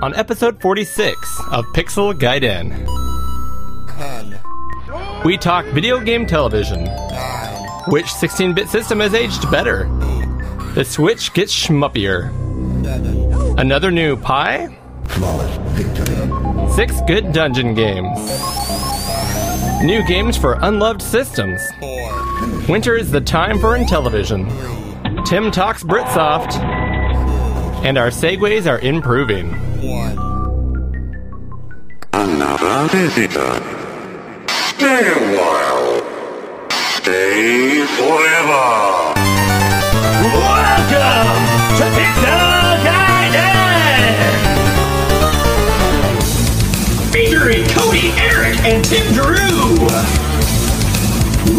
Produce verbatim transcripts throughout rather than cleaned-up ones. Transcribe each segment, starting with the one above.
on episode forty-six of Pixel Gaiden. ten. We talk video game television. Nine. Which sixteen-bit system has aged better? Eight. The Switch gets schmuppier. Seven. Another new Pi. Six good dungeon games. Five. New games for unloved systems. Four. Winter is the time for Intellivision. Three. Tim talks Britsoft. Two. And our segues are improving. One. Another visitor. Stay a while. Stay forever. Welcome to Pixel Gaiden! Featuring Cody, Eric, and Tim Drew.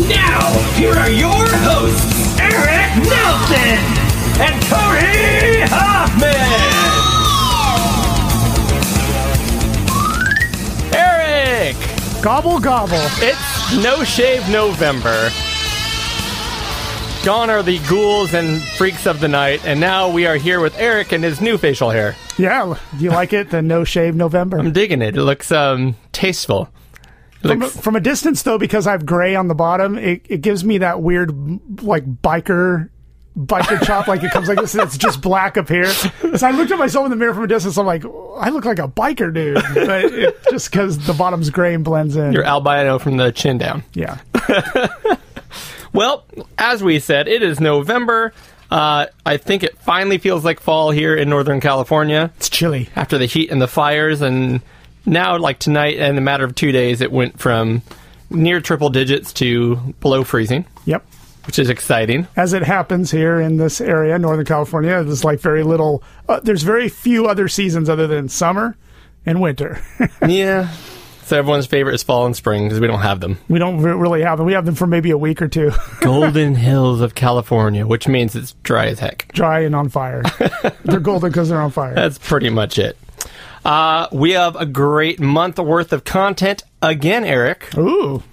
Now, here are your hosts, Eric Nelson and Cody Hoffman! Eric! Gobble, gobble. It's No Shave November. Gone are the ghouls and freaks of the night, and now we are here with Eric and his new facial hair. Yeah, do you like it, the No Shave November? I'm digging it. It looks um, tasteful. From, from a distance, though, because I have gray on the bottom, it, it gives me that weird, like, biker... biker chop, like it comes like this and it's just black up here. So I looked at myself in the mirror from a distance. I'm like, I look like a biker dude, but it, just because the bottom's gray and blends in. You're albino from the chin down. Yeah. Well, as we said, it is November. Uh, I think it finally feels like fall here in Northern California. It's chilly. After the heat and the fires, and now like tonight, in a matter of two days, it went from near triple digits to below freezing. Yep. Which is exciting. As it happens here in this area, Northern California, there's like very little, uh, there's very few other seasons other than summer and winter. Yeah. So everyone's favorite is fall and spring because we don't have them. We don't re- really have them. We have them for maybe a week or two. Golden hills of California, which means it's dry as heck. Dry and on fire. They're golden because they're on fire. That's pretty much it. Uh, we have a great month worth of content again, Eric. Ooh.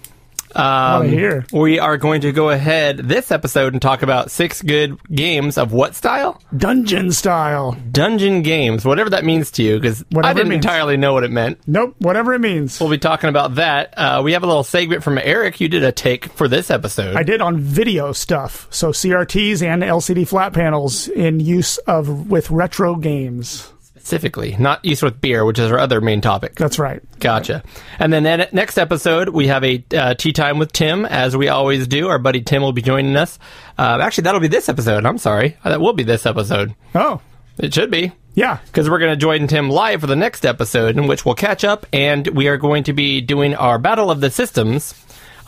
Um, here. We are going to go ahead this episode and talk about six good games of what style? Dungeon style. Dungeon games, whatever that means to you, because I didn't entirely know what it meant. Nope, whatever it means. We'll be talking about that. Uh, we have a little segment from Eric. You did a take for this episode. I did on video stuff, so C R Ts and L C D flat panels in use of with retro games. Specifically, not use with beer, which is our other main topic. That's right. Gotcha. Right. And then that next episode, we have a uh, tea time with Tim, as we always do. Our buddy Tim will be joining us. Uh, actually, that'll be this episode. I'm sorry. That will be this episode. Oh. It should be. Yeah. Because we're going to join Tim live for the next episode, in which we'll catch up, and we are going to be doing our Battle of the Systems.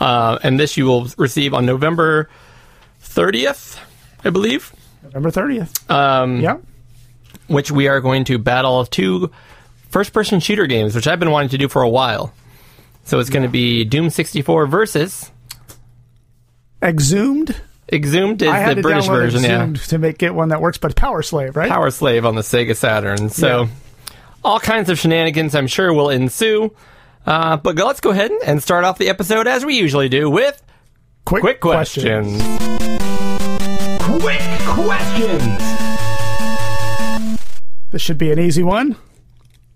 Uh, and this you will receive on November thirtieth, I believe. November thirtieth. Um, yeah. Which we are going to battle two first-person shooter games, which I've been wanting to do for a while. So it's going to be Doom sixty-four versus... Exhumed? Exhumed is the British version, yeah. I had to download Exhumed to make it one that works, but Power Slave, right? Power Slave on the Sega Saturn. So yeah. All kinds of shenanigans, I'm sure, will ensue. Uh, but let's go ahead and start off the episode, as we usually do, with... Quick, quick questions. questions. Quick questions! This should be an easy one.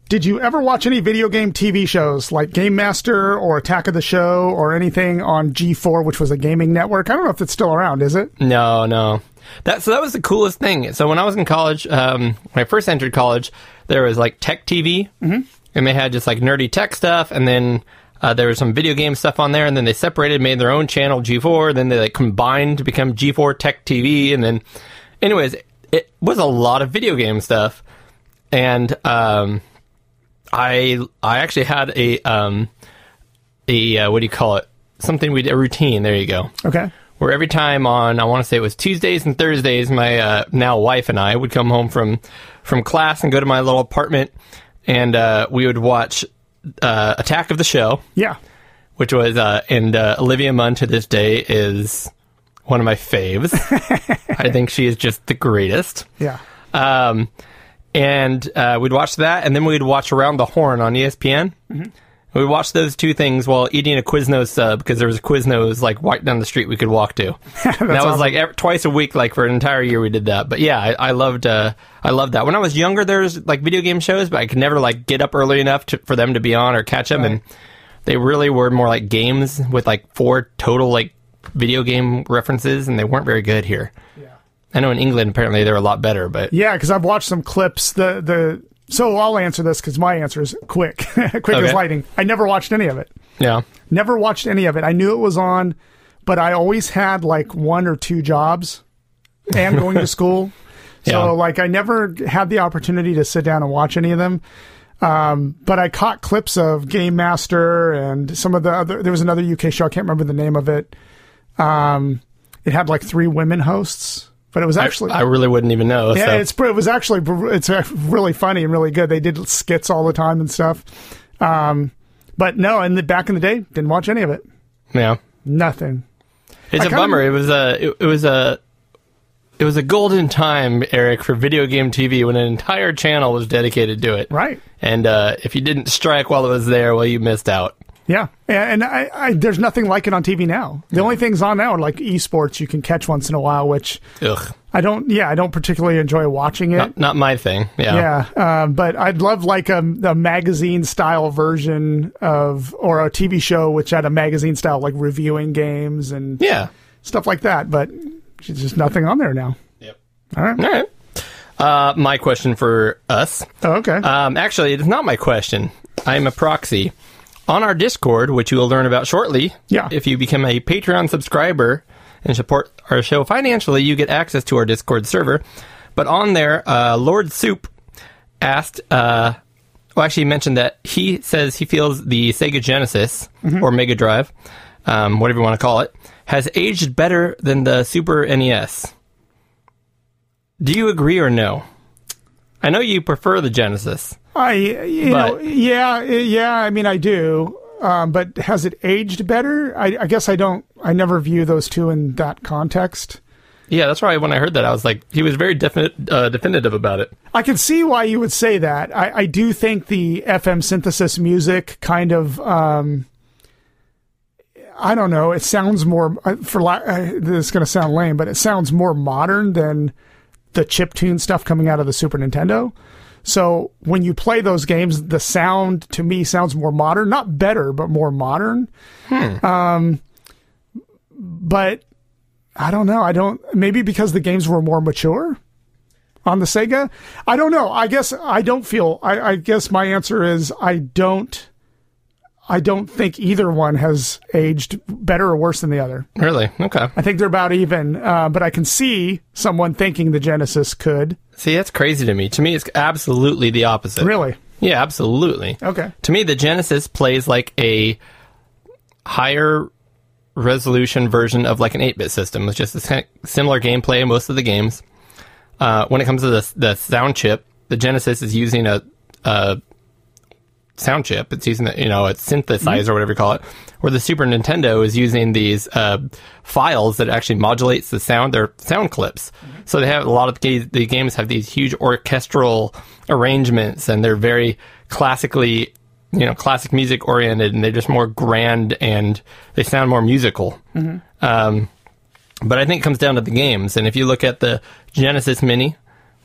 Did you ever watch any video game T V shows like Game Master or Attack of the Show or anything on G four, which was a gaming network? I don't know if it's still around, is it? No, no. That, so that was the coolest thing. So when I was in college, um, when I first entered college, there was like tech T V, mm-hmm. and they had just like nerdy tech stuff, and then uh, there was some video game stuff on there, and then they separated, made their own channel, G four, then they like combined to become G four Tech T V, and then, anyways, it was a lot of video game stuff. And um, I I actually had a um, a uh, what do you call it? Something we a routine. There you go. Okay. Where every time on, I want to say it was Tuesdays and Thursdays, my uh, now wife and I would come home from from class and go to my little apartment, and uh, we would watch uh, Attack of the Show. Yeah. Which was uh, and uh, Olivia Munn to this day is one of my faves. I think she is just the greatest. Yeah. Um. And uh, we'd watch that, and then we'd watch Around the Horn on E S P N. Mm-hmm. We watched those two things while eating a Quiznos sub because there was a Quiznos like right down the street we could walk to. That awesome. Was like every, twice a week, like for an entire year we did that. But yeah, I, I loved uh, I loved that. When I was younger, there was like video game shows, but I could never like get up early enough to, for them to be on or catch them. Right. And they really were more like games with like four total like video game references, and they weren't very good here. Yeah. I know in England apparently they're a lot better, but yeah, because I've watched some clips. The the So I'll answer this because my answer is quick. quick okay. as lightning. I never watched any of it. Yeah. Never watched any of it. I knew it was on, but I always had like one or two jobs and going to school. So yeah. like I never had the opportunity to sit down and watch any of them. Um, but I caught clips of Game Master and some of the other, there was another U K show. I can't remember the name of it. Um, it had like three women hosts. But it was actually... I, I really wouldn't even know. Yeah, so. it's, it was actually... It's really funny and really good. They did skits all the time and stuff. Um, but no, and the, back in the day, didn't watch any of it. Yeah. Nothing. It's I a bummer. Of, it was a... It, it was a... It was a golden time, Eric, for video game T V when an entire channel was dedicated to it. Right. And uh, if you didn't strike while it was there, well, you missed out. Yeah. And I, I, there's nothing like it on T V now. The yeah. only things on now are like esports you can catch once in a while, which Ugh. I don't, yeah, I don't particularly enjoy watching it. Not, not my thing. Yeah. Yeah. Um, but I'd love like a, a magazine style version of, or a T V show which had a magazine style, like reviewing games and yeah. stuff like that. But there's just nothing on there now. Yep. All right. All right. Uh, my question for us. Oh, okay. Um, actually, it's not my question. I'm a proxy. On our Discord, which you will learn about shortly, yeah. if you become a Patreon subscriber and support our show financially, you get access to our Discord server. But on there, uh, Lord Soup asked, uh, well, actually mentioned that he says he feels the Sega Genesis, mm-hmm. or Mega Drive, um, whatever you want to call it, has aged better than the Super N E S. Do you agree or no? I know you prefer the Genesis. I, you but. know, yeah, yeah, I mean, I do, um, but has it aged better? I, I guess I don't, I never view those two in that context. Yeah, that's why when I heard that, I was like, he was very definite, uh, definitive about it. I can see why you would say that. I, I do think the F M synthesis music kind of, um, I don't know, it sounds more, for la- this is going to sound lame, but it sounds more modern than the chiptune stuff coming out of the Super Nintendo. So when you play those games, the sound to me sounds more modern, not better, but more modern. Hmm. Um, but I don't know. I don't, maybe because the games were more mature on the Sega. I don't know. I guess I don't feel, I, I guess my answer is I don't, I don't think either one has aged better or worse than the other. Really? Okay. I think they're about even, uh, but I can see someone thinking the Genesis could. See, that's crazy to me. To me, it's absolutely the opposite. Really? Yeah, absolutely. Okay. To me, the Genesis plays like a higher resolution version of like an eight-bit system. It's just a similar gameplay in most of the games. Uh, when it comes to the, the sound chip, the Genesis is using a... a sound chip. It's using the, you know, a synthesizer or whatever you call it, where the Super Nintendo is using these uh files that actually modulates the sound. They're sound clips. Mm-hmm. So they have a lot of the, the games have these huge orchestral arrangements, and they're very classically, you know, classic music oriented, and they're just more grand and they sound more musical. Mm-hmm. Um, but I think it comes down to the games. And if you look at the Genesis Mini,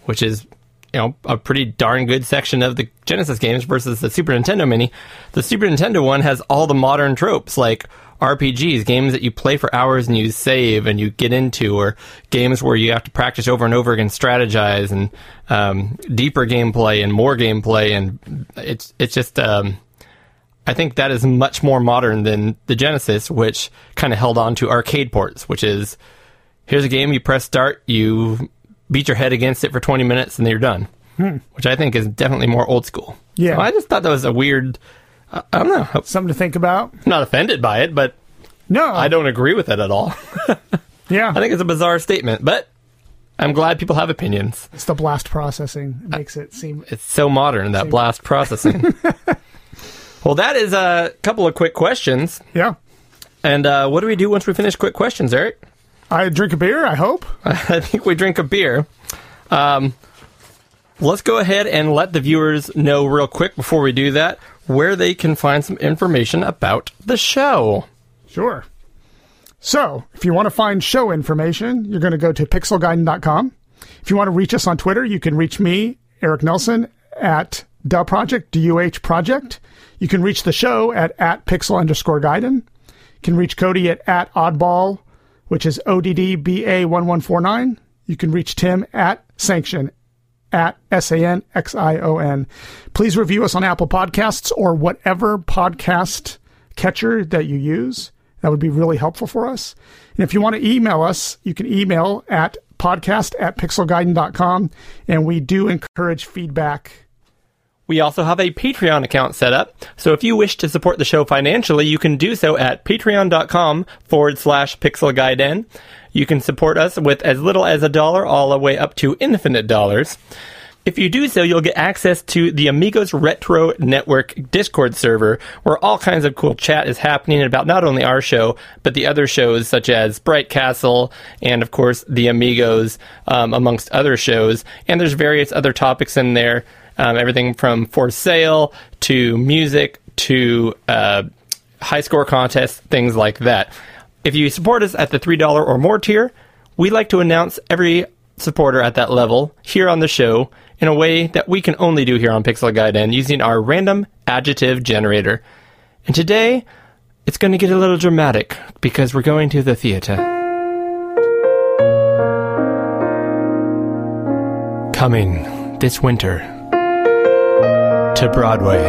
which is, you know, a pretty darn good section of the Genesis games versus the Super Nintendo Mini. The Super Nintendo one has all the modern tropes, like R P Gs, games that you play for hours and you save and you get into, or games where you have to practice over and over again, strategize, and um, deeper gameplay and more gameplay. And it's it's just, um, I think that is much more modern than the Genesis, which kind of held on to arcade ports, which is, here's a game, you press start, you... beat your head against it for twenty minutes, and then you're done. Hmm. Which I think is definitely more old school. Yeah. So I just thought that was a weird... I don't know. Something to think about. I'm not offended by it, but... No. I don't agree with it at all. Yeah. I think it's a bizarre statement, but I'm glad people have opinions. It's the blast processing. It makes it seem... It's so modern, that seem... blast processing. Well, that is a couple of quick questions. Yeah. And uh, what do we do once we finish quick questions, Eric? I drink a beer, I hope. I think we drink a beer. Um, Let's go ahead and let the viewers know real quick before we do that where they can find some information about the show. Sure. So, if you want to find show information, you're going to go to pixel gaiden dot com. If you want to reach us on Twitter, you can reach me, Eric Nelson, at Duh Project, D U H Project. You can reach the show at, at pixel underscore gaiden. You can reach Cody at, at oddball, which is O D D B A one one four nine. You can reach Tim at sanction, at S A N X I O N. Please review us on Apple Podcasts or whatever podcast catcher that you use. That would be really helpful for us. And if you want to email us, you can email at podcast at pixel gaiden dot com. And we do encourage feedback. We also have a Patreon account set up. So if you wish to support the show financially, you can do so at patreon.com forward slash pixelgaiden. You can support us with as little as a dollar all the way up to infinite dollars. If you do so, you'll get access to the Amigos Retro Network Discord server, where all kinds of cool chat is happening about not only our show, but the other shows such as Bright Castle and, of course, the Amigos, um, amongst other shows. And there's various other topics in there, um, everything from for sale to music to uh, high score contests, things like that. If you support us at the three dollars or more tier, we like to announce every supporter at that level here on the show in a way that we can only do here on Pixel Gaiden using our random adjective generator. And today, it's going to get a little dramatic because we're going to the theater. Coming this winter to Broadway.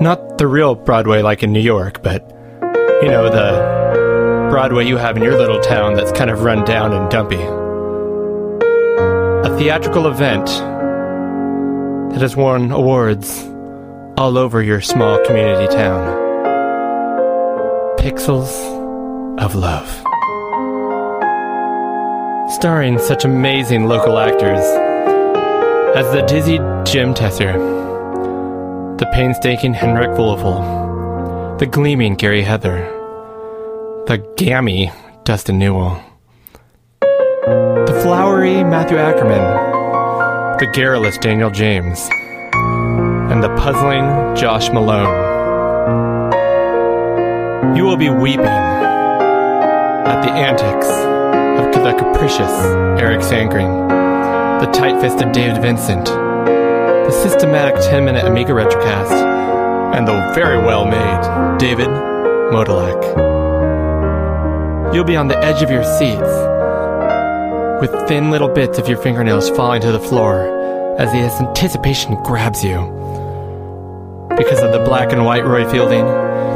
Not the real Broadway like in New York, but, you know, the Broadway you have in your little town that's kind of run down and dumpy. A theatrical event that has won awards all over your small community town. Pixels of Love. Starring such amazing local actors as the dizzy Jim Tesser, the painstaking Henrik Wolfel, the gleaming Gary Heather, the gammy Dustin Newell, the flowery Matthew Ackerman, the garrulous Daniel James, and the puzzling Josh Malone. You will be weeping at the antics of the capricious Eric Sandgren, the tight-fisted David Vincent, the systematic ten-minute Amiga Retrocast, and the very well-made David Modalek. You'll be on the edge of your seats, with thin little bits of your fingernails falling to the floor as the anticipation grabs you. Because of the black and white Roy Fielding,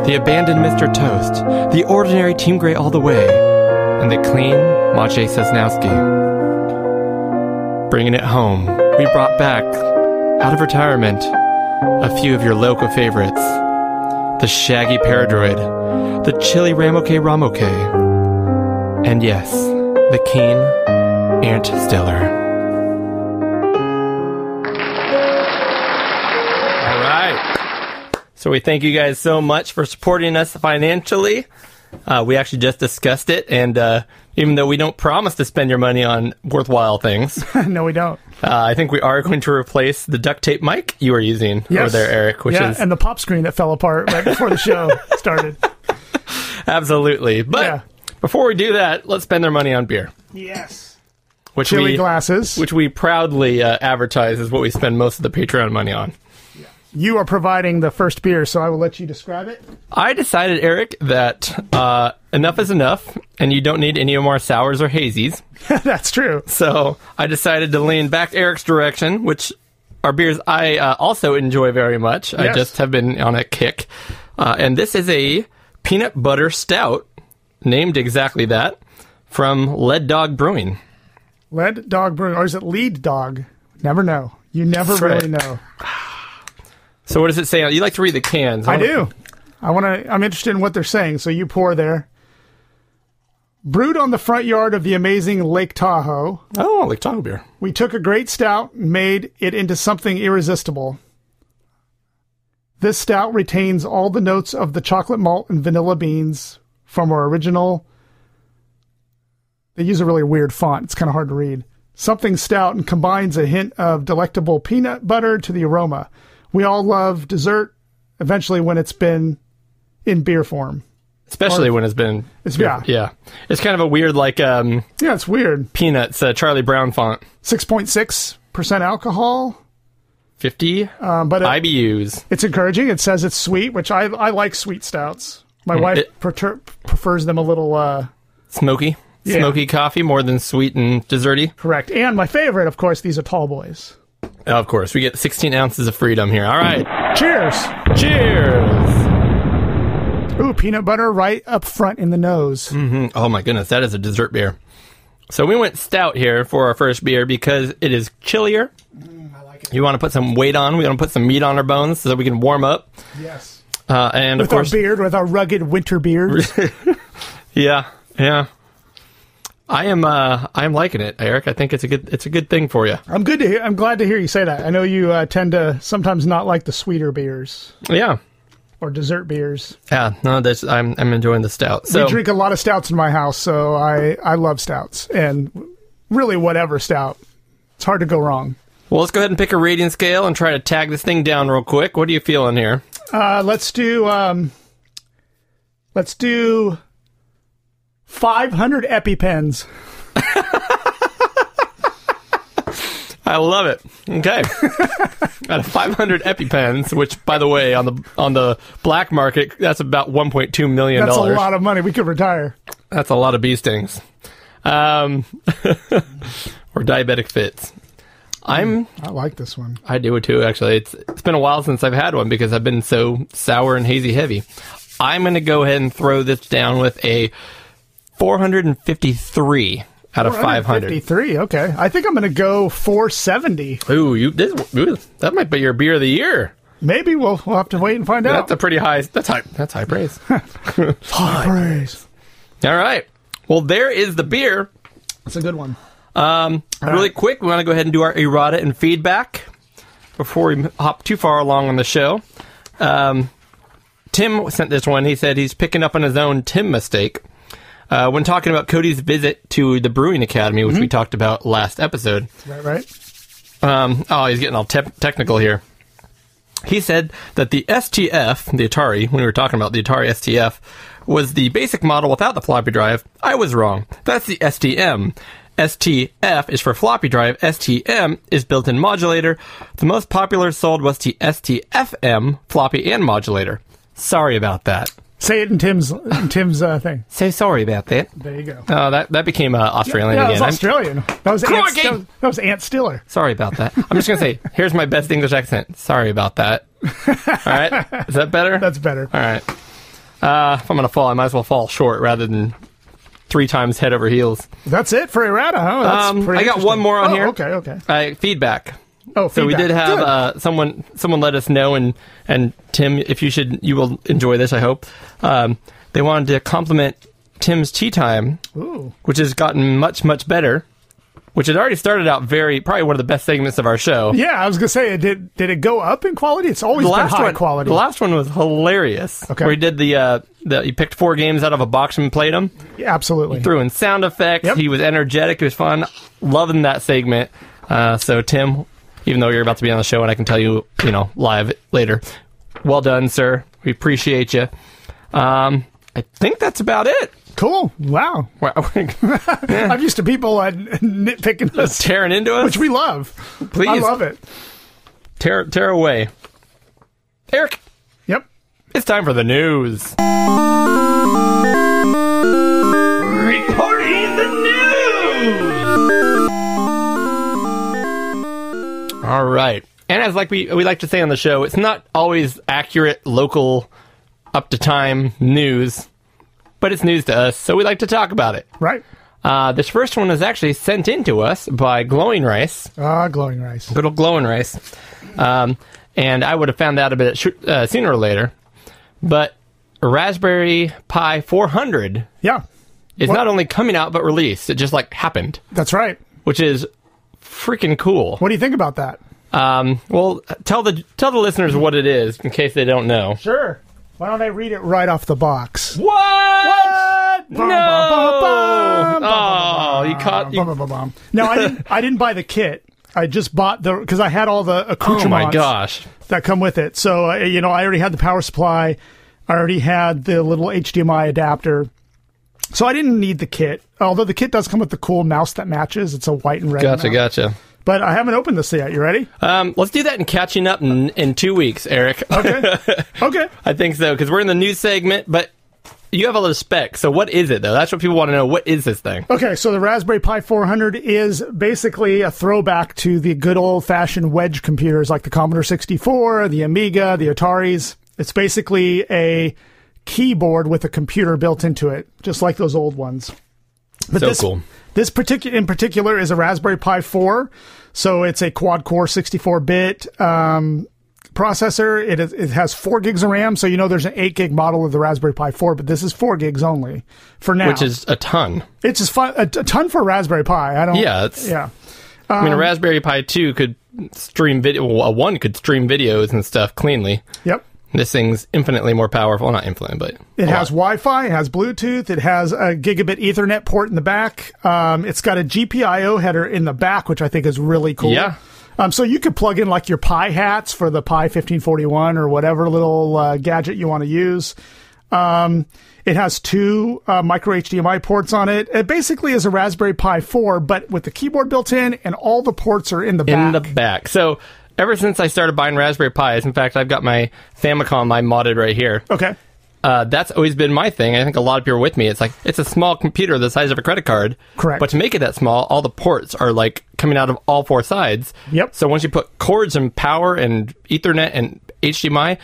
the abandoned Mister Toast, the ordinary Team Grey all the way, and the clean Maciej Sosnowski. Bringing it home, we brought back, out of retirement, a few of your local favorites. The Shaggy Paradroid, the Chili Ramoke Ramoke, and yes, the keen Aunt Stellar. All right. So we thank you guys so much for supporting us financially. Uh, we actually just discussed it, and uh, even though we don't promise to spend your money on worthwhile things. No, we don't. Uh, I think we are going to replace the duct tape mic you were using yes. over there, Eric. Which yeah, is... and the pop screen that fell apart right before the show started. Absolutely. But yeah. Before we do that, let's spend their money on beer. Yes. Which Chili we, glasses. Which we proudly uh, advertise is what we spend most of the Patreon money on. You are providing the first beer, so I will let you describe it. I decided, Eric, that uh, enough is enough, and you don't need any more sours or hazies. That's true. So I decided to lean back Eric's direction, which are beers I uh, also enjoy very much. Yes. I just have been on a kick. Uh, and this is a peanut butter stout, named exactly that, from Lead Dog Brewing. Lead Dog Brewing, or is it Lead Dog? Never know. You never That's really right. know. So what does it say? You like to read the cans. I, I do. I want to. I'm interested in what they're saying. So you pour there. Brewed on the front yard of the amazing Lake Tahoe. Oh, Lake Tahoe beer. We took a great stout and made it into something irresistible. This stout retains all the notes of the chocolate malt and vanilla beans from our original. They use a really weird font. It's kind of hard to read. something stout and combines a hint of delectable peanut butter to the aroma. We all love dessert, eventually when it's been in beer form. Especially or, when it's been... It's, yeah. Yeah. It's kind of a weird, like... Um, yeah, it's weird. Peanuts, uh, Charlie Brown font. six point six percent alcohol. fifty um, but it, I B Us. It's encouraging. It says it's sweet, which I I like sweet stouts. My mm, wife it, preter, prefers them a little... Uh, smoky. Yeah. Smoky coffee, more than sweet and desserty. Correct. And my favorite, of course, these are tall boys. Oh, of course. We get sixteen ounces of freedom here. All right. Cheers. Cheers. Ooh, peanut butter right up front in the nose. Mm-hmm. Oh, my goodness. That is a dessert beer. So we went stout here for our first beer because it is chillier. Mm, I like it. You want to put some weight on. We want to put some meat on our bones so that we can warm up. Yes. Uh, and, of with course... With our beard, with our rugged winter beard. Yeah. Yeah. I am uh, I am liking it, Eric. I think it's a good it's a good thing for you. I'm good to hear. I'm glad to hear you say that. I know you uh, tend to sometimes not like the sweeter beers. Yeah. Or dessert beers. Yeah, no, that's, I'm I'm enjoying the stout. So, we drink a lot of stouts in my house, so I, I love stouts. And really, whatever stout. It's hard to go wrong. Well, let's go ahead and pick a rating scale and try to tag this thing down real quick. What are you feeling here? Uh, let's do um, let's do five hundred EpiPens. I love it. Okay. Out of five hundred EpiPens, which, by the way, on the on the black market, that's about one point two million dollars. That's a lot of money. We could retire. That's a lot of bee stings. Um, or diabetic fits. I'm. I like this one. I do too, actually. It's It's been a while since I've had one because I've been so sour and hazy heavy. I'm going to go ahead and throw this down with a four hundred fifty-three. Out of five hundred. fifty-three, okay. I think I'm going to go four seventy. Ooh, you this, ooh, that might be your beer of the year. Maybe. We'll, we'll have to wait and find that's out. That's a pretty high... That's high, that's high praise. high, high praise. All right. Well, there is the beer. That's a good one. Um, really right. quick, we want to go ahead and do our errata and feedback before we hop too far along on the show. Um, Tim sent this one. He said he's picking up on his own Tim mistake. Uh, when talking about Cody's visit to the Brewing Academy, which mm-hmm. we talked about last episode. Right, right. Um, oh, he's getting all te- technical here. He said that the S T F, the Atari, when we were talking about the Atari S T F, was the basic model without the floppy drive. I was wrong. That's the S T M. S T F is for floppy drive. S T M is built-in modulator. The most popular sold was the S T F M, floppy and modulator. Sorry about that. Say it in Tim's in Tim's uh, thing. Say sorry about that. There you go. Oh, that, that became uh, Australian yeah, yeah, again. That was Australian. That was, Ant, that, was, that was Ant Stiller. Sorry about that. I'm just going to say, here's my best English accent. Sorry about that. All right? Is that better? That's better. All right. Uh, if I'm going to fall, I might as well fall short rather than three times head over heels. That's it for errata, huh? That's um, pretty I got one more on oh, here. Okay, okay. Uh, feedback. Oh, feedback. So we did have uh, someone someone let us know, and, and Tim, if you should, you will enjoy this, I hope. Um, they wanted to compliment Tim's tea time, Ooh. Which has gotten much, much better, which had already started out very, probably one of the best segments of our show. Yeah, I was going to say, did did it go up in quality? It's always the been high one, quality. The last one was hilarious. Okay. Where he did the, uh, the, he picked four games out of a box and played them. Yeah, absolutely. He threw in sound effects. Yep. He was energetic. It was fun. Loving that segment. Uh, so, Tim... Even though you're about to be on the show, and I can tell you, you know, live later. Well done, sir. We appreciate you. Um, I think that's about it. Cool. Wow. wow. yeah. I'm used to people uh, nitpicking us. Just tearing into us. Which we love. Please. I love it. Tear, tear away. Eric. Yep. It's time for the news. Reporting the news. All right. And as like we we like to say on the show, it's not always accurate, local, up-to-time news, but it's news to us, so we like to talk about it. Right. Uh, this first one is actually sent in to us by Glowing Rice. Ah, uh, Glowing Rice. Good old Glowing Rice. Um, and I would have found out a bit sh- uh, sooner or later, but Raspberry Pi four hundred yeah. is what? Not only coming out, but released. It just, like, happened. That's right. Which is... freaking cool. What do you think about that? Um, well, tell the tell the listeners what it is in case they don't know. Sure. Why don't I read it right off the box? What? What? No! Bum, bum, bum, bum, bum, bum, bum, bum. Wow, you caught... You... No, I didn't, I didn't buy the kit. I just bought the... Because I had all the accoutrements. Oh, my gosh. That come with it. So, uh, you know, I already had the power supply. I already had the little H D M I adapter. So I didn't need the kit. Although the kit does come with the cool mouse that matches. It's a white and red Gotcha, mouse. gotcha. But I haven't opened this yet. You ready? Um, let's do that in catching up in, in two weeks, Eric. Okay. Okay. I think so, because we're in the news segment, but... You have all the specs, so what is it, though? That's what people want to know. What is this thing? Okay, so the Raspberry Pi four hundred is basically a throwback to the good old-fashioned wedge computers like the Commodore sixty-four, the Amiga, the Ataris. It's basically a keyboard with a computer built into it, just like those old ones. But so this, cool. This particu- in particular is a Raspberry Pi four, so it's a quad-core sixty-four bit um processor. It it has four gigs of RAM, so you know there's an eight gig model of the Raspberry Pi four, but this is four gigs only for now, which is a ton. It's just fun, a, a ton for a Raspberry Pi. I don't. Yeah, it's, yeah. Um, I mean, a Raspberry Pi two could stream video. Well, one could stream videos and stuff cleanly. Yep. This thing's infinitely more powerful. Not infinite, but it has Wi-Fi. It has Bluetooth. It has a gigabit Ethernet port in the back. Um, it's got a G P I O header in the back, which I think is really cool. Yeah. Um, so you could plug in like your Pi hats for the Pi fifteen forty-one or whatever little uh, gadget you want to use. Um, it has two uh, micro H D M I ports on it. It basically is a Raspberry Pi four, but with the keyboard built in, and all the ports are in the back. In the back. So ever since I started buying Raspberry Pis, in fact, I've got my Famicom I modded right here. Okay. Uh, that's always been my thing. I think a lot of people are with me. It's like, it's a small computer the size of a credit card. Correct. But to make it that small, all the ports are like coming out of all four sides. Yep. So once you put cords and power and Ethernet and H D M I,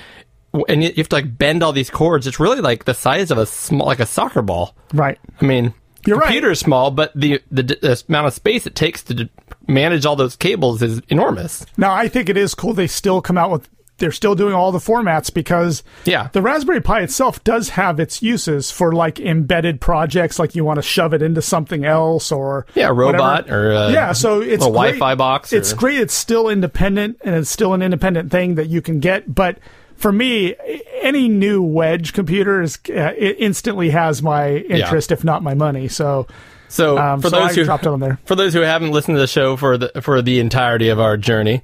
and you have to like bend all these cords, it's really like the size of a small, like a soccer ball. Right. I mean, You're computer right. is small, but the, the the amount of space it takes to d- manage all those cables is enormous. Now, I think it is cool they still come out with... They're still doing all the formats because yeah. the Raspberry Pi itself does have its uses for like embedded projects, like you want to shove it into something else or yeah, a robot whatever. or a yeah, so it's a Wi-Fi box. Or... It's great. It's still independent and it's still an independent thing that you can get. But for me, any new wedge computer is uh, it instantly has my interest, yeah. if not my money. So. So um, for so those I who dropped on there, for those who haven't listened to the show for the for the entirety of our journey.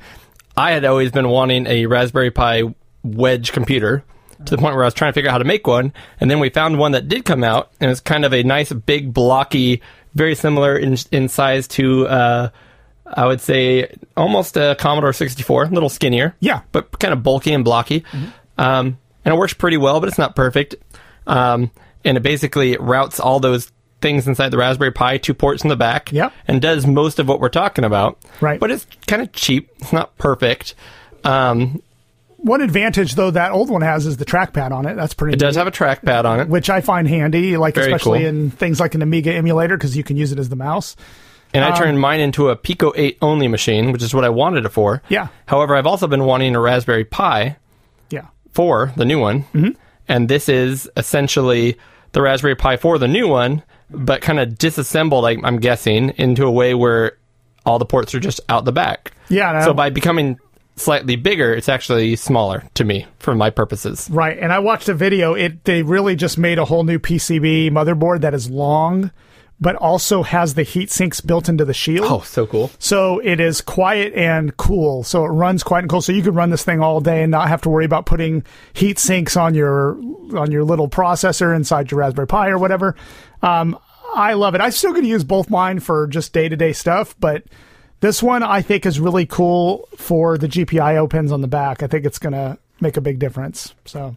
I had always been wanting a Raspberry Pi wedge computer to the point where I was trying to figure out how to make one. And then we found one that did come out, and it's kind of a nice, big, blocky, very similar in, in size to, uh, I would say, almost a Commodore sixty-four, a little skinnier. Yeah. But kind of bulky and blocky. Mm-hmm. Um, and it works pretty well, but it's not perfect. Um, and it basically routes all those things inside the Raspberry Pi, two ports in the back, yep. and does most of what we're talking about. Right. But it's kind of cheap. It's not perfect. Um, one advantage, though, that old one has is the trackpad on it. That's pretty It neat. Does have a trackpad on it. Which I find handy, like Very especially cool. in things like an Amiga emulator, because you can use it as the mouse. And um, I turned mine into a Pico eight only machine, which is what I wanted it for. Yeah. However, I've also been wanting a Raspberry Pi yeah. four, the new one. Mm-hmm. And this is essentially the Raspberry Pi four, the new one, but kind of disassembled, like, I'm guessing, into a way where all the ports are just out the back. Yeah. No. So by becoming slightly bigger, it's actually smaller to me for my purposes. Right. And I watched a video. It They really just made a whole new P C B motherboard that is long, but also has the heat sinks built into the shield. Oh, so cool. So it is quiet and cool. So it runs quiet and cool. So you could run this thing all day and not have to worry about putting heat sinks on your on your little processor inside your Raspberry Pi or whatever. Um, I love it. I still could use both mine for just day-to-day stuff, but this one I think is really cool for the G P I O pins on the back. I think it's going to make a big difference. So...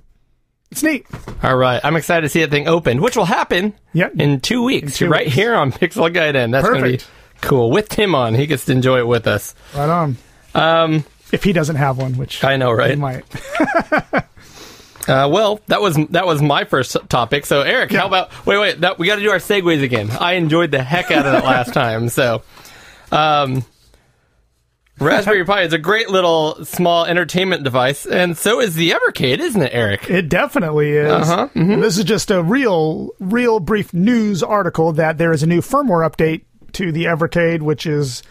It's neat. All right. I'm excited to see that thing open, which will happen yep. in two weeks, in two right weeks. Here on Pixel Gaiden. That's going to be cool. With Tim on, he gets to enjoy it with us. Right on. Um, if he doesn't have one, which I know, right? He might. uh, well, that was that was my first topic. So, Eric, yeah. how about... Wait, wait. That, we got to do our segues again. I enjoyed the heck out of that last time. So, um, Raspberry Pi is a great little small entertainment device, and so is the Evercade, isn't it, Eric? It definitely is. Uh-huh. Mm-hmm. This is just a real, real brief news article that there is a new firmware update to the Evercade, which is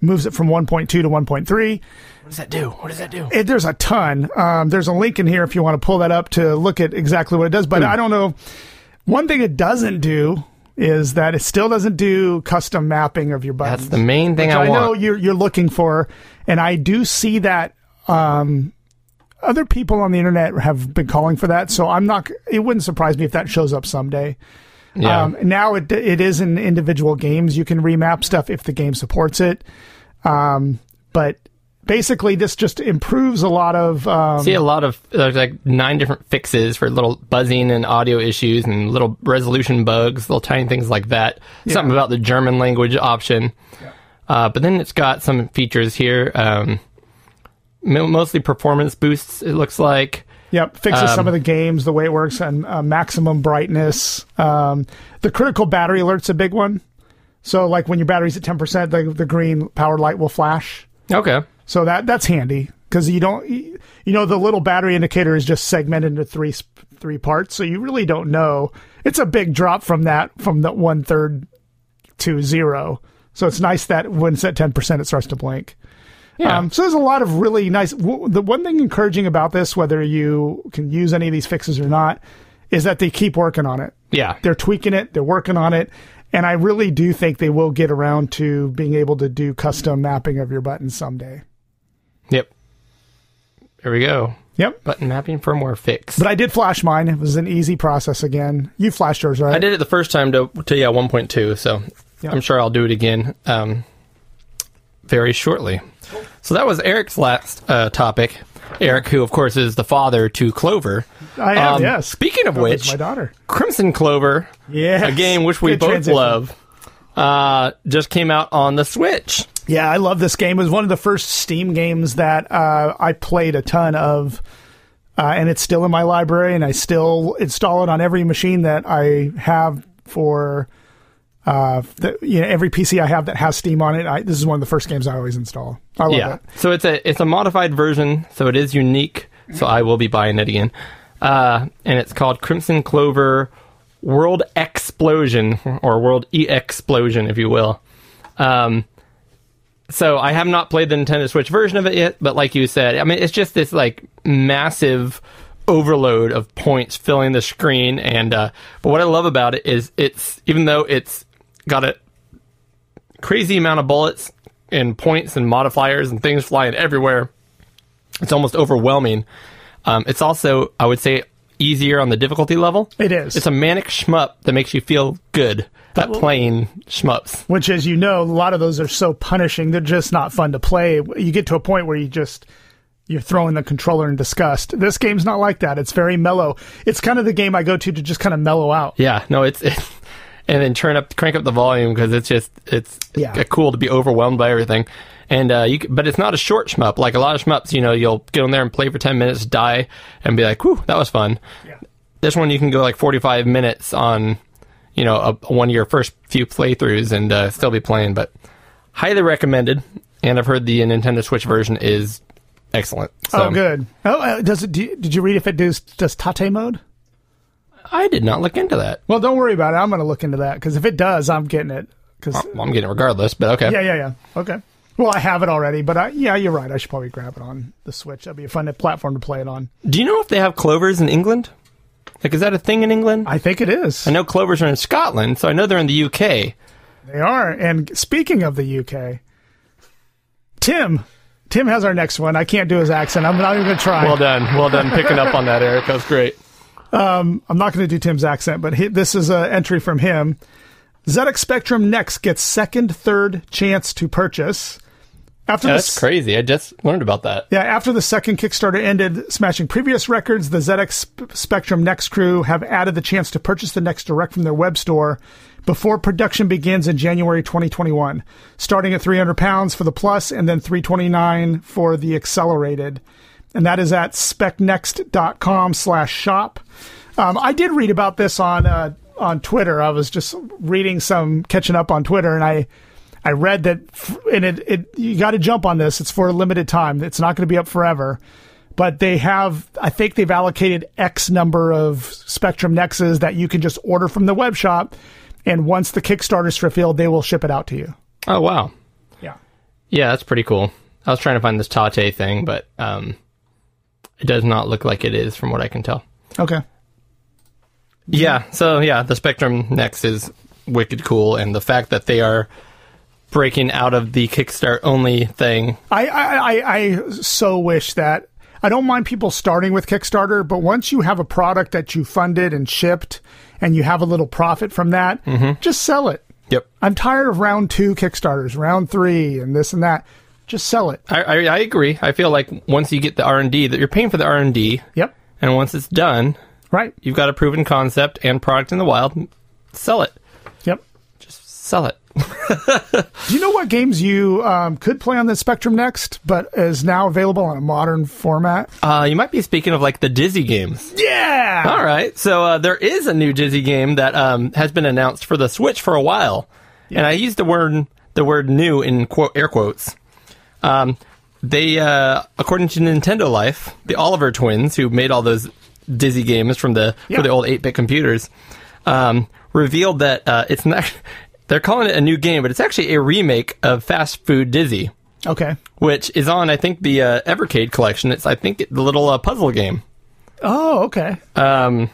moves it from one point two to one point three. What does that do? What does that do? It, there's a ton. Um, there's a link in here if you want to pull that up to look at exactly what it does, but mm. I don't know. One thing it doesn't do is that it still doesn't do custom mapping of your buttons. That's the main thing I, I want. I know you're, you're looking for, and I do see that. Um, other people on the internet have been calling for that, so I'm not. It wouldn't surprise me if that shows up someday. Yeah. Um, now it it is in individual games. You can remap stuff if the game supports it. Um, but basically, this just improves a lot of. Um, See a lot of there's like nine different fixes for little buzzing and audio issues and little resolution bugs, little tiny things like that. Yeah. Something about the German language option. Yeah. Uh, but then it's got some features here. Um, Mostly performance boosts, it looks like. Yep, fixes um, some of the games, the way it works, and uh, maximum brightness. Um, the critical battery alert's a big one. So, like, when your battery's at ten percent, the, the green power light will flash. Okay. So that that's handy, because you don't... You know, the little battery indicator is just segmented into three three parts, so you really don't know. It's a big drop from that, from the one-third to zero. So it's nice that when it's at ten percent, it starts to blink. Yeah. Um, so there's a lot of really nice... W- the one thing encouraging about this, whether you can use any of these fixes or not, is that they keep working on it. Yeah. They're tweaking it. They're working on it. And I really do think they will get around to being able to do custom mapping of your buttons someday. Yep. There we go. Yep. Button mapping firmware fix. But I did flash mine. It was an easy process again. You flashed yours, right? I did it the first time to, to yeah, one point two, so yep. I'm sure I'll do it again um, very shortly. So that was Eric's last uh, topic. Eric, who, of course, is the father to Clover. I am, um, yes. Speaking of Clover's which, my daughter. Crimson Clover, yes. A game which we Good both transition. love, uh, just came out on the Switch. Yeah, I love this game. It was one of the first Steam games that uh, I played a ton of, uh, and it's still in my library, and I still install it on every machine that I have for... Uh, the, you know, every P C I have that has Steam on it, I, this is one of the first games I always install. I love yeah. it. So it's a it's a modified version, so it is unique. So I will be buying it again. Uh, and it's called Crimson Clover World Explosion, or World E-Explosion, if you will. Um, so I have not played the Nintendo Switch version of it yet, but like you said, I mean, it's just this like massive overload of points filling the screen. And uh, but what I love about it is it's even though it's got a crazy amount of bullets and points and modifiers and things flying everywhere. It's almost overwhelming. Um, it's also, I would say, easier on the difficulty level. It is. It's a manic shmup that makes you feel good at playing shmups. Which, as you know, a lot of those are so punishing. They're just not fun to play. You get to a point where you just... You're throwing the controller in disgust. This game's not like that. It's very mellow. It's kind of the game I go to to just kind of mellow out. Yeah, no, it's... it's and then turn up, crank up the volume, because it's just, it's yeah. cool to be overwhelmed by everything. And uh, you, but it's not a short shmup. Like a lot of shmups, you know, you'll get on there and play for ten minutes, die, and be like, whew, that was fun. Yeah. This one, you can go like forty-five minutes on, you know, a, one of your first few playthroughs and uh, still be playing. But highly recommended. And I've heard the Nintendo Switch version is excellent. So. Oh, good. Oh, uh, does it? Do you, did you read if it does, does Tate mode? I did not look into that. Well, don't worry about it. I'm going to look into that, because if it does, I'm getting it. Cause, well, I'm getting it regardless, but okay. Yeah, yeah, yeah. Okay. Well, I have it already, but I, yeah, you're right. I should probably grab it on the Switch. That'd be a fun platform to play it on. Do you know if they have clovers in England? Like, is that a thing in England? I think it is. I know clovers are in Scotland, so I know they're in the U K. They are. And speaking of the U K, Tim... Tim has our next one. I can't do his accent. I'm not even going to try. Well done. Well done picking up on that, Eric. That was great. Um, I'm not going to do Tim's accent, but he, this is an entry from him. Z X Spectrum Next gets second, third chance to purchase. After yeah, the, that's crazy. I just learned about that. Yeah, after the second Kickstarter ended, smashing previous records, the Z X Spectrum Next crew have added the chance to purchase the Next direct from their web store before production begins in January twenty twenty-one, starting at three hundred pounds for the Plus and then three hundred twenty-nine dollars for the Accelerated. And that is at specnext.com slash shop. Um, I did read about this on uh, on Twitter. I was just reading some, catching up on Twitter, and I... I read that, and it, it you got to jump on this. It's for a limited time. It's not going to be up forever. But they have, I think they've allocated X number of Spectrum Nexes that you can just order from the web shop. And once the Kickstarter's fulfilled, they will ship it out to you. Oh, wow. Yeah. Yeah, that's pretty cool. I was trying to find this Tate thing, but um, it does not look like it is from what I can tell. Okay. Yeah, so yeah, the Spectrum Next is wicked cool, and the fact that they are breaking out of the Kickstart only thing. I, I, I, I so wish that. I don't mind people starting with Kickstarter, but once you have a product that you funded and shipped and you have a little profit from that, mm-hmm. just sell it. Yep. I'm tired of round two Kickstarters, round three, and this and that. Just sell it. I, I, I agree. I feel like once you get the R and D, that you're paying for the R and D. Yep. And once it's done, right, you've got a proven concept and product in the wild. Sell it. Yep. Just sell it. Do you know what games you um, could play on the Spectrum Next, but is now available in a modern format? Uh, you might be speaking of, like, the Dizzy games. Yeah! All right. So uh, there is a new Dizzy game that um, has been announced for the Switch for a while. Yeah. And I use the word the word new in quote, air quotes. Um, they, uh, according to Nintendo Life, the Oliver Twins, who made all those Dizzy games from the, yeah. for the old eight-bit computers, um, revealed that uh, it's not... They're calling it a new game, but it's actually a remake of Fast Food Dizzy. Okay. Which is on, I think, the uh, Evercade collection. It's, I think, the little uh, puzzle game. Oh, okay. Um,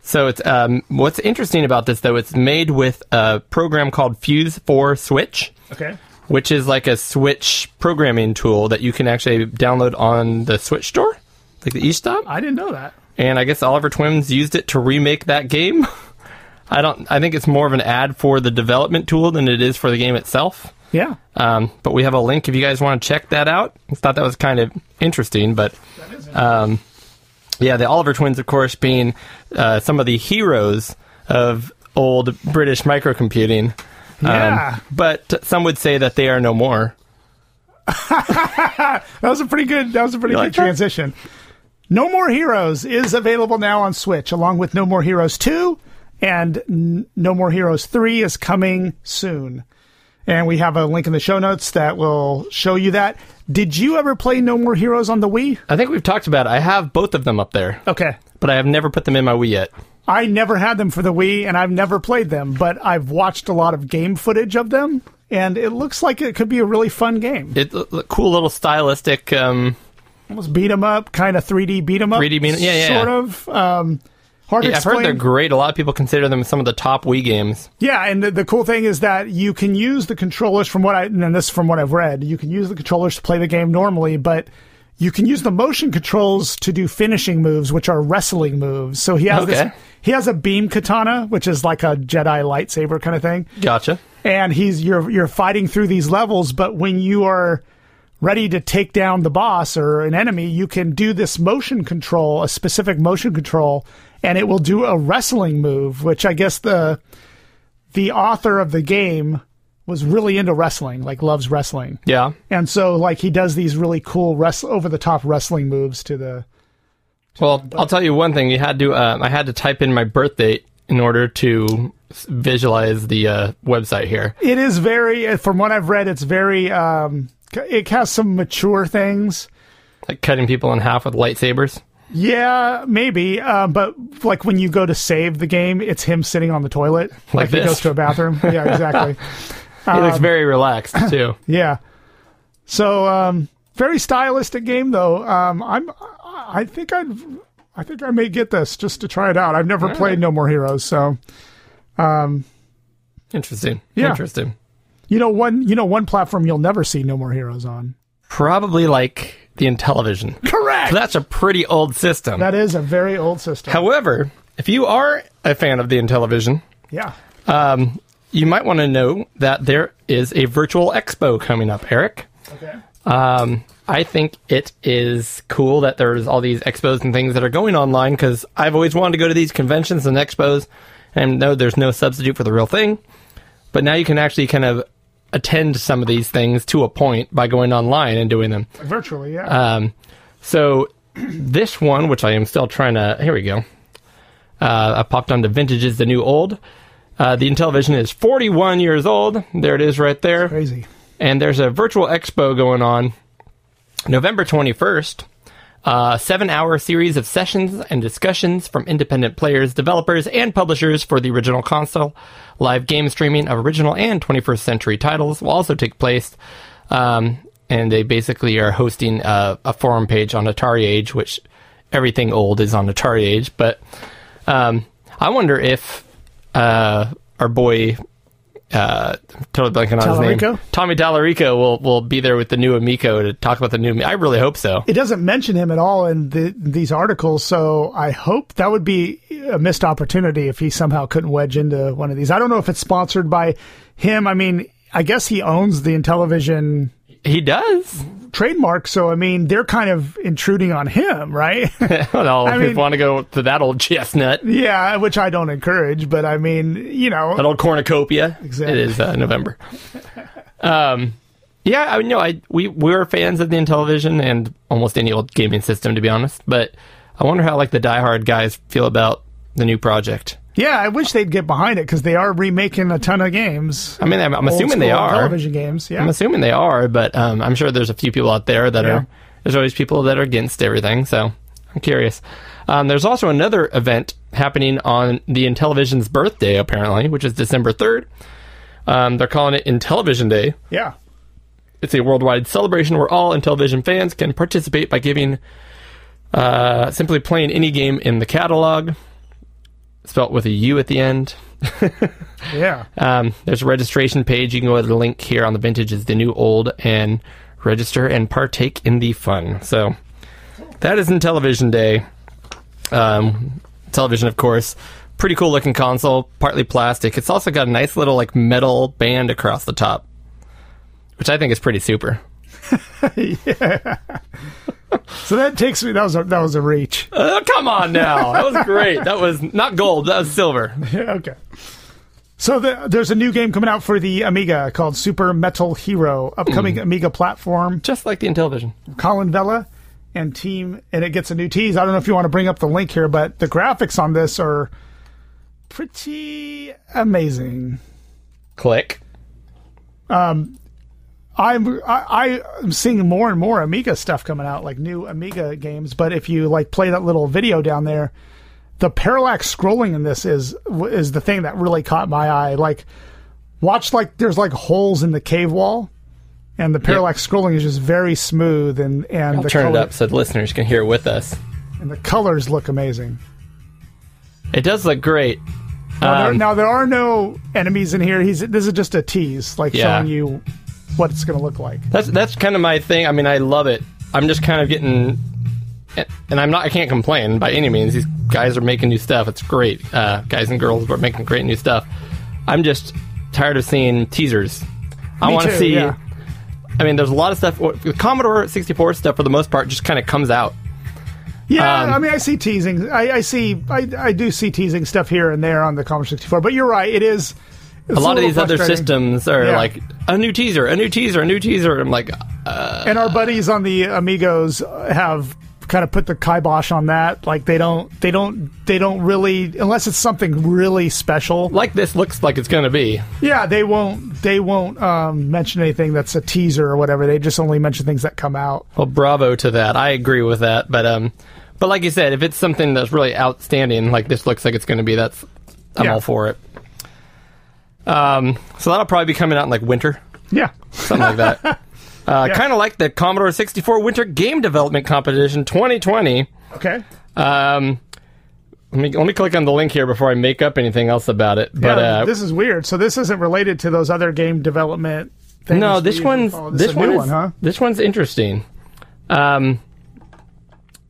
so it's um, what's interesting about this, though, it's made with a program called Fuse for Switch. Okay. Which is like a Switch programming tool that you can actually download on the Switch store, like the eShop. I didn't know that. And I guess Oliver Twins used it to remake that game. I don't. I think it's more of an ad for the development tool than it is for the game itself. Yeah. Um, but we have a link if you guys want to check that out. I thought that was kind of interesting, but that is interesting. Um, yeah, the Oliver Twins, of course, being uh, some of the heroes of old British microcomputing. Yeah. Um, but some would say that they are no more. that was a pretty good. That was a pretty you good like transition. That? No More Heroes is available now on Switch, along with No More Heroes two. And No More Heroes three is coming soon. And we have a link in the show notes that will show you that. Did you ever play No More Heroes on the Wii? I think we've talked about it. I have both of them up there. Okay. But I have never put them in my Wii yet. I never had them for the Wii, and I've never played them. But I've watched a lot of game footage of them, and it looks like it could be a really fun game. It's a cool little stylistic... Um, almost beat 'em up, kind of three D beat 'em up. three D beat 'em up, yeah, yeah. Sort yeah. of... Um, Hard to yeah, I've heard they're great. A lot of people consider them some of the top Wii games. Yeah, and the, the cool thing is that you can use the controllers from what I and this is from what I've read. You can use the controllers to play the game normally, but you can use the motion controls to do finishing moves, which are wrestling moves. So he has okay. this, he has a beam katana, which is like a Jedi lightsaber kind of thing. Gotcha. And he's you're you're fighting through these levels, but when you are ready to take down the boss or an enemy, you can do this motion control, a specific motion control, and it will do a wrestling move, which I guess the the author of the game was really into wrestling, like loves wrestling. Yeah. And so like he does these really cool rest- over-the-top wrestling moves to the... To well, the I'll tell you one thing. You had to. Uh, I had to type in my birth date in order to visualize the uh, website here. It is very... From what I've read, it's very... Um, it has some mature things. Like cutting people in half with lightsabers? Yeah, maybe. Uh, but like when you go to save the game, it's him sitting on the toilet. Like, like this. He goes to a bathroom. Yeah, exactly. He um, looks very relaxed, too. Yeah. So, um, very stylistic game, though. Um, I'm, I think I I think I may get this just to try it out. I've never All played right. No More Heroes, so... Um, Interesting. Yeah. Interesting. You know one. You know one platform you'll never see No More Heroes on. Probably like the Intellivision. Correct. So that's a pretty old system. That is a very old system. However, if you are a fan of the Intellivision, yeah, um, you might want to know that there is a virtual expo coming up, Eric. Okay. Um, I think it is cool that there's all these expos and things that are going online because I've always wanted to go to these conventions and expos, and no, there's no substitute for the real thing. But now you can actually kind of attend some of these things to a point by going online and doing them virtually. Yeah. Um, so this one, which I am still trying to, here we go. Uh, I popped onto Vintage is the New Old. Uh, the Intellivision is forty-one years old. There it is right there. That's crazy. And there's a virtual expo going on November twenty-first, uh, seven hour series of sessions and discussions from independent players, developers, and publishers for the original console. Live game streaming of original and twenty-first century titles will also take place. Um, and they basically are hosting a, a forum page on Atari Age, which everything old is on Atari Age. But um, I wonder if uh, our boy, uh, I'm totally blanking on his name. Tommy Dallarico will will be there with the new Amico to talk about the new. I really hope so. It doesn't mention him at all in the, these articles, so I hope that would be a missed opportunity if he somehow couldn't wedge into one of these. I don't know if it's sponsored by him. I mean, I guess he owns the Intellivision. He does. Trademark, so I mean, they're kind of intruding on him, right? Well, I mean, want to go to that old chestnut. Yeah, which I don't encourage, but I mean, you know. That old cornucopia. Exactly. It is uh, November. um, yeah, I mean, no, I, we, we're fans of the Intellivision and almost any old gaming system, to be honest, but I wonder how, like, the diehard guys feel about the new project. Yeah, I wish they'd get behind it because they are remaking a ton of games. I mean, I'm, I'm assuming they are. Television games, yeah. I'm assuming they are, but um, I'm sure there's a few people out there that yeah. are... There's always people that are against everything, so I'm curious. Um, there's also another event happening on the Intellivision's birthday, apparently, which is December third. Um, they're calling it Intellivision Day. Yeah. It's a worldwide celebration where all Intellivision fans can participate by giving... Uh, simply playing any game in the catalog... spelt with a U at the end. Yeah. Um, there's a registration page. You can go to the link here on the Vintage is the New Old and register and partake in the fun. So that is Intellivision Day. Um, Intellivision, of course. Pretty cool looking console, partly plastic. It's also got a nice little like metal band across the top, which I think is pretty super. Yeah. So that takes me. That was a, that was a reach. Uh, come on now, that was great. That was not gold. That was silver. Yeah, okay. So the, there's a new game coming out for the Amiga called Super Metal Hero, upcoming mm. Amiga platform, just like the Intellivision. Colin Vela and team, and it gets a new tease. I don't know if you want to bring up the link here, but the graphics on this are pretty amazing. Click. Um. I'm I, I'm seeing more and more Amiga stuff coming out, like new Amiga games. But if you like play that little video down there, the parallax scrolling in this is is the thing that really caught my eye. Like, watch like there's like holes in the cave wall, and the parallax yep. scrolling is just very smooth and and I'll the turn color, it up so the listeners can hear it with us. And the colors look amazing. It does look great. Now, um, there, now there are no enemies in here. He's this is just a tease, like yeah. showing you what it's going to look like. That's that's kind of my thing. I mean, I love it. I'm just kind of getting, and I'm not. I can't complain by any means. These guys are making new stuff. It's great. Uh, guys and girls are making great new stuff. I'm just tired of seeing teasers. I want to see. Yeah. I mean, there's a lot of stuff. The Commodore sixty-four stuff, for the most part, just kind of comes out. Yeah, um, I mean, I see teasing. I, I see. I I do see teasing stuff here and there on the Commodore sixty-four. But you're right. It is. It's a lot a of these other systems are yeah. like a new teaser, a new teaser, a new teaser. I'm like, uh, and our buddies on the Amigos have kind of put the kibosh on that. Like they don't, they don't, they don't really, unless it's something really special. Like this looks like it's going to be. Yeah, they won't, they won't um, mention anything that's a teaser or whatever. They just only mention things that come out. Well, bravo to that. I agree with that, but um, but like you said, if it's something that's really outstanding, like this looks like it's going to be, that's I'm yeah. all for it. Um, so that'll probably be coming out in like winter. Yeah. Something like that. Uh, yeah. Kind of like the Commodore sixty-four Winter Game Development Competition twenty twenty. Okay. Um, let me, let me click on the link here before I make up anything else about it. But yeah, uh, this is weird. So this isn't related to those other game development things. No, this one's, oh, this, this one, is, one huh? This one's interesting. Um,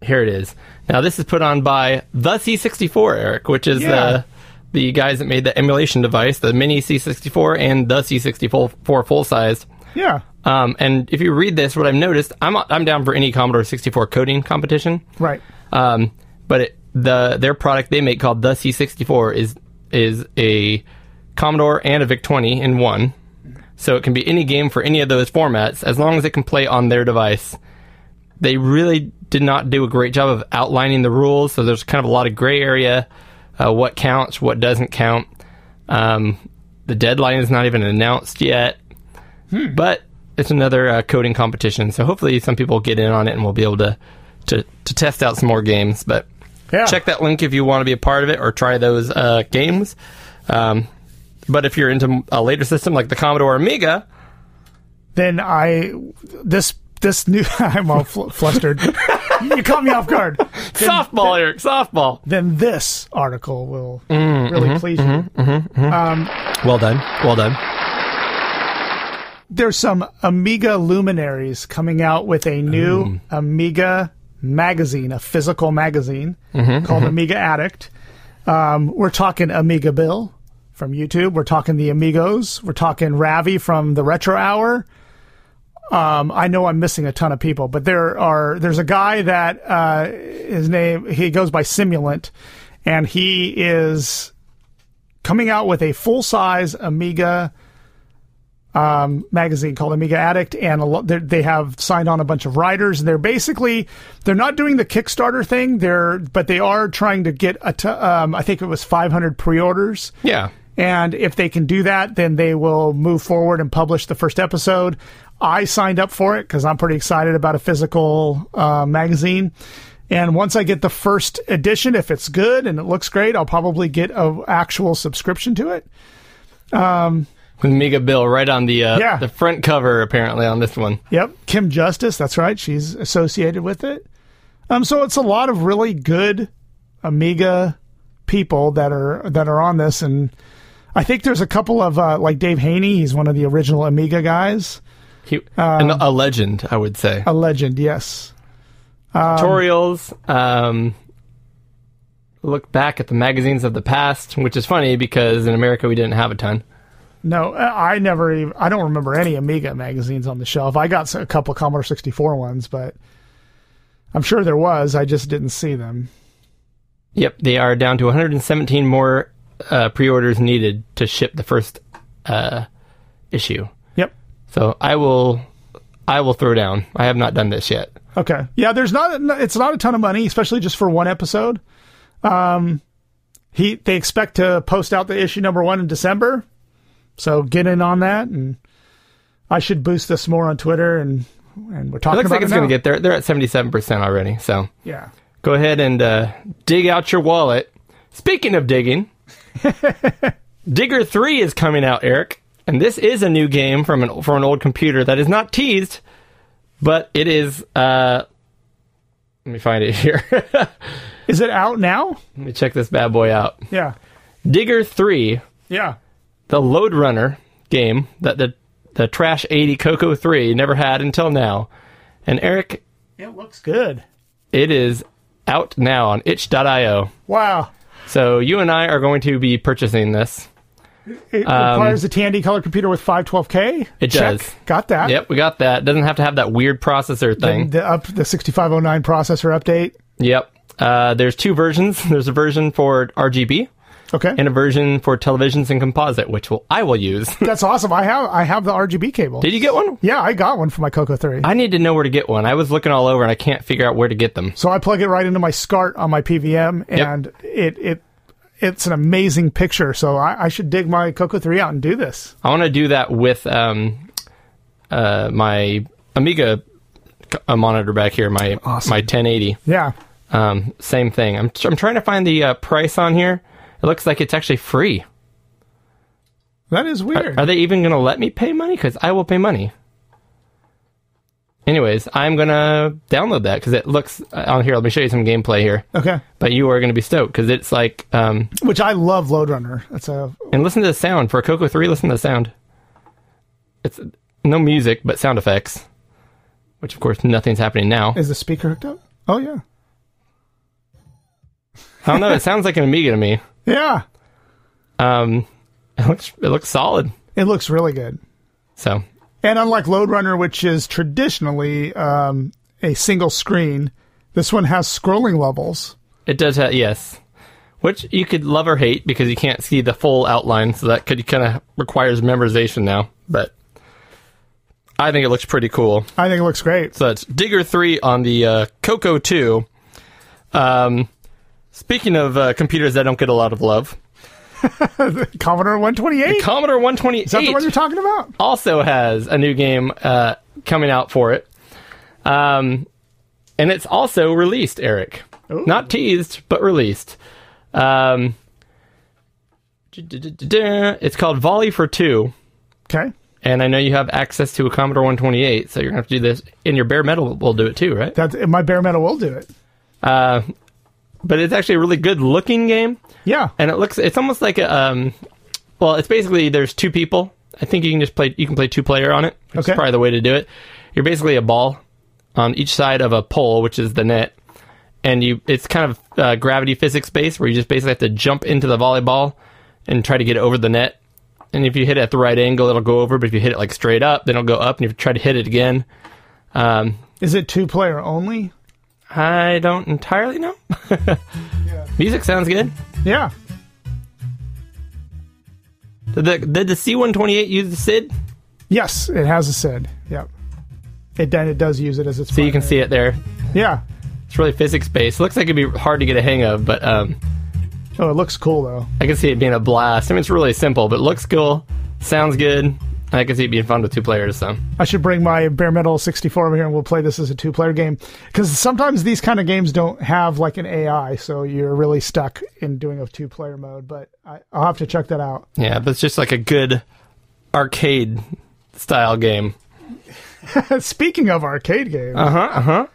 here it is. Now this is put on by The C sixty-four, Eric, which is, yeah. uh, the guys that made the emulation device, the Mini C sixty-four and the C sixty-four full-sized. Yeah. Um, and if you read this, what I've noticed, I'm I'm down for any Commodore sixty-four coding competition. Right. Um, but it, the their product they make called the C sixty-four is is a Commodore and a V I C twenty in one. So it can be any game for any of those formats, as long as it can play on their device. They really did not do a great job of outlining the rules, so there's kind of a lot of gray area. Uh, what counts, what doesn't count. Um, the deadline is not even announced yet, hmm. but it's another uh, coding competition. So hopefully some people get in on it and we'll be able to, to, to test out some more games. But yeah. check that link if you want to be a part of it or try those uh, games. Um, but if you're into a later system like the Commodore Amiga, then I this this new I'm all fl- flustered. You caught me off guard. Then, softball, then, Eric, softball. Then this article will mm, really mm-hmm, please mm-hmm, you. Mm-hmm, mm-hmm. Um, well done. Well done. There's some Amiga luminaries coming out with a new mm. Amiga magazine, a physical magazine mm-hmm, called mm-hmm. Amiga Addict. Um, we're talking Amiga Bill from YouTube. We're talking the Amigos. We're talking Ravi from the Retro Hour. Um, I know I'm missing a ton of people, but there are there's a guy that uh, his name he goes by Simulant, and he is coming out with a full size Amiga um, magazine called Amiga Addict, and a lo- they have signed on a bunch of writers. And they're basically they're not doing the Kickstarter thing, they're but they are trying to get a t- um, I think it was five hundred pre-orders. Yeah, and if they can do that, then they will move forward and publish the first episode. I signed up for it because I'm pretty excited about a physical uh, magazine. And once I get the first edition, if it's good and it looks great, I'll probably get an actual subscription to it. Um, With Amiga Bill right on the uh, yeah. the front cover, apparently, on this one. Yep. Kim Justice, that's right. She's associated with it. Um, so it's a lot of really good Amiga people that are that are on this. And I think there's a couple of, uh, like Dave Haney, he's one of the original Amiga guys. He, um, a legend, I would say. A legend, yes. Um, Tutorials, um, look back at the magazines of the past, which is funny because in America we didn't have a ton. No, I never even, I don't remember any Amiga magazines on the shelf. I got a couple Commodore sixty-four ones, but I'm sure there was. I just didn't see them. Yep, they are down to one hundred seventeen more uh, pre-orders needed to ship the first uh, issue. So I will, I will throw down. I have not done this yet. Okay. Yeah, there's not. It's not a ton of money, especially just for one episode. Um, he they expect to post out the issue number one in December, so get in on that. And I should boost this more on Twitter. And and we're talking. It looks about like it's it going to get there. They're at seventy-seven percent already. So yeah, go ahead and uh, dig out your wallet. Speaking of digging, Digger three is coming out, Eric. And this is a new game from an for an old computer that is not teased, but it is. Uh, let me find it here. Is it out now? Let me check this bad boy out. Yeah, Digger three. Yeah, the Lode Runner game that the the Trash eighty Coco three never had until now. And Eric, it looks good. It is out now on itch dot io. Wow. So you and I are going to be purchasing this. It requires um, a Tandy color computer with five twelve K. It Check. Does. Got that. Yep, we got that. Doesn't have to have that weird processor thing. The, the, up, the sixty-five oh nine processor update. Yep. Uh, there's two versions. There's a version for R G B. Okay. And a version for televisions and composite, which will, I will use. That's awesome. I have I have the R G B cable. Did you get one? Yeah, I got one for my Coco three. I need to know where to get one. I was looking all over and I can't figure out where to get them. So I plug it right into my SCART on my P V M and yep. it... it It's an amazing picture, so I, I should dig my Coco three out and do this. I want to do that with um, uh, my Amiga uh, monitor back here, my awesome. my ten eighty. Yeah. Um, same thing. I'm I'm trying to find the uh, price on here. It looks like it's actually free. That is weird. Are, are they even going to let me pay money? Because I will pay money. Anyways, I'm going to download that because it looks... Uh, on here, let me show you some gameplay here. Okay. But you are going to be stoked because it's like... Um, Which I love Lode Runner. That's a... And listen to the sound. For Coco three, listen to the sound. It's uh, no music, but sound effects. Which, of course, nothing's happening now. Is the speaker hooked up? Oh, yeah. I don't know. It sounds like an Amiga to me. Yeah. Um, it looks, it looks solid. It looks really good. So... And unlike Lode Runner, which is traditionally um, a single screen, this one has scrolling levels. It does have, yes. Which you could love or hate because you can't see the full outline, so that could kind of requires memorization now. But I think it looks pretty cool. I think it looks great. So it's Digger three on the uh, Coco two. Um, speaking of uh, computers that don't get a lot of love... The Commodore one twenty-eight? The Commodore one twenty-eight. Is that the one you're talking about? Also has a new game uh, coming out for it. Um, and it's also released, Eric. Ooh. Not teased, but released. Um, it's called Volley for Two. Okay. And I know you have access to a Commodore one twenty-eight, so you're going to have to do this. And your bare metal will do it too, right? That's, my bare metal will do it. Uh, but it's actually a really good looking game. Yeah. And it looks, it's almost like a, um, well, it's basically, there's two people. I think you can just play, you can play two player on it. Which okay. is probably the way to do it. You're basically a ball on each side of a pole, which is the net. And you, it's kind of uh, gravity physics based, where you just basically have to jump into the volleyball and try to get over the net. And if you hit it at the right angle, it'll go over. But if you hit it like straight up, then it'll go up. And if you try to hit it again, um, is it two player only? I don't entirely know. Yeah. Music sounds good. Yeah. Did the did the C one twenty-eight use the S I D? Yes, it has a S I D. Yep. It then it does use it as its. So primary. You can see it there. Yeah. It's really physics based. Looks like it'd be hard to get a hang of, but. Um, Oh, it looks cool, though. I can see it being a blast. I mean, it's really simple, but it looks cool, sounds good. I can see it being fun with two players, so. I should bring my bare metal sixty-four over here, and we'll play this as a two-player game. Because sometimes these kind of games don't have, like, an A I, so you're really stuck in doing a two-player mode. But I, I'll have to check that out. Yeah, but it's just like a good arcade-style game. Speaking of arcade games. Uh-huh, uh-huh.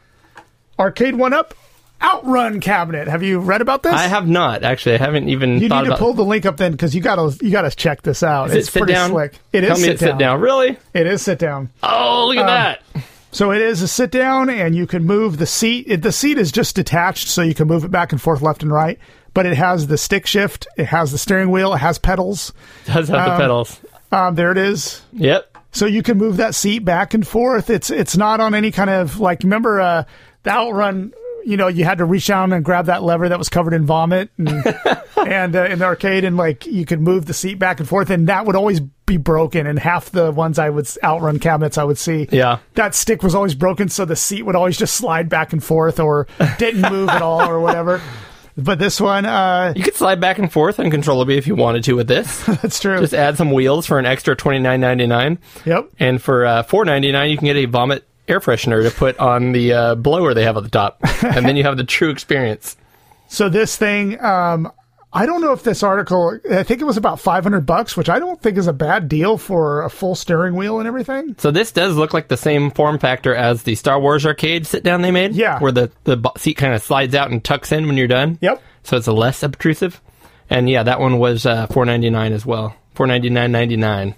Arcade one up. Outrun cabinet. Have you read about this? I have not, actually. I haven't even you thought about it. You need to pull the link up then, because you gotta you gotta check this out. Is it's it sit pretty down? Slick. It Tell is me sit, it's down. sit down. Really? It is sit down. Oh, look at um, that. So it is a sit down, and you can move the seat. It, the seat is just detached, so you can move it back and forth, left and right. But it has the stick shift. It has the steering wheel. It has pedals. It does have um, the pedals. Um, there it is. Yep. So you can move that seat back and forth. It's it's not on any kind of, like, remember uh, the Outrun... You know, you had to reach down and grab that lever that was covered in vomit and, and uh, in the arcade, and like you could move the seat back and forth, and that would always be broken. And half the ones I would Outrun cabinets I would see, yeah, that stick was always broken, so the seat would always just slide back and forth or didn't move at all or whatever. But this one, uh, you could slide back and forth uncontrollably if you wanted to with this. That's true. Just add some wheels for an extra twenty-nine ninety-nine. Yep. And for uh, four ninety-nine, you can get a vomit air freshener to put on the uh, blower they have at the top, and then you have the true experience. So this thing, um, I don't know if this article, I think it was about five hundred bucks, which I don't think is a bad deal for a full steering wheel and everything. So this does look like the same form factor as the Star Wars arcade sit-down they made, yeah, where the, the seat kind of slides out and tucks in when you're done. Yep. So it's a less obtrusive. And yeah, that one was uh, four ninety-nine as well, four ninety-nine ninety-nine.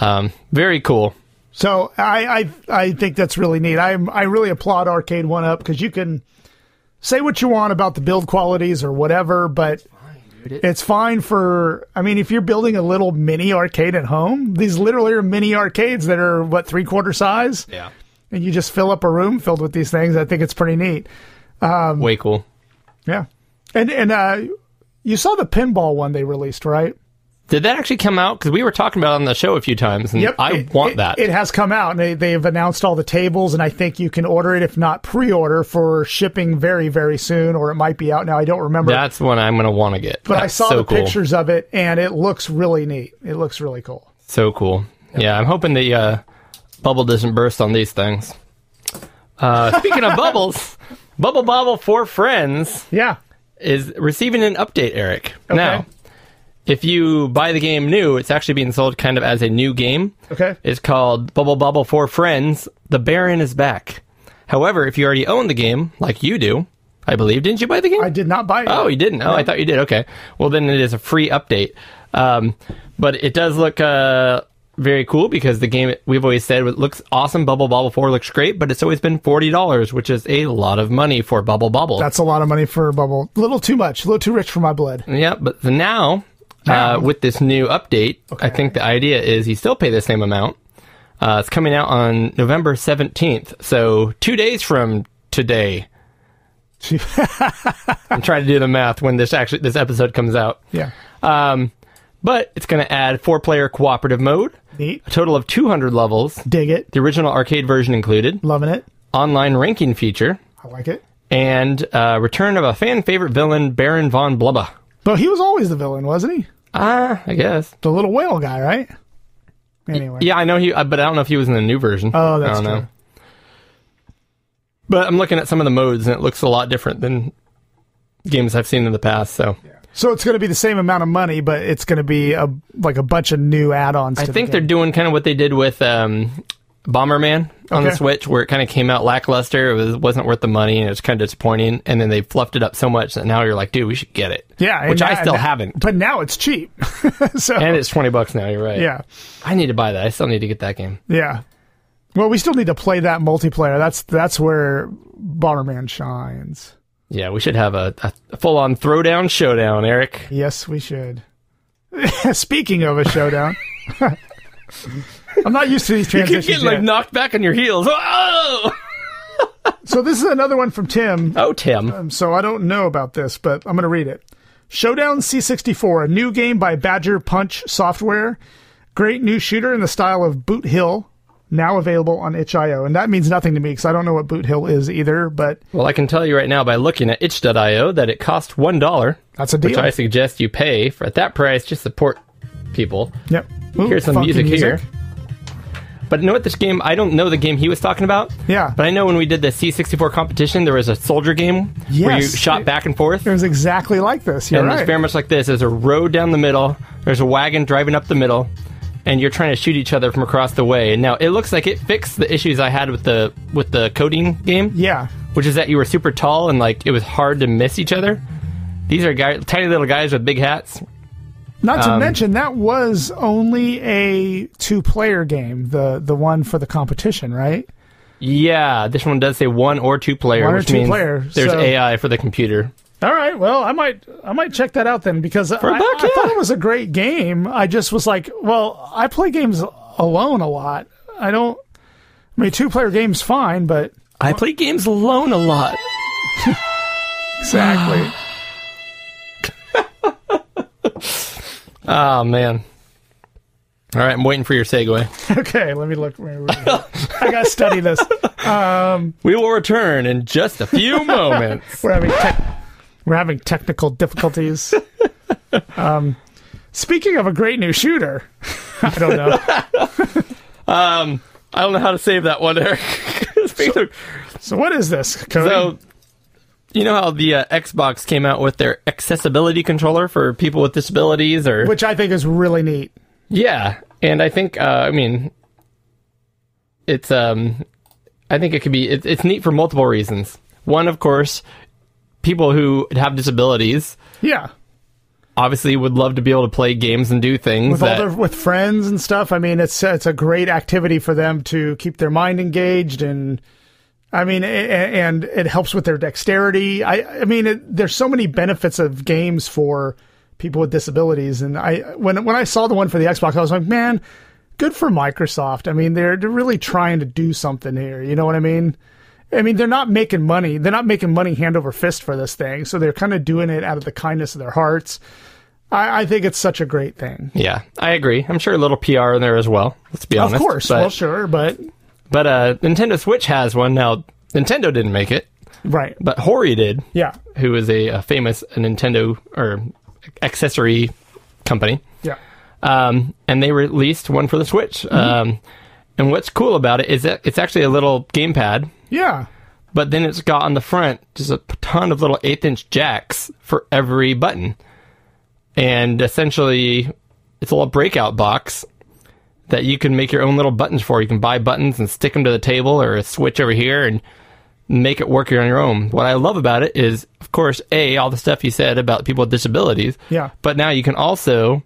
Um, very cool. So I, I I think that's really neat. I I really applaud Arcade one up, because you can say what you want about the build qualities or whatever, but it's fine, dude. It's fine for, I mean, if you're building a little mini arcade at home, these literally are mini arcades that are, what, three-quarter size? Yeah. And you just fill up a room filled with these things. I think it's pretty neat. Um, Way cool. Yeah. And, and uh, you saw the pinball one they released, right? Did that actually come out? Because we were talking about it on the show a few times, and yep, I it, want it, that. It has come out, and they, they've announced all the tables, and I think you can order it, if not pre-order, for shipping very, very soon, or it might be out now. I don't remember. That's one I'm going to want to get. But That's I saw so the cool. pictures of it, and it looks really neat. It looks really cool. So cool. Yep. Yeah, I'm hoping the uh, bubble doesn't burst on these things. Uh, speaking of bubbles, Bubble Bobble for Friends yeah. is receiving an update, Eric. Okay. Now, if you buy the game new, it's actually being sold kind of as a new game. Okay. It's called Bubble Bobble for Friends, The Baron is Back. However, if you already own the game, like you do, I believe, didn't you buy the game? I did not buy it. Oh, you didn't? Oh, no. I thought you did. Okay. Well, then it is a free update. Um, but it does look uh, very cool, because the game, we've always said, it looks awesome. Bubble Bobble four looks great, but it's always been forty dollars, which is a lot of money for Bubble Bobble. That's a lot of money for Bubble. A little too much. A little too rich for my blood. Yeah, but now... Uh, with this new update, okay. I think the idea is you still pay the same amount. Uh, it's coming out on November seventeenth, so two days from today. I'm trying to do the math when this actually this episode comes out. Yeah. Um, but it's going to add four-player cooperative mode. Neat. A total of two hundred levels. Dig it. The original arcade version included. Loving it. Online ranking feature. I like it. And uh, return of a fan-favorite villain, Baron Von Blubba. But he was always the villain, wasn't he? Ah, uh, I guess. The little whale guy, right? Anyway. Yeah, I know he, but I don't know if he was in the new version. Oh, that's I don't true. Know. But I'm looking at some of the modes, and it looks a lot different than games I've seen in the past, so. Yeah. So it's going to be the same amount of money, but it's going to be a like a bunch of new add-ons. I to think the game. They're doing kind of what they did with um, Bomberman on okay. the Switch, where it kind of came out lackluster. It was, wasn't worth the money, and it was kind of disappointing. And then they fluffed it up so much that now you're like, dude, we should get it. Yeah, which I now, still now, haven't. But now it's cheap, so and it's twenty bucks now. You're right. Yeah, I need to buy that. I still need to get that game. Yeah. Well, we still need to play that multiplayer. That's that's where Bomberman shines. Yeah, we should have a, a full-on throwdown showdown, Eric. Yes, we should. Speaking of a showdown, I'm not used to these transitions. You keep getting like, knocked back on your heels. Oh! So this is another one from Tim. Oh, Tim. Um, so I don't know about this, but I'm going to read it. Showdown C sixty-four, a new game by Badger Punch Software. Great new shooter in the style of Boot Hill. Now available on itch dot i o. And that means nothing to me because I don't know what Boot Hill is either. But well, I can tell you right now by looking at itch dot i o that it costs one dollar. That's a deal. Which I suggest you pay. For at that price, just support people. Yep. Ooh, here's some music, music here. But you know what this game... I don't know the game he was talking about. Yeah. But I know when we did the C sixty-four competition, there was a soldier game yes. where you shot back and forth. It was exactly like this. You're and right. It's very much like this. There's a road down the middle. There's a wagon driving up the middle. And you're trying to shoot each other from across the way. And now it looks like it fixed the issues I had with the with the coding game. Yeah, which is that you were super tall and like it was hard to miss each other. These are guys, tiny little guys with big hats. Not to um, mention that was only a two-player game. The the one for the competition, right? Yeah, this one does say one or two player, one or which two means player, there's so. A I for the computer. All right, well, I might I might check that out then because I, buck, yeah. I thought it was a great game. I just was like, well, I play games alone a lot. I don't... I mean, two-player game's fine, but... I play games alone a lot. Exactly. Oh, man. All right, I'm waiting for your segue. Okay, let me look. Let me look. I got to study this. Um, we will return in just a few moments. We're having... Tech- We're having technical difficulties. um, speaking of a great new shooter, I don't know. um, I don't know how to save that one, Eric. so, of, so what is this, Cody? So, you know how the uh, Xbox came out with their accessibility controller for people with disabilities? Or which I think is really neat. Yeah, and I think, uh, I mean, it's, um, I think it could be, it, it's neat for multiple reasons. One, of course... people who have disabilities, yeah, obviously would love to be able to play games and do things with, that, all their, with friends and stuff. I mean, it's it's a great activity for them to keep their mind engaged, and I mean, it, and it helps with their dexterity. I, I mean, it, there's so many benefits of games for people with disabilities, and I when when I saw the one for the Xbox, I was like, man, good for Microsoft. I mean, they're they're really trying to do something here. You know what I mean? I mean, they're not making money. They're not making money hand over fist for this thing. So they're kind of doing it out of the kindness of their hearts. I, I think it's such a great thing. Yeah, I agree. I'm sure a little P R in there as well. Let's be honest. Of course. But, well, sure, but... But uh, Nintendo Switch has one. Now, Nintendo didn't make it. Right. But Hori did. Yeah. Who is a, a famous Nintendo or accessory company. Yeah. Um, and they released one for the Switch. Mm-hmm. Um, and what's cool about it is that it's actually a little gamepad. Yeah. But then it's got on the front just a ton of little eighth-inch jacks for every button. And essentially, it's a little breakout box that you can make your own little buttons for. You can buy buttons and stick them to the table or a switch over here and make it work on your own. What I love about it is, of course, A, all the stuff you said about people with disabilities. Yeah. But now you can also...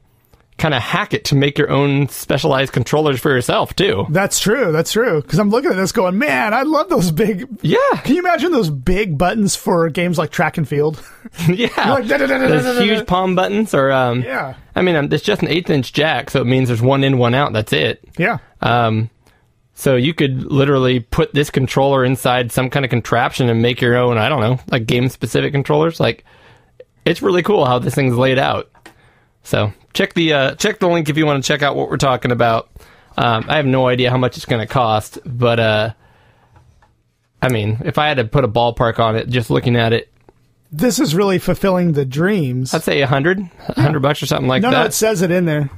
kind of hack it to make your own specialized controllers for yourself too. That's true. That's true. Because I'm looking at this going, man, I love those big. Yeah. Can you imagine those big buttons for games like track and field? Yeah. Like, those huge palm buttons or um. Yeah. I mean, it's just an eighth-inch jack, so it means there's one in, one out. That's it. Yeah. Um. So you could literally put this controller inside some kind of contraption and make your own. I don't know, like game-specific controllers. Like, it's really cool how this thing's laid out. So check the uh, check the link if you want to check out what we're talking about. Um, I have no idea how much it's going to cost, but uh, I mean, if I had to put a ballpark on it, just looking at it, this is really fulfilling the dreams. I'd say a hundred, a hundred bucks or something like no, that. No, it says it in there.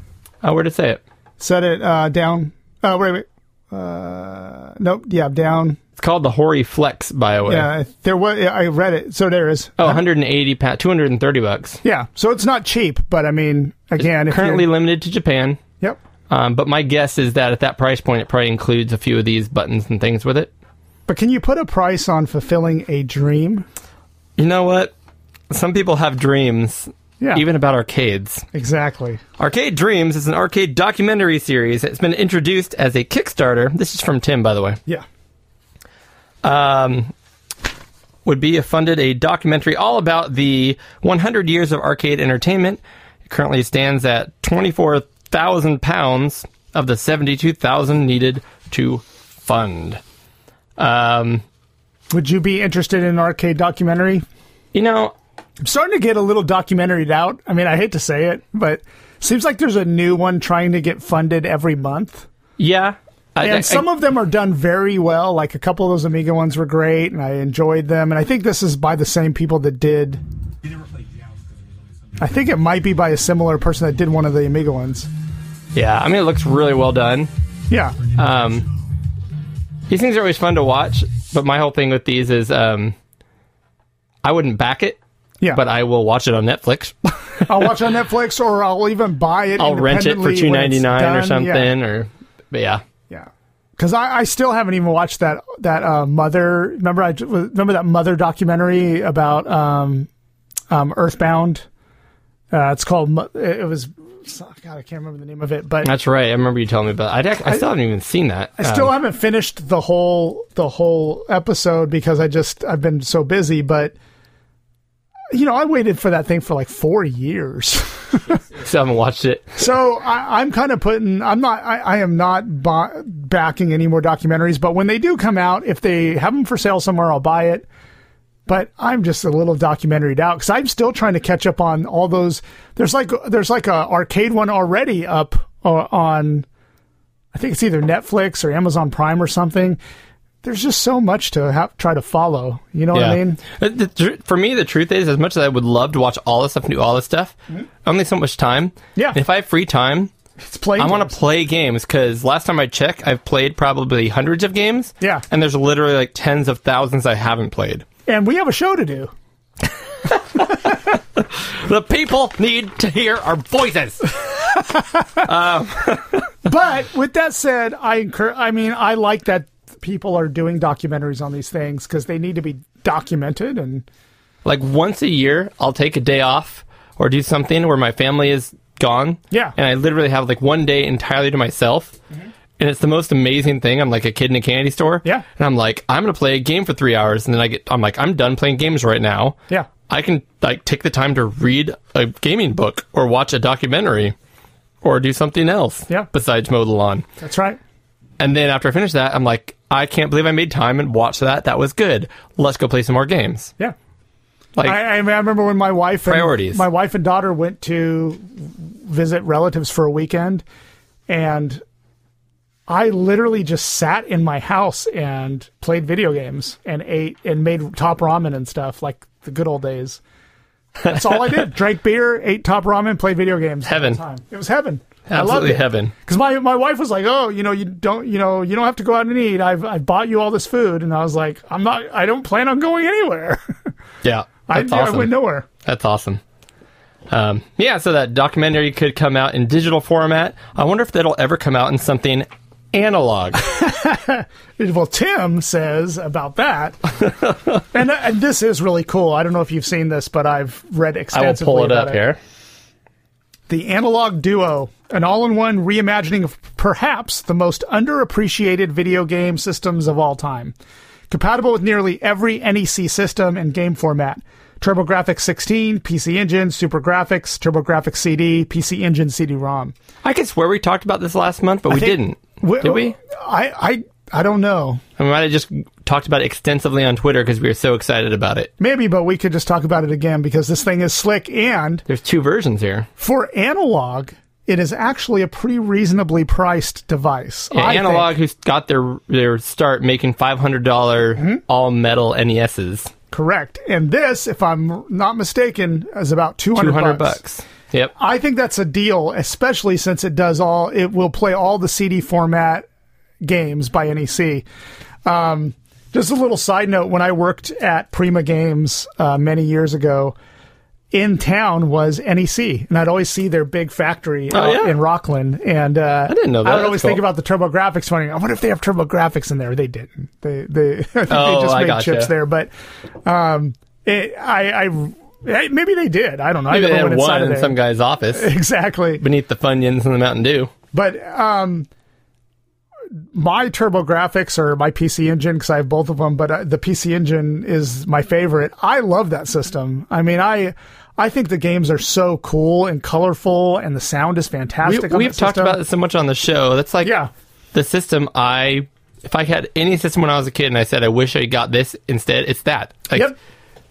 Oh, where'd it say it? Said it uh, down. Oh, wait, wait. Uh, nope. Yeah, down. called the Hori Flex, by the way. Yeah, there was, I read it, so there is. Oh, one hundred eighty pounds, two hundred thirty bucks. Yeah, so it's not cheap, but I mean, again... It's if currently limited to Japan. Yep. Um, but my guess is that at that price point, it probably includes a few of these buttons and things with it. But can you put a price on fulfilling a dream? You know what? Some people have dreams... Yeah. Even about arcades. Exactly. Arcade Dreams is an arcade documentary series that's been introduced as a Kickstarter. This is from Tim, by the way. Yeah. Um, would be a funded a documentary all about the one hundred years of arcade entertainment. It currently stands at twenty-four thousand pounds of the seventy-two thousand needed to fund. Um, would you be interested in an arcade documentary? You know... I'm starting to get a little documentaried out. I mean, I hate to say it, but seems like there's a new one trying to get funded every month. Yeah. I, and I, some I, of them are done very well. Like, a couple of those Amiga ones were great, and I enjoyed them. And I think this is by the same people that did... I think it might be by a similar person that did one of the Amiga ones. Yeah, I mean, it looks really well done. Yeah. Um, these things are always fun to watch, but my whole thing with these is um, I wouldn't back it. Yeah. But I will watch it on Netflix. I'll watch it on Netflix, or I'll even buy it. I'll rent it for two ninety-nine or something. Yeah. Or, but yeah, yeah. Because I, I still haven't even watched that that uh, Mother. Remember, I remember that Mother documentary about um, um, Earthbound. Uh, it's called. It was. God, I can't remember the name of it. But that's right. I remember you telling me about. I'd, I still I, haven't even seen that. I still um, haven't finished the whole the whole episode because I just I've been so busy, but. You know, I waited for that thing for like four years. So I haven't watched it. So I, I'm kind of putting, I'm not, I, I am not bu- backing any more documentaries, but when they do come out, if they have them for sale somewhere, I'll buy it. But I'm just a little documentaried out because I'm still trying to catch up on all those. There's like, there's like a arcade one already up uh, on, I think it's either Netflix or Amazon Prime or something. There's just so much to have, try to follow. You know yeah. what I mean? The, the tr- for me, the truth is, as much as I would love to watch all this stuff and do all this stuff, mm-hmm. only so much time. Yeah. And if I have free time, it's play I want to play games because last time I checked, I've played probably hundreds of games. Yeah. And there's literally like tens of thousands I haven't played. And we have a show to do. The people need to hear our voices. um. But with that said, I incur- I mean, I like that. People are doing documentaries on these things because they need to be documented. And like once a year, I'll take a day off or do something where my family is gone. Yeah. And I literally have like one day entirely to myself. Mm-hmm. And it's the most amazing thing. I'm like a kid in a candy store. Yeah. And I'm like, I'm going to play a game for three hours. And then I get, I'm like, I'm done playing games right now. Yeah. I can like take the time to read a gaming book or watch a documentary or do something else. Yeah. Besides mow the lawn. That's right. And then after I finish that, I'm like, I can't believe I made time and watched that. That was good. Let's go play some more games. Yeah. Like I, I remember when my wife and, priorities. My wife and daughter went to visit relatives for a weekend, and I literally just sat in my house and played video games and ate and made top ramen and stuff like the good old days. That's all I did. Drank beer, ate top ramen, played video games. Heaven. Time. It was heaven. Absolutely heaven. Because my, my wife was like, oh, you know, you don't, you know, you don't have to go out and eat. I've I've bought you all this food, and I was like, I'm not, I don't plan on going anywhere. Yeah, that's I, awesome. I went nowhere. That's awesome. Um, yeah, so that documentary could come out in digital format. I wonder if that'll ever come out in something analog. Well, Tim says about that, and, and this is really cool. I don't know if you've seen this, but I've read extensively. I will pull it up it. here. The Analog Duo, an all-in-one reimagining of perhaps the most underappreciated video game systems of all time. Compatible with nearly every N E C system and game format. TurboGrafx sixteen, P C Engine, SuperGrafx, TurboGrafx C D, P C Engine, C D ROM. I can swear we talked about this last month, but I we didn't. We, Did we? I, I, I don't know. I might have just talked about it extensively on Twitter because we were so excited about it. Maybe, but we could just talk about it again because this thing is slick and... There's two versions here. For analog, it is actually a pretty reasonably priced device. Yeah, analog, who's got their their start making five hundred dollars mm-hmm. all-metal N E Ses. Correct. And this, if I'm not mistaken, is about two hundred bucks. Yep. I think that's a deal, especially since it does all... It will play all the C D format games by N E C. Um... Just a little side note, when I worked at Prima Games uh, many years ago, in town was N E C, and I'd always see their big factory oh, uh, yeah. in Rockland. And uh, I didn't know that. I would That's always cool. think about the TurboGrafx one. I wonder if they have TurboGrafx in there. They didn't. They they I think oh, they just made gotcha. chips there. But um, it, I, I maybe they did. I don't know. Maybe I never they had one in there. Some guy's office, exactly beneath the Funyuns and the Mountain Dew. But um, my TurboGrafx or my P C Engine, because I have both of them. But uh, the P C Engine is my favorite. I love that system. I mean, I. I think the games are so cool and colorful, and the sound is fantastic. We, we've talked about it so much on the show. That's like yeah. the system I... If I had any system when I was a kid and I said, I wish I got this instead, it's that. Like, yep.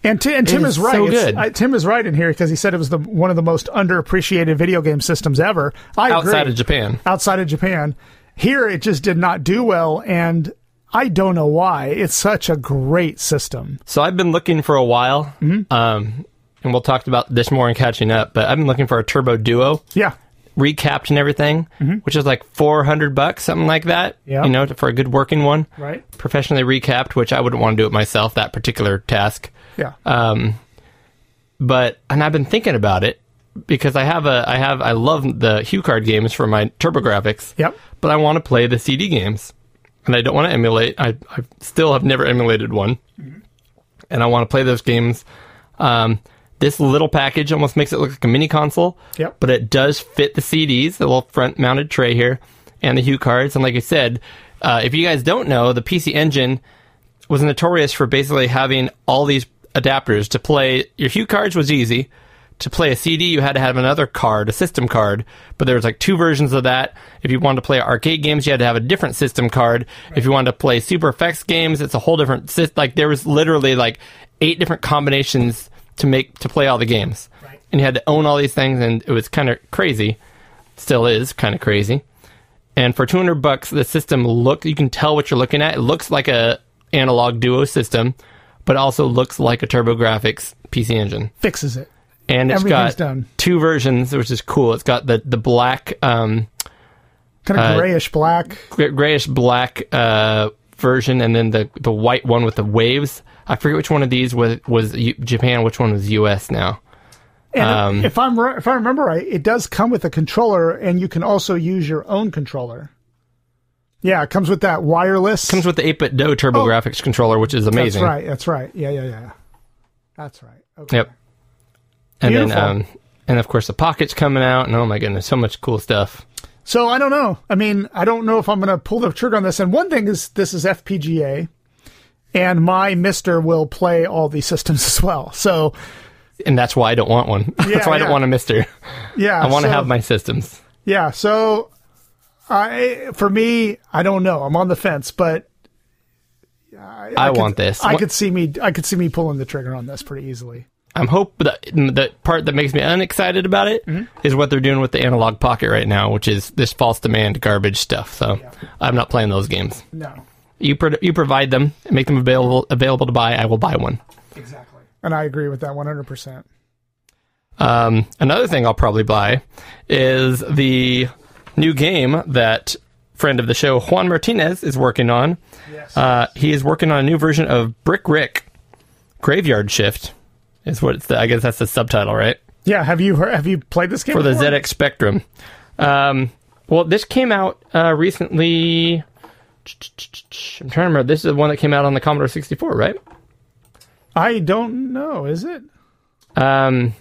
And, t- and Tim is, is right. So good. I, Tim is right in here because he said it was the one of the most underappreciated video game systems ever. I agree. Outside of Japan. Outside of Japan. Here, it just did not do well, and I don't know why. It's such a great system. So I've been looking for a while. Mm-hmm. Um... And we'll talk about this more in catching up, but I've been looking for a Turbo Duo. Yeah. Recapped and everything, mm-hmm. which is like four hundred bucks, something like that, yeah. you know, for a good working one. Right. Professionally recapped, which I wouldn't want to do it myself, that particular task. Yeah. Um, but, and I've been thinking about it because I have a, I have, I love the Hue Card games for my TurboGrafx. Yep. But I want to play the C D games and I don't want to emulate. I, I still have never emulated one. Mm-hmm. And I want to play those games. Um, This little package almost makes it look like a mini console, yep. but it does fit the C Ds, the little front-mounted tray here, and the Hue cards. And like I said, uh, if you guys don't know, the P C Engine was notorious for basically having all these adapters. To play your Hue cards was easy. To play a C D, you had to have another card, a system card, but there was like two versions of that. If you wanted to play arcade games, you had to have a different system card. Right. If you wanted to play Super Effects games, it's a whole different system. Like there was literally like eight different combinations to make to play all the games, right. and you had to own all these things, and it was kind of crazy. Still is kind of crazy. And for two hundred bucks, the system look you can tell what you're looking at. It looks like a Analog Duo system, but also looks like a TurboGrafx P C Engine. Fixes it, and it's got done. two versions, which is cool. It's got the the black, um, kind of uh, grayish black, grayish black uh, version, and then the the white one with the waves. I forget which one of these was was U- Japan, which one was U S now. And um, if I'm re- if I remember right, it does come with a controller, and you can also use your own controller. Yeah, it comes with that wireless. Comes with the eight-bit Do TurboGrafx oh, controller, which is amazing. That's right. That's right. Yeah, yeah, yeah. That's right. Okay. Yep. And Beautiful. then, um, and of course, the Pocket's coming out, and oh my goodness, so much cool stuff. So I don't know. I mean, I don't know if I'm going to pull the trigger on this. And one thing is, this is F P G A. And my mister will play all these systems as well. So, and that's why I don't want one. Yeah, that's why yeah. I don't want a mister. Yeah, I want so, to have my systems. Yeah. So, I for me, I don't know. I'm on the fence, but I, I, I could, want this. I could see me. I could see me pulling the trigger on this pretty easily. I'm hope the the part that makes me unexcited about it mm-hmm. is what they're doing with the Analog Pocket right now, which is this false demand garbage stuff. So, yeah. I'm not playing those games. No. You pro- you provide them and make them available available to buy. I will buy one. Exactly, and I agree with that one hundred percent. Another thing I'll probably buy is the new game that friend of the show Juan Martinez is working on. Yes, uh, he is working on a new version of Brick Rick Graveyard Shift. Is what it's the, I guess that's the subtitle, right? Yeah. Have you heard, have you played this game for before? The Z X Spectrum? Um, well, this came out uh, recently. I'm trying to remember. This is the one that came out on the Commodore sixty-four, right? I don't know. Is it? Um,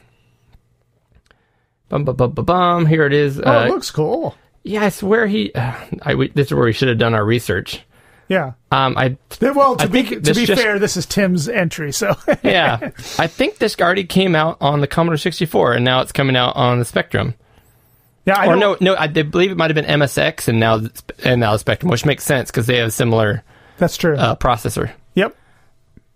bum, bum, bum, bum, bum. Here it is. Oh, uh, it looks cool. Yeah, I swear he... Uh, I, we, this is where we should have done our research. Yeah. Um, I Well, to I be, to be just, fair, this is Tim's entry, so... yeah. I think this already came out on the Commodore sixty-four, and now it's coming out on the Spectrum. Yeah, I or no, no, I believe it might have been M S X and now and now Spectrum, which makes sense because they have a similar that's true uh, processor. Yep,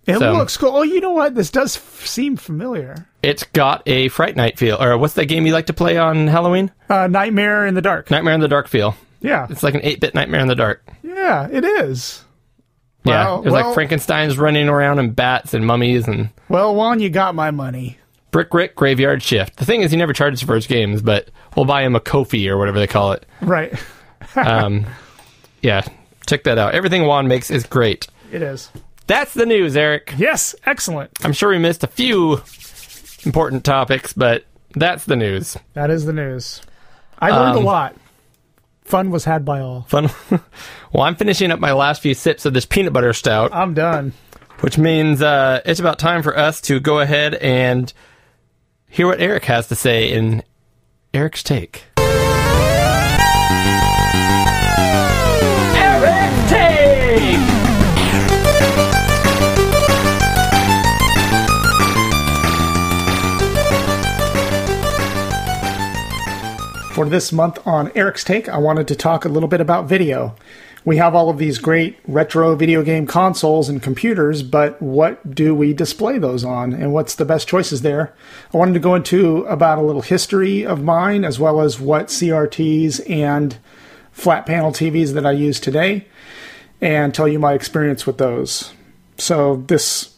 it so, looks cool. Oh, you know what? This does f- seem familiar. It's got a Fright Night feel, or what's that game you like to play on Halloween? Uh, Nightmare in the Dark. Nightmare in the Dark feel. Yeah, it's like an eight-bit Nightmare in the Dark. Yeah, it is. Yeah, wow. It was well, like Frankenstein's running around and bats and mummies and. Well, Juan, you got my money. Brick Rick Graveyard Shift. The thing is, he never charges for his games, but we'll buy him a Kofi or whatever they call it. Right. um, yeah, check that out. Everything Juan makes is great. It is. That's the news, Eric. Yes, excellent. I'm sure we missed a few important topics, but that's the news. That is the news. I learned um, a lot. Fun was had by all. Fun. Well, I'm finishing up my last few sips of this peanut butter stout. I'm done. Which means uh, it's about time for us to go ahead and hear what Eric has to say in Eric's Take. Eric's Take! For this month on Eric's Take, I wanted to talk a little bit about video. We have all of these great retro video game consoles and computers, but what do we display those on, and what's the best choices there? I wanted to go into about a little history of mine, as well as what C R Ts and flat panel T Vs that I use today, and tell you my experience with those. So this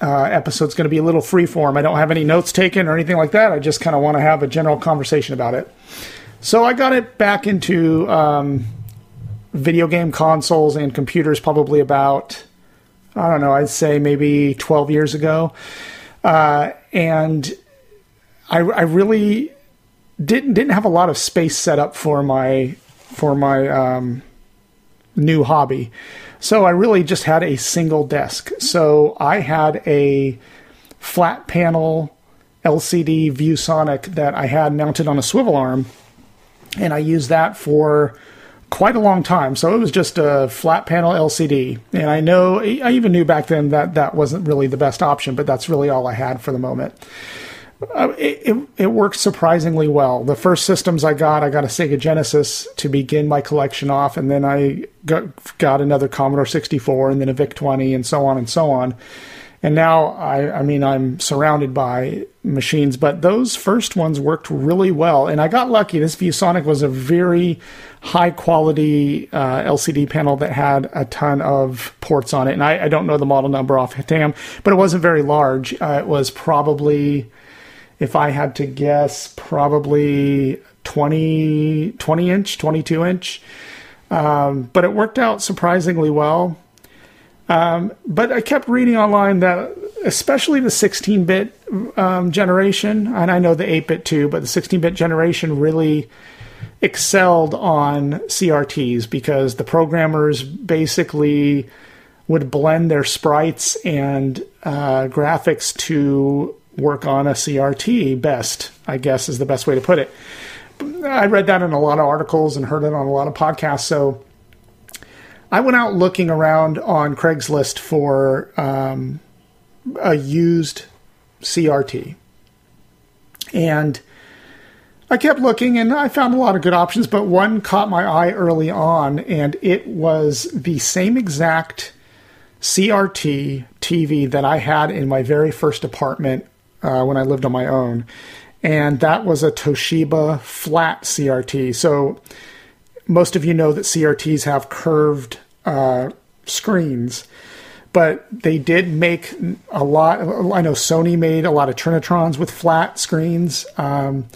uh, episode's going to be a little freeform. I don't have any notes taken or anything like that. I just kind of want to have a general conversation about it. So I got it back into um, video game consoles and computers probably about, I don't know, I'd say maybe twelve years ago. Uh, and I, I really didn't didn't have a lot of space set up for my for my um, new hobby. So I really just had a single desk. So I had a flat panel L C D ViewSonic that I had mounted on a swivel arm. And I used that for quite a long time. So it was just a flat panel L C D. And I know, I even knew back then that that wasn't really the best option, but that's really all I had for the moment. Uh, it, it, it worked surprisingly well. The first systems I got, I got a Sega Genesis to begin my collection off, and then I got, got another Commodore sixty-four, and then a V I C twenty, and so on and so on. And now, I, I mean, I'm surrounded by machines, but those first ones worked really well. And I got lucky. This ViewSonic was a very high-quality uh, L C D panel that had a ton of ports on it. And I, I don't know the model number offhand, but it wasn't very large. Uh, it was probably, if I had to guess, probably twenty, twenty-inch, twenty-two-inch. Um, but it worked out surprisingly well. Um, but I kept reading online that especially the sixteen-bit um, generation, and I know the eight-bit too, but the sixteen-bit generation really excelled on C R Ts because the programmers basically would blend their sprites and uh, graphics to work on a C R T best, I guess is the best way to put it. I read that in a lot of articles and heard it on a lot of podcasts, so I went out looking around on Craigslist for um, a used C R T. And I kept looking, and I found a lot of good options, but one caught my eye early on, and it was the same exact C R T T V that I had in my very first apartment uh, when I lived on my own. And that was a Toshiba flat C R T. So most of you know that C R Ts have curved uh, screens, but they did make a lot. I know Sony made a lot of Trinitrons with flat screens. Um,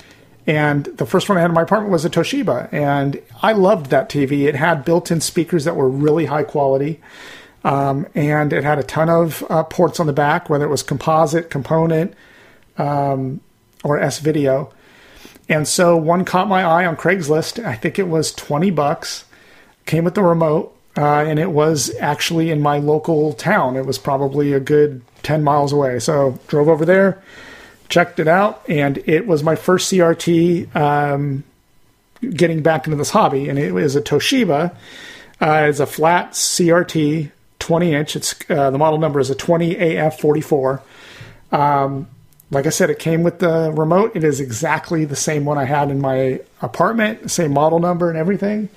and the first one I had in my apartment was a Toshiba. And I loved that T V. It had built-in speakers that were really high quality. Um, and it had a ton of uh, ports on the back, whether it was composite, component, um, or S-Video. And so one caught my eye on Craigslist. I think it was twenty bucks. Came with the remote, uh, and it was actually in my local town. It was probably a good ten miles away. So drove over there, checked it out, and it was my first C R T um, getting back into this hobby. And it was a Toshiba. Uh, it's a flat C R T, twenty-inch. It's uh, the model number is a twenty A F forty-four. Um, Like I said, it came with the remote. It is exactly the same one I had in my apartment, same model number and everything.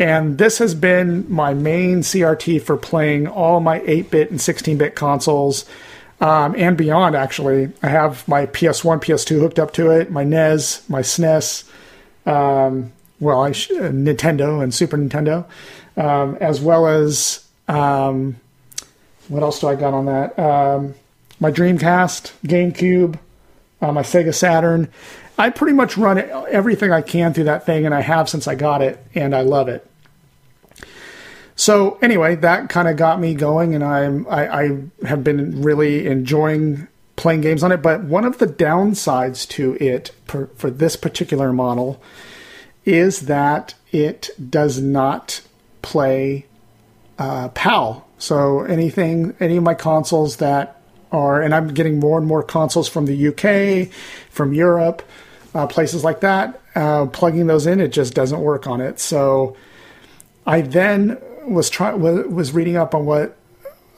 And this has been my main C R T for playing all my eight-bit and sixteen-bit consoles um, and beyond, actually. I have my P S one, P S two hooked up to it, my N E S, my S N E S, um, well, I sh- Nintendo and Super Nintendo, um, as well as, um, what else do I got on that? Um, My Dreamcast, GameCube, uh, my Sega Saturn. I pretty much run everything I can through that thing, and I have since I got it, and I love it. So anyway, that kind of got me going, and I'm, I, I have been really enjoying playing games on it. But one of the downsides to it per, for this particular model is that it does not play uh, PAL. So anything, any of my consoles that are, and I'm getting more and more consoles from the U K, from Europe, uh, places like that, uh, plugging those in, it just doesn't work on it. So I then was try, was reading up on what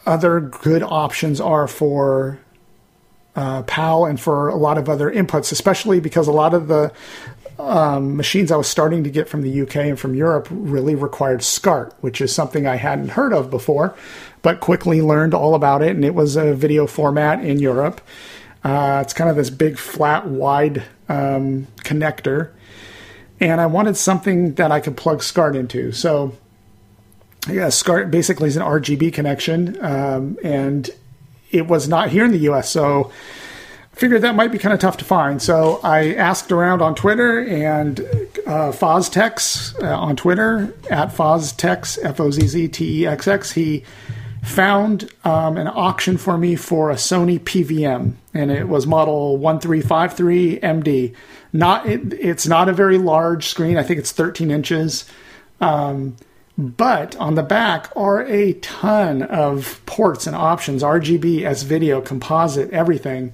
other good options are for uh, PAL and for a lot of other inputs, especially because a lot of the um, machines I was starting to get from the U K and from Europe really required SCART, which is something I hadn't heard of before, but quickly learned all about it. And it was a video format in Europe. Uh, it's kind of this big, flat, wide um, connector. And I wanted something that I could plug SCART into. So yeah, SCART basically is an R G B connection, um, and it was not here in the U S. So I figured that might be kind of tough to find. So I asked around on Twitter, and uh, Foztex uh, on Twitter, at Foztex, F O Z Z T E X X, he found um, an auction for me for a Sony P V M, and it was model one three five three M D. Not it, it's not a very large screen. I think it's thirteen inches, um, but on the back are a ton of ports and options: R G B, S video, composite, everything.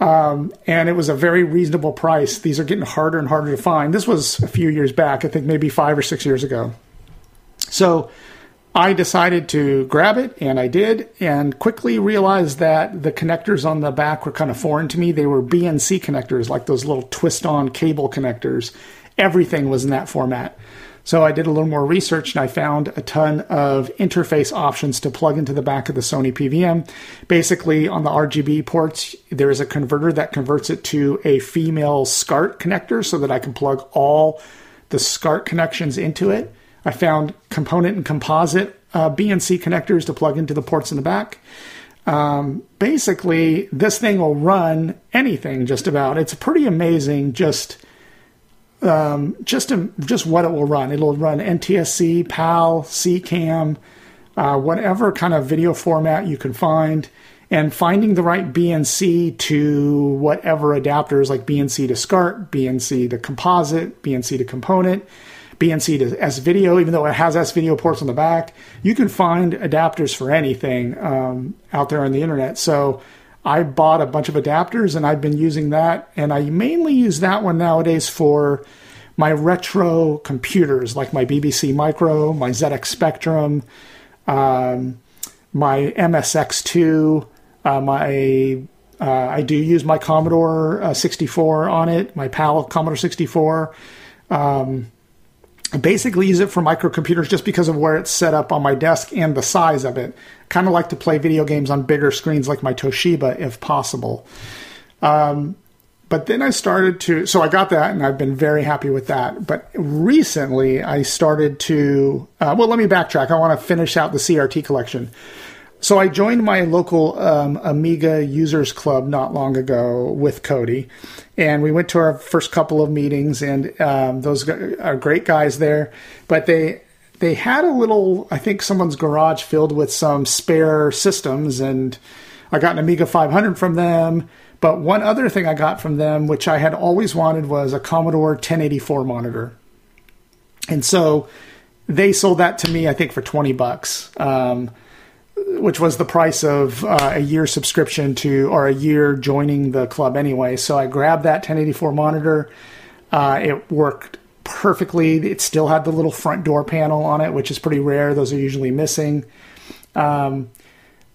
Um, and it was a very reasonable price. These are getting harder and harder to find. This was a few years back. I think maybe five or six years ago. So I decided to grab it, and I did, and quickly realized that the connectors on the back were kind of foreign to me. They were B N C connectors, like those little twist-on cable connectors. Everything was in that format. So I did a little more research, and I found a ton of interface options to plug into the back of the Sony P V M. Basically, on the R G B ports, there is a converter that converts it to a female SCART connector so that I can plug all the SCART connections into it. I found component and composite uh, B N C connectors to plug into the ports in the back. Um, basically, this thing will run anything just about. It's pretty amazing just um, just um, just what it will run. It'll run N T S C, PAL, C CAM, uh, whatever kind of video format you can find. And finding the right B N C to whatever adapters, like B N C to SCART, B N C to composite, B N C to component, B N C to S-Video, even though it has S-Video ports on the back. You can find adapters for anything um, out there on the internet. So I bought a bunch of adapters, and I've been using that. And I mainly use that one nowadays for my retro computers, like my B B C Micro, my Z X Spectrum, um, my M S X two, uh, my... Uh, I do use my Commodore uh, sixty-four on it, my PAL Commodore sixty-four. Um... I basically use it for microcomputers just because of where it's set up on my desk and the size of it. Kind of like to play video games on bigger screens like my Toshiba, if possible. Um, but then I started to... So I got that, and I've been very happy with that. But recently, I started to... Uh, well, let me backtrack. I want to finish out the C R T collection. So I joined my local um, Amiga Users Club not long ago with Cody, and we went to our first couple of meetings, and um, those are great guys there. But they they had a little, I think someone's garage filled with some spare systems, and I got an Amiga five hundred from them. But one other thing I got from them, which I had always wanted, was a Commodore ten eighty-four monitor. And so they sold that to me, I think, for twenty bucks. Um which was the price of uh, a year subscription to, or a year joining the club anyway. So I grabbed that ten eighty-four monitor. Uh, it worked perfectly. It still had the little front door panel on it, which is pretty rare. Those are usually missing. Um,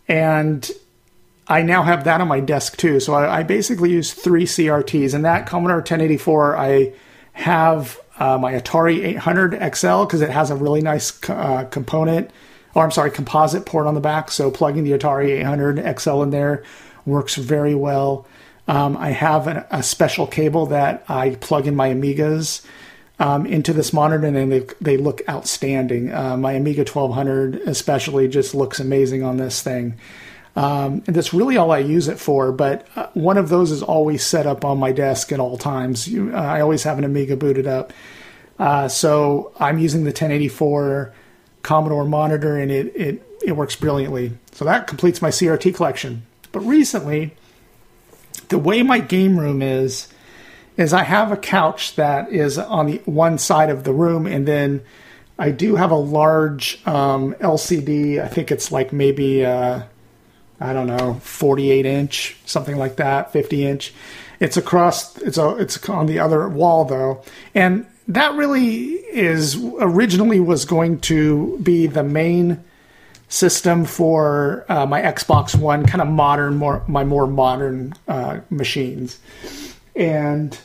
and I now have that on my desk too. So I, I basically use three C R Ts, and that Commodore ten eighty-four, I have uh, my Atari eight hundred X L, because it has a really nice uh, component Oh, I'm sorry, composite port on the back. So plugging the Atari eight hundred X L in there works very well. Um, I have an, a special cable that I plug in my Amigas um, into this monitor, and they, they look outstanding. Uh, my Amiga twelve hundred especially just looks amazing on this thing. Um, and that's really all I use it for, but one of those is always set up on my desk at all times. You, uh, I always have an Amiga booted up. Uh, so I'm using the ten eighty-four Commodore monitor, and it, it, it works brilliantly. So that completes my C R T collection. But recently, the way my game room is, is I have a couch that is on the one side of the room, and then I do have a large um, L C D. I think it's like maybe, uh, I don't know, forty-eight inch, something like that, fifty inch. It's across, it's a, it's on the other wall though, and that really is originally was going to be the main system for uh, my Xbox One, kind of modern, more my more modern uh, machines, and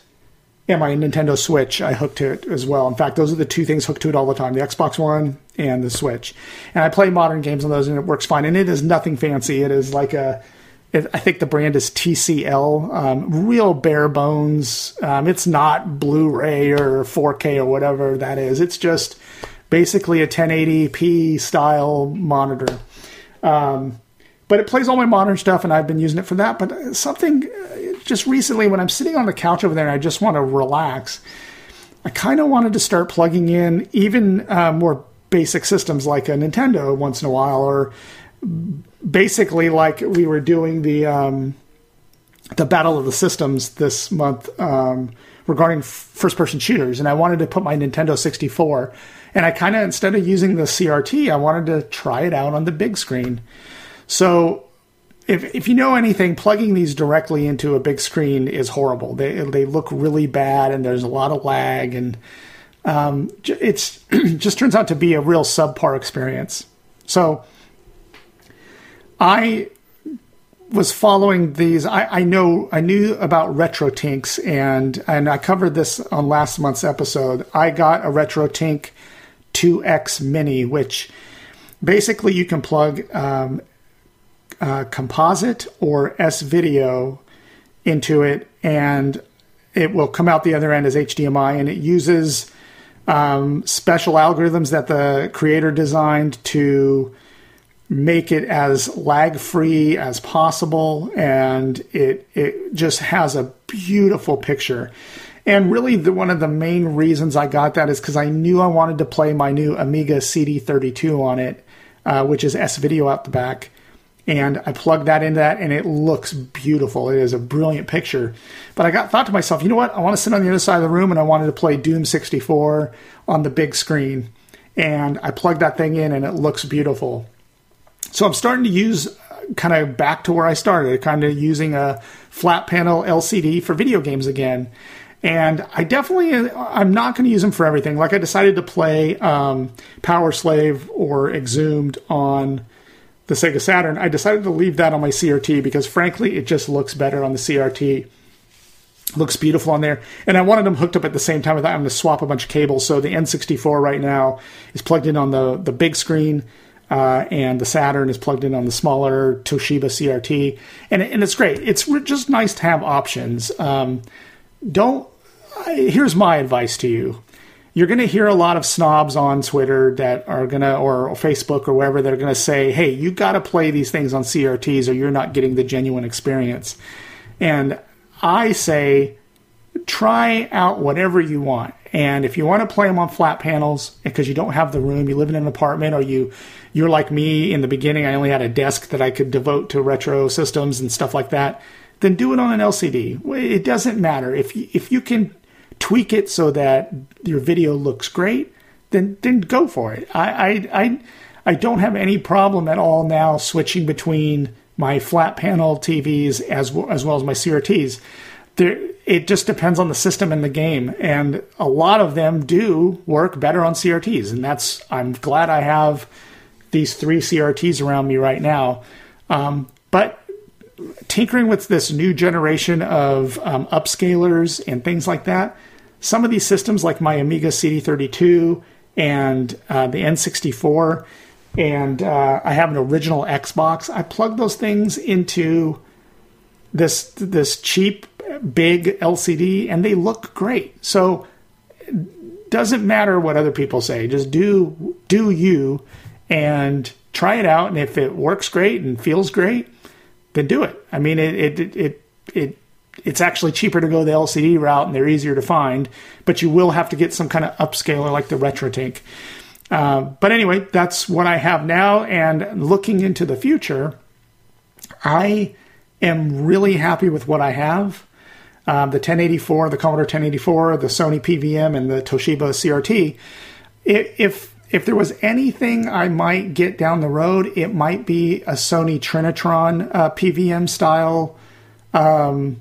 and my Nintendo Switch I hooked to it as well. In fact, those are the two things hooked to it all the time: the Xbox One and the Switch. And I play modern games on those, and it works fine. And it is nothing fancy. It is like a I think the brand is T C L, um, real bare bones. Um, it's not Blu-ray or four K or whatever that is. It's just basically a ten eighty p style monitor. Um, but it plays all my modern stuff, and I've been using it for that. But something just recently, when I'm sitting on the couch over there and I just want to relax, I kind of wanted to start plugging in even uh, more basic systems like a Nintendo once in a while, or basically like we were doing the um the Battle of the Systems this month um regarding f- first person shooters, and I wanted to put my Nintendo sixty-four, and I kind of, instead of using the C R T, I wanted to try it out on the big screen. So if if you know anything, plugging these directly into a big screen is horrible. They they look really bad, and there's a lot of lag, and um it's just turns out to be a real subpar experience. So I was following these. I, I know I knew about RetroTinks, and and I covered this on last month's episode. I got a RetroTink two X Mini, which basically you can plug um, uh, composite or S-Video into it, and it will come out the other end as H D M I, and it uses um, special algorithms that the creator designed to make it as lag-free as possible, and it it just has a beautiful picture. And really, the, one of the main reasons I got that is because I knew I wanted to play my new Amiga C D thirty-two on it, uh, which is S-Video out the back, and I plugged that into that, and it looks beautiful. It is a brilliant picture. But I got thought to myself, you know what? I want to sit on the other side of the room, and I wanted to play Doom sixty-four on the big screen, and I plugged that thing in, and it looks beautiful. So I'm starting to use kind of back to where I started, kind of using a flat panel L C D for video games again. And I definitely, I'm not going to use them for everything. Like I decided to play um, Power Slave or Exhumed on the Sega Saturn. I decided to leave that on my C R T because frankly, it just looks better on the C R T. It looks beautiful on there. And I wanted them hooked up at the same time. I thought I'm going to swap a bunch of cables. So the N sixty-four right now is plugged in on the, the big screen. Uh, and the Saturn is plugged in on the smaller Toshiba C R T, and and it's great. It's just nice to have options. Um, don't. I, here's my advice to you: you're going to hear a lot of snobs on Twitter that are gonna, or, or Facebook or wherever, that are going to say, "Hey, you got to play these things on C R Ts, or you're not getting the genuine experience." And I say, try out whatever you want. And if you want to play them on flat panels because you don't have the room, you live in an apartment, or you, you're like me in the beginning, I only had a desk that I could devote to retro systems and stuff like that, then do it on an L C D. It doesn't matter. If you, if you can tweak it so that your video looks great, then then go for it. I, I, I, I don't have any problem at all now switching between my flat panel T Vs as well as, well as my C R Ts. There, it just depends on the system and the game, and a lot of them do work better on C R Ts, and that's I'm glad I have these three C R Ts around me right now. Um, but tinkering with this new generation of um, upscalers and things like that, some of these systems like my Amiga C D thirty-two and uh, the N sixty-four, and uh, I have an original Xbox, I plug those things into this this cheap big L C D, and they look great. So it doesn't matter what other people say. Just do do you and try it out, and if it works great and feels great, then do it. I mean, it it it it it's actually cheaper to go the L C D route, and they're easier to find, but you will have to get some kind of upscaler like the RetroTink. Uh, but anyway, that's what I have now. And looking into the future, I am really happy with what I have. Um, the ten eighty-four, the Commodore ten eighty-four, the Sony P V M, and the Toshiba C R T. If if there was anything I might get down the road, it might be a Sony Trinitron uh, P V M style, um,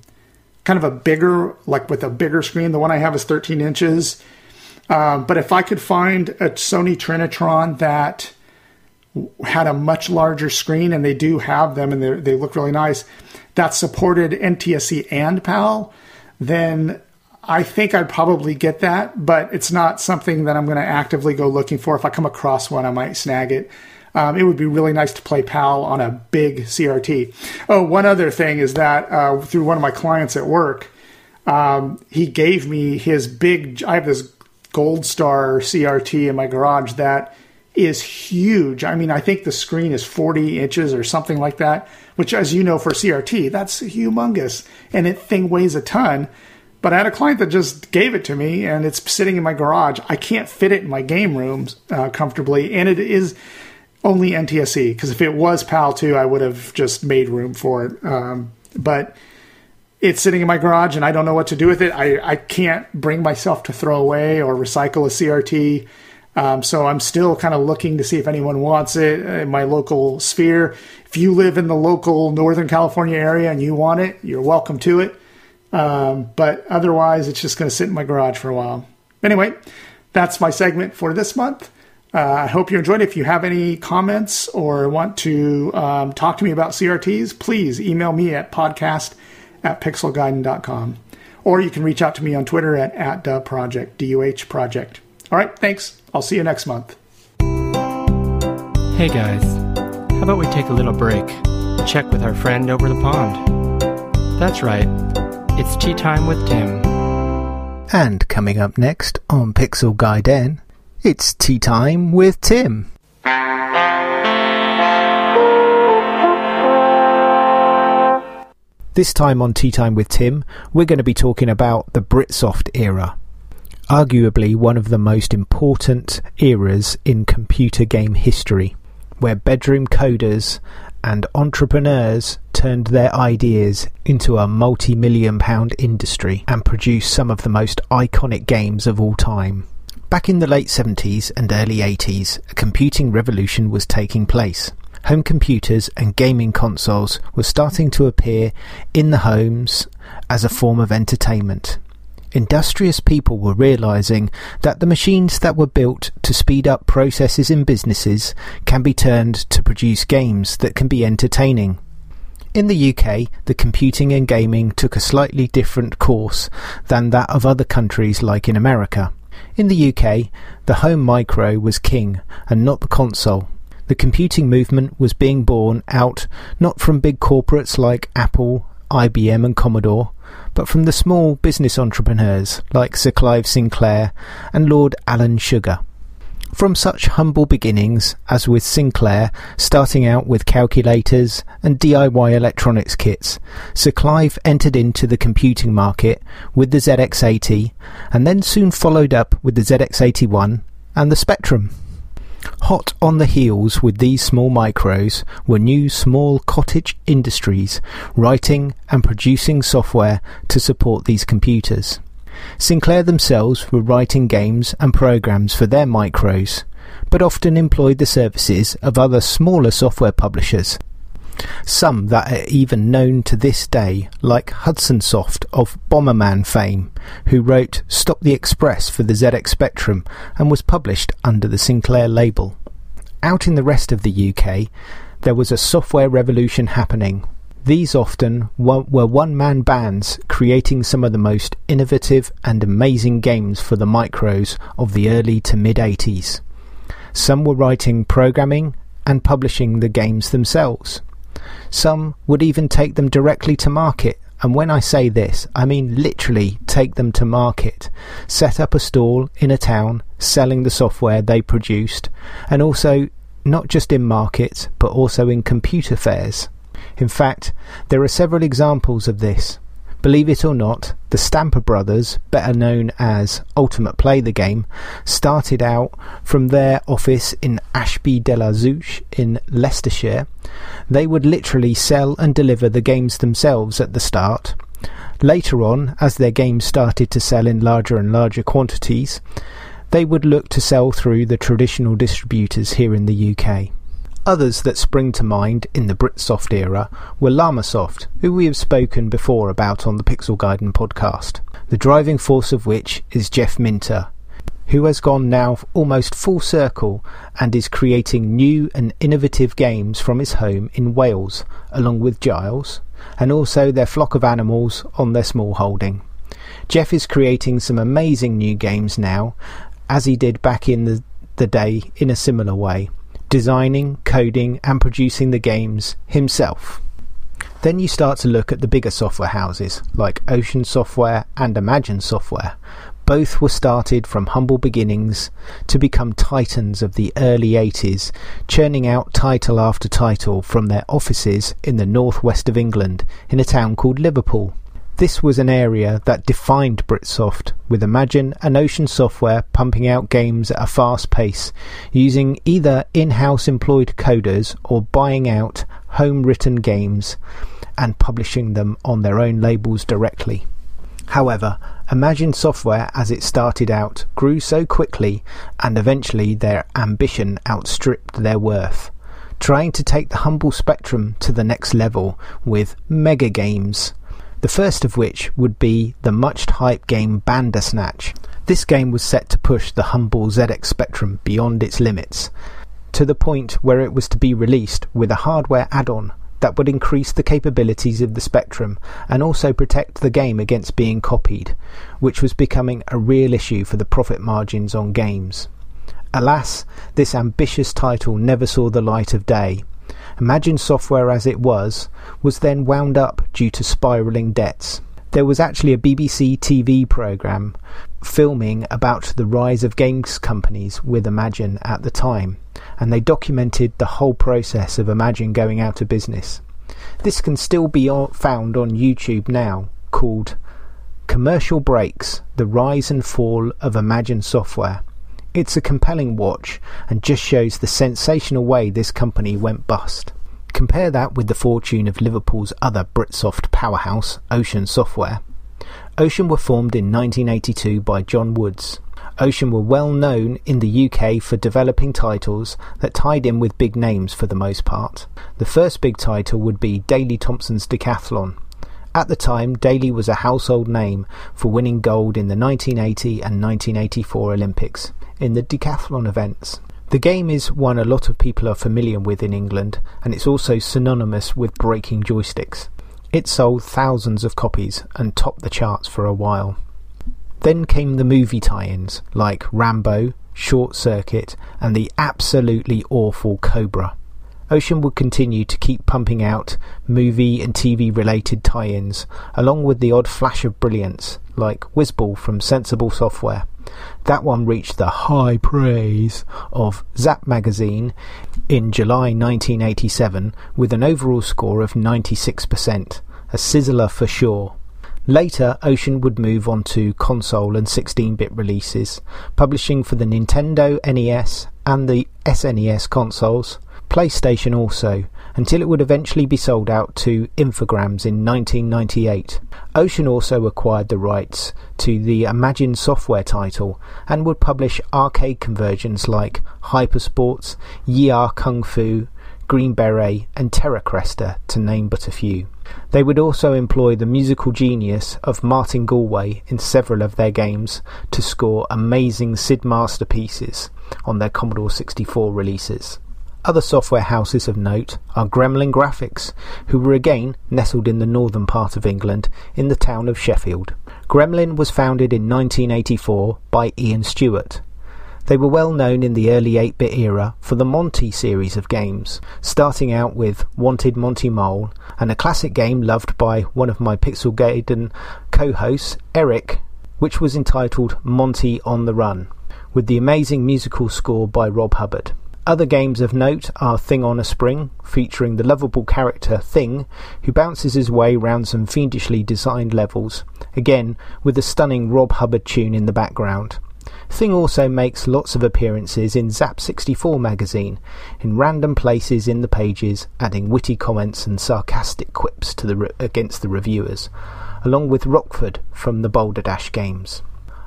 kind of a bigger, like with a bigger screen. The one I have is thirteen inches. Um, but if I could find a Sony Trinitron that had a much larger screen, and they do have them, and they look really nice, that supported N T S C and PAL, then I think I'd probably get that. But it's not something that I'm going to actively go looking for. If I come across one, I might snag it. Um, it would be really nice to play PAL on a big C R T. Oh, one other thing is that uh, through one of my clients at work, um, he gave me his big, I have this Gold Star C R T in my garage that is huge. I mean, I think the screen is forty inches or something like that, which, as you know, for C R T, that's humongous. And it thing weighs a ton. But I had a client that just gave it to me, and it's sitting in my garage. I can't fit it in my game room uh, comfortably, and it is only N T S C, because if it was PAL two, I would have just made room for it. Um, but it's sitting in my garage, and I don't know what to do with it. I, I can't bring myself to throw away or recycle a C R T. Um, so I'm still kind of looking to see if anyone wants it in my local sphere. If you live in the local Northern California area and you want it, you're welcome to it. Um, but otherwise, it's just going to sit in my garage for a while. Anyway, that's my segment for this month. Uh, I hope you enjoyed it. If you have any comments or want to um, talk to me about C R Ts, please email me at podcast at pixel gaiden dot com. Or you can reach out to me on Twitter at, at duh project, D U H project. All right, thanks. I'll see you next month. Hey guys, how about we take a little break and check with our friend over the pond? That's right, it's Tea Time with Tim. And coming up next on Pixel Gaiden, it's Tea Time with Tim. This time on Tea Time with Tim, we're going to be talking about the Britsoft era. Arguably one of the most important eras in computer game history, where bedroom coders and entrepreneurs turned their ideas into a multi-million pound industry and produced some of the most iconic games of all time. Back in the late seventies and early eighties, a computing revolution was taking place. Home computers and gaming consoles were starting to appear in the homes as a form of entertainment. Industrious people were realizing that the machines that were built to speed up processes in businesses can be turned to produce games that can be entertaining. In the U K, the computing and gaming took a slightly different course than that of other countries like in America. In the U K, the home micro was king and not the console. The computing movement was being born out not from big corporates like Apple, I B M and Commodore, but from the small business entrepreneurs like Sir Clive Sinclair and Lord Alan Sugar. From such humble beginnings, as with Sinclair starting out with calculators and D I Y electronics kits, Sir Clive entered into the computing market with the Z X eighty, and then soon followed up with the Z X eighty-one and the Spectrum. Hot on the heels with these small micros were new small cottage industries writing and producing software to support these computers. Sinclair themselves were writing games and programs for their micros, but often employed the services of other smaller software publishers, some that are even known to this day, like Hudson Soft of Bomberman fame, who wrote Stop the Express for the Z X Spectrum and was published under the Sinclair label. Out in the rest of the U K, there was a software revolution happening. These often were one-man bands creating some of the most innovative and amazing games for the micros of the early to mid-eighties. Some were writing programming and publishing the games themselves. Some would even take them directly to market, and when I say this, I mean literally take them to market, set up a stall in a town selling the software they produced, and also not just in markets, but also in computer fairs. In fact, there are several examples of this, Believe it or not, the Stamper Brothers, better known as Ultimate Play the Game, started out from their office in Ashby de la Zouch in Leicestershire. They would literally sell and deliver the games themselves at the start. Later on, as their games started to sell in larger and larger quantities, they would look to sell through the traditional distributors here in the U K. Others that spring to mind in the Britsoft era were Llamasoft, who we have spoken before about on the Pixel Gaiden podcast, the driving force of which is Jeff Minter, who has gone now almost full circle and is creating new and innovative games from his home in Wales, along with Giles, and also their flock of animals on their small holding. Jeff is creating some amazing new games now, as he did back in the, the day in a similar way, designing, coding and producing the games himself. Then you start to look at the bigger software houses like Ocean Software and Imagine Software. Both were started from humble beginnings to become titans of the early eighties, churning out title after title from their offices in the northwest of England in a town called Liverpool. This was an area that defined Britsoft, with Imagine and Ocean Software pumping out games at a fast pace, using either in-house employed coders or buying out home-written games and publishing them on their own labels directly. However, Imagine Software, as it started out, grew so quickly, and eventually their ambition outstripped their worth, trying to take the humble Spectrum to the next level with mega games. The first of which would be the much-hyped game Bandersnatch. This game was set to push the humble Z X Spectrum beyond its limits, to the point where it was to be released with a hardware add-on that would increase the capabilities of the Spectrum and also protect the game against being copied, which was becoming a real issue for the profit margins on games. Alas, this ambitious title never saw the light of day. Imagine Software, as it was, was then wound up due to spiralling debts. There was actually a B B C T V programme filming about the rise of games companies with Imagine at the time, and they documented the whole process of Imagine going out of business. This can still be found on YouTube now, called Commercial Breaks: The Rise and Fall of Imagine Software. It's a compelling watch and just shows the sensational way this company went bust. Compare that with the fortune of Liverpool's other Britsoft powerhouse, Ocean Software. Ocean were formed in nineteen eighty-two by John Woods. Ocean were well known in the U K for developing titles that tied in with big names for the most part. The first big title would be Daley Thompson's Decathlon. At the time, Daley was a household name for winning gold in the nineteen eighty and nineteen eighty-four Olympics in the decathlon events. The game is one a lot of people are familiar with in England, and it's also synonymous with breaking joysticks. It sold thousands of copies and topped the charts for a while. Then came the movie tie-ins like Rambo, Short Circuit and the absolutely awful Cobra. Ocean would continue to keep pumping out movie and T V related tie-ins, along with the odd flash of brilliance like Whizball from Sensible Software. That one reached the high praise of Zap magazine in July nineteen eighty-seven with an overall score of ninety-six percent, a sizzler for sure. Later, Ocean would move on to console and sixteen-bit releases, publishing for the Nintendo N E S and the S N E S consoles, PlayStation also, until it would eventually be sold out to Infogrames in nineteen ninety-eight. Ocean also acquired the rights to the Imagine Software title and would publish arcade conversions like Hypersports, Yar Kung Fu, Green Beret and Terra Cresta, to name but a few. They would also employ the musical genius of Martin Galway in several of their games to score amazing S I D masterpieces on their Commodore sixty-four releases. Other software houses of note are Gremlin Graphics, who were again nestled in the northern part of England in the town of Sheffield. Gremlin was founded in nineteen eighty-four by Ian Stewart. They were well known in the early eight-bit era for the Monty series of games, starting out with Wanted Monty Mole and a classic game loved by one of my Pixel Gaiden co-hosts, Eric, which was entitled Monty on the Run, with the amazing musical score by Rob Hubbard. Other games of note are Thing on a Spring, featuring the lovable character Thing, who bounces his way round some fiendishly designed levels, again with a stunning Rob Hubbard tune in the background. Thing also makes lots of appearances in Zap sixty-four magazine, in random places in the pages, adding witty comments and sarcastic quips to the re- against the reviewers, along with Rockford from the Boulder Dash games.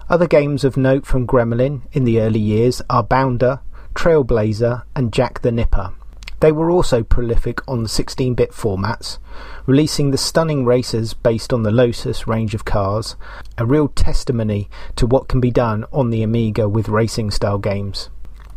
Other games of note from Gremlin in the early years are Bounder, Trailblazer and Jack the Nipper. They were also prolific on sixteen-bit formats, releasing the stunning racers based on the Lotus range of cars, a real testimony to what can be done on the Amiga with racing-style games.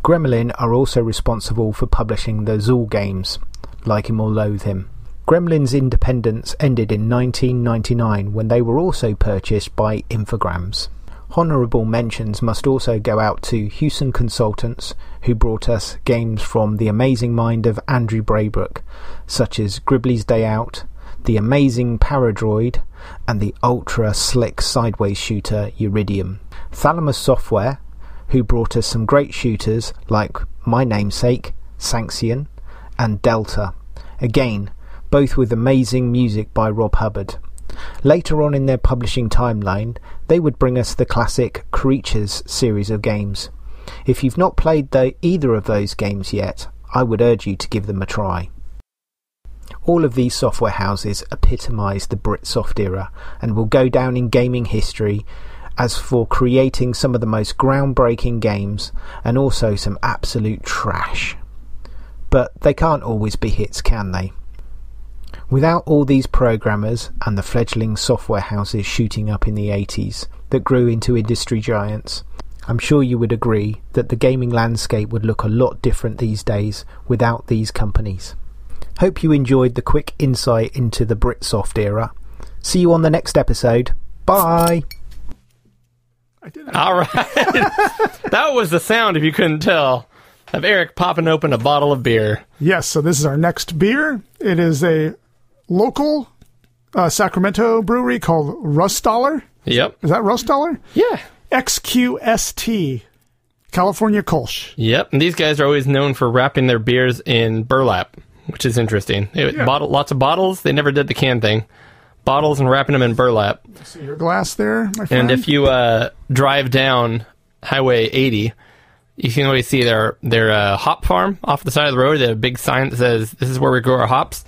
Gremlin are also responsible for publishing the Zool games, like him or loathe him. Gremlin's independence ended in nineteen ninety-nine when they were also purchased by Infogrames. Honourable mentions must also go out to Hewson Consultants, who brought us games from the amazing mind of Andrew Braybrook, such as Gribbly's Day Out, the amazing Paradroid, and the ultra-slick sideways shooter Uridium. Thalamus Software, who brought us some great shooters like my namesake, Sanxion, and Delta, again, both with amazing music by Rob Hubbard. Later on in their publishing timeline, they would bring us the classic Creatures series of games. If you've not played the, either of those games yet, I would urge you to give them a try. All of these software houses epitomise the Britsoft era and will go down in gaming history as for creating some of the most groundbreaking games and also some absolute trash. But they can't always be hits, can they? Without all these programmers and the fledgling software houses shooting up in the eighties that grew into industry giants, I'm sure you would agree that the gaming landscape would look a lot different these days without these companies. Hope you enjoyed the quick insight into the Britsoft era. See you on the next episode. Bye! I did it. All right. That was the sound, if you couldn't tell, of Eric popping open a bottle of beer. Yes, so this is our next beer. It is a local uh, Sacramento brewery called Rustahler. Yep. Is that Rustahler? Yeah. X Q S T, California Kolsch. Yep. And these guys are always known for wrapping their beers in burlap, which is interesting. It, yeah. bottle, lots of bottles. They never did the can thing. Bottles and wrapping them in burlap. See your glass there, my friend. And if you uh, drive down Highway eighty, you can always see their, their uh, hop farm off the side of the road. They have a big sign that says, "This is where we grow our hops."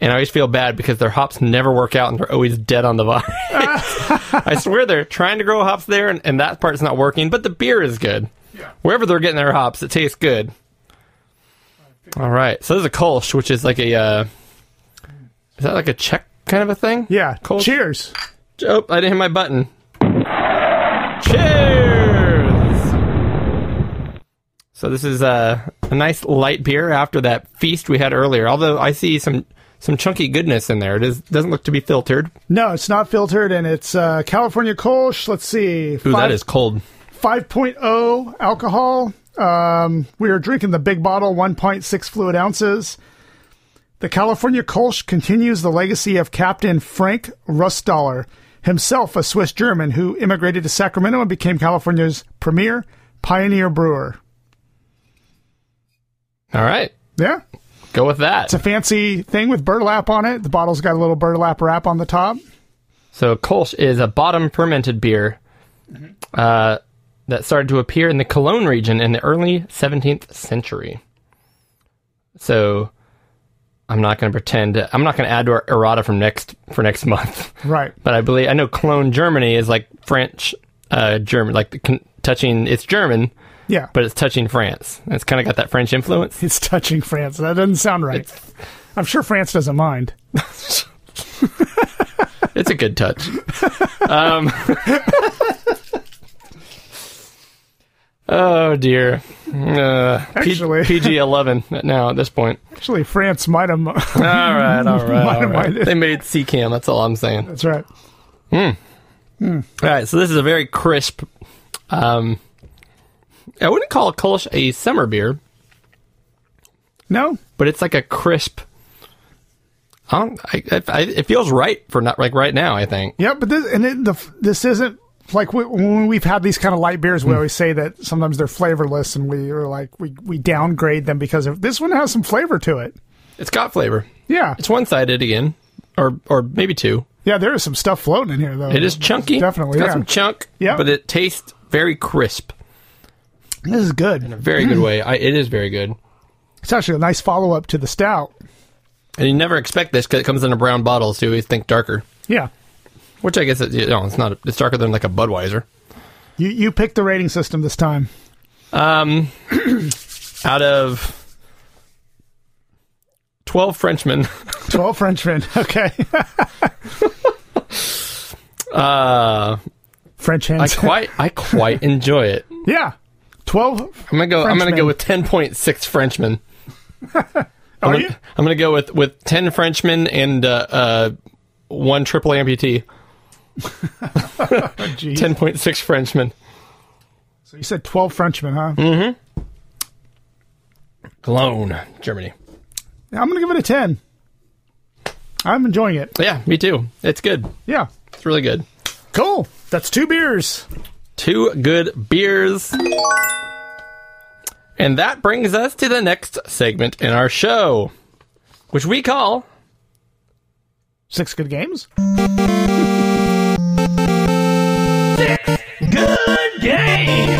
And I always feel bad because their hops never work out and they're always dead on the vine. I swear they're trying to grow hops there, and, and that part's not working, but the beer is good. Yeah. Wherever they're getting their hops, it tastes good. All right. So there's a Kolsch, which is like a... Uh, is that like a Czech kind of a thing? Yeah. Kolsch? Cheers. Oh, I didn't hit my button. Cheers! So this is uh, a nice light beer after that feast we had earlier, although I see some... Some chunky goodness in there. It is, doesn't look to be filtered. No, it's not filtered, and it's uh, California Kolsch. Let's see. Ooh, five, that is cold. five point oh alcohol. Um, we are drinking the big bottle, one point six fluid ounces. The California Kolsch continues the legacy of Captain Frank Rustahler, himself a Swiss German who immigrated to Sacramento and became California's premier pioneer brewer. All right. Yeah. Go with that. It's a fancy thing with burlap on it. The bottle's got a little burlap wrap on the top. So Kolsch is a bottom fermented beer uh, that started to appear in the Cologne region in the early seventeenth century. So I'm not going to pretend. I'm not going to add to our errata from next for next month. Right. But I believe I know Cologne, Germany is like French, uh, German, like the con- touching. It's German. Yeah. But it's touching France. It's kind of got that French influence. It's touching France. That doesn't sound right. It's... I'm sure France doesn't mind. It's a good touch. Um... oh, dear. Uh, actually... P- P G eleven now at this point. Actually, France might have... all right, all right. All right. They made C CAM. That's all I'm saying. That's right. Mm. Mm. All right, so this is a very crisp... Um, I wouldn't call a Kolsch a summer beer. No. But it's like a crisp... I don't, I, I, it feels right for not like right now, I think. Yeah, but this and it, the, this isn't like we, when we've had these kind of light beers, we mm. always say that sometimes they're flavorless, and we are like we, we downgrade them because of, this one has some flavor to it. It's got flavor. Yeah, it's one sided again, or or maybe two. Yeah, there is some stuff floating in here though. It is chunky, definitely. It's got yeah. some chunk. Yeah, but it tastes very crisp. This is good in a very mm. good way. I, it is very good. It's actually a nice follow up to the stout. And you never expect this because it comes in a brown bottle, so you always think darker. Yeah. Which I guess, it, you know, it's not. It's darker than like a Budweiser. You you picked the rating system this time. Um, out of twelve Frenchmen. twelve Frenchmen. Okay. uh, French hands. I quite I quite enjoy it. Yeah. Twelve. I'm gonna go. Frenchmen. I'm gonna go with ten point six Frenchmen. Are I'm, you? I'm gonna go with with ten Frenchmen and uh, uh, one triple amputee. Ten point six Frenchmen. So you said twelve Frenchmen, huh? Mm-hmm. Cologne, Germany. I'm gonna give it a ten. I'm enjoying it. Yeah, me too. It's good. Yeah, it's really good. Cool. That's two beers. Two good beers. And that brings us to the next segment in our show, which we call Six Good Games. Good game.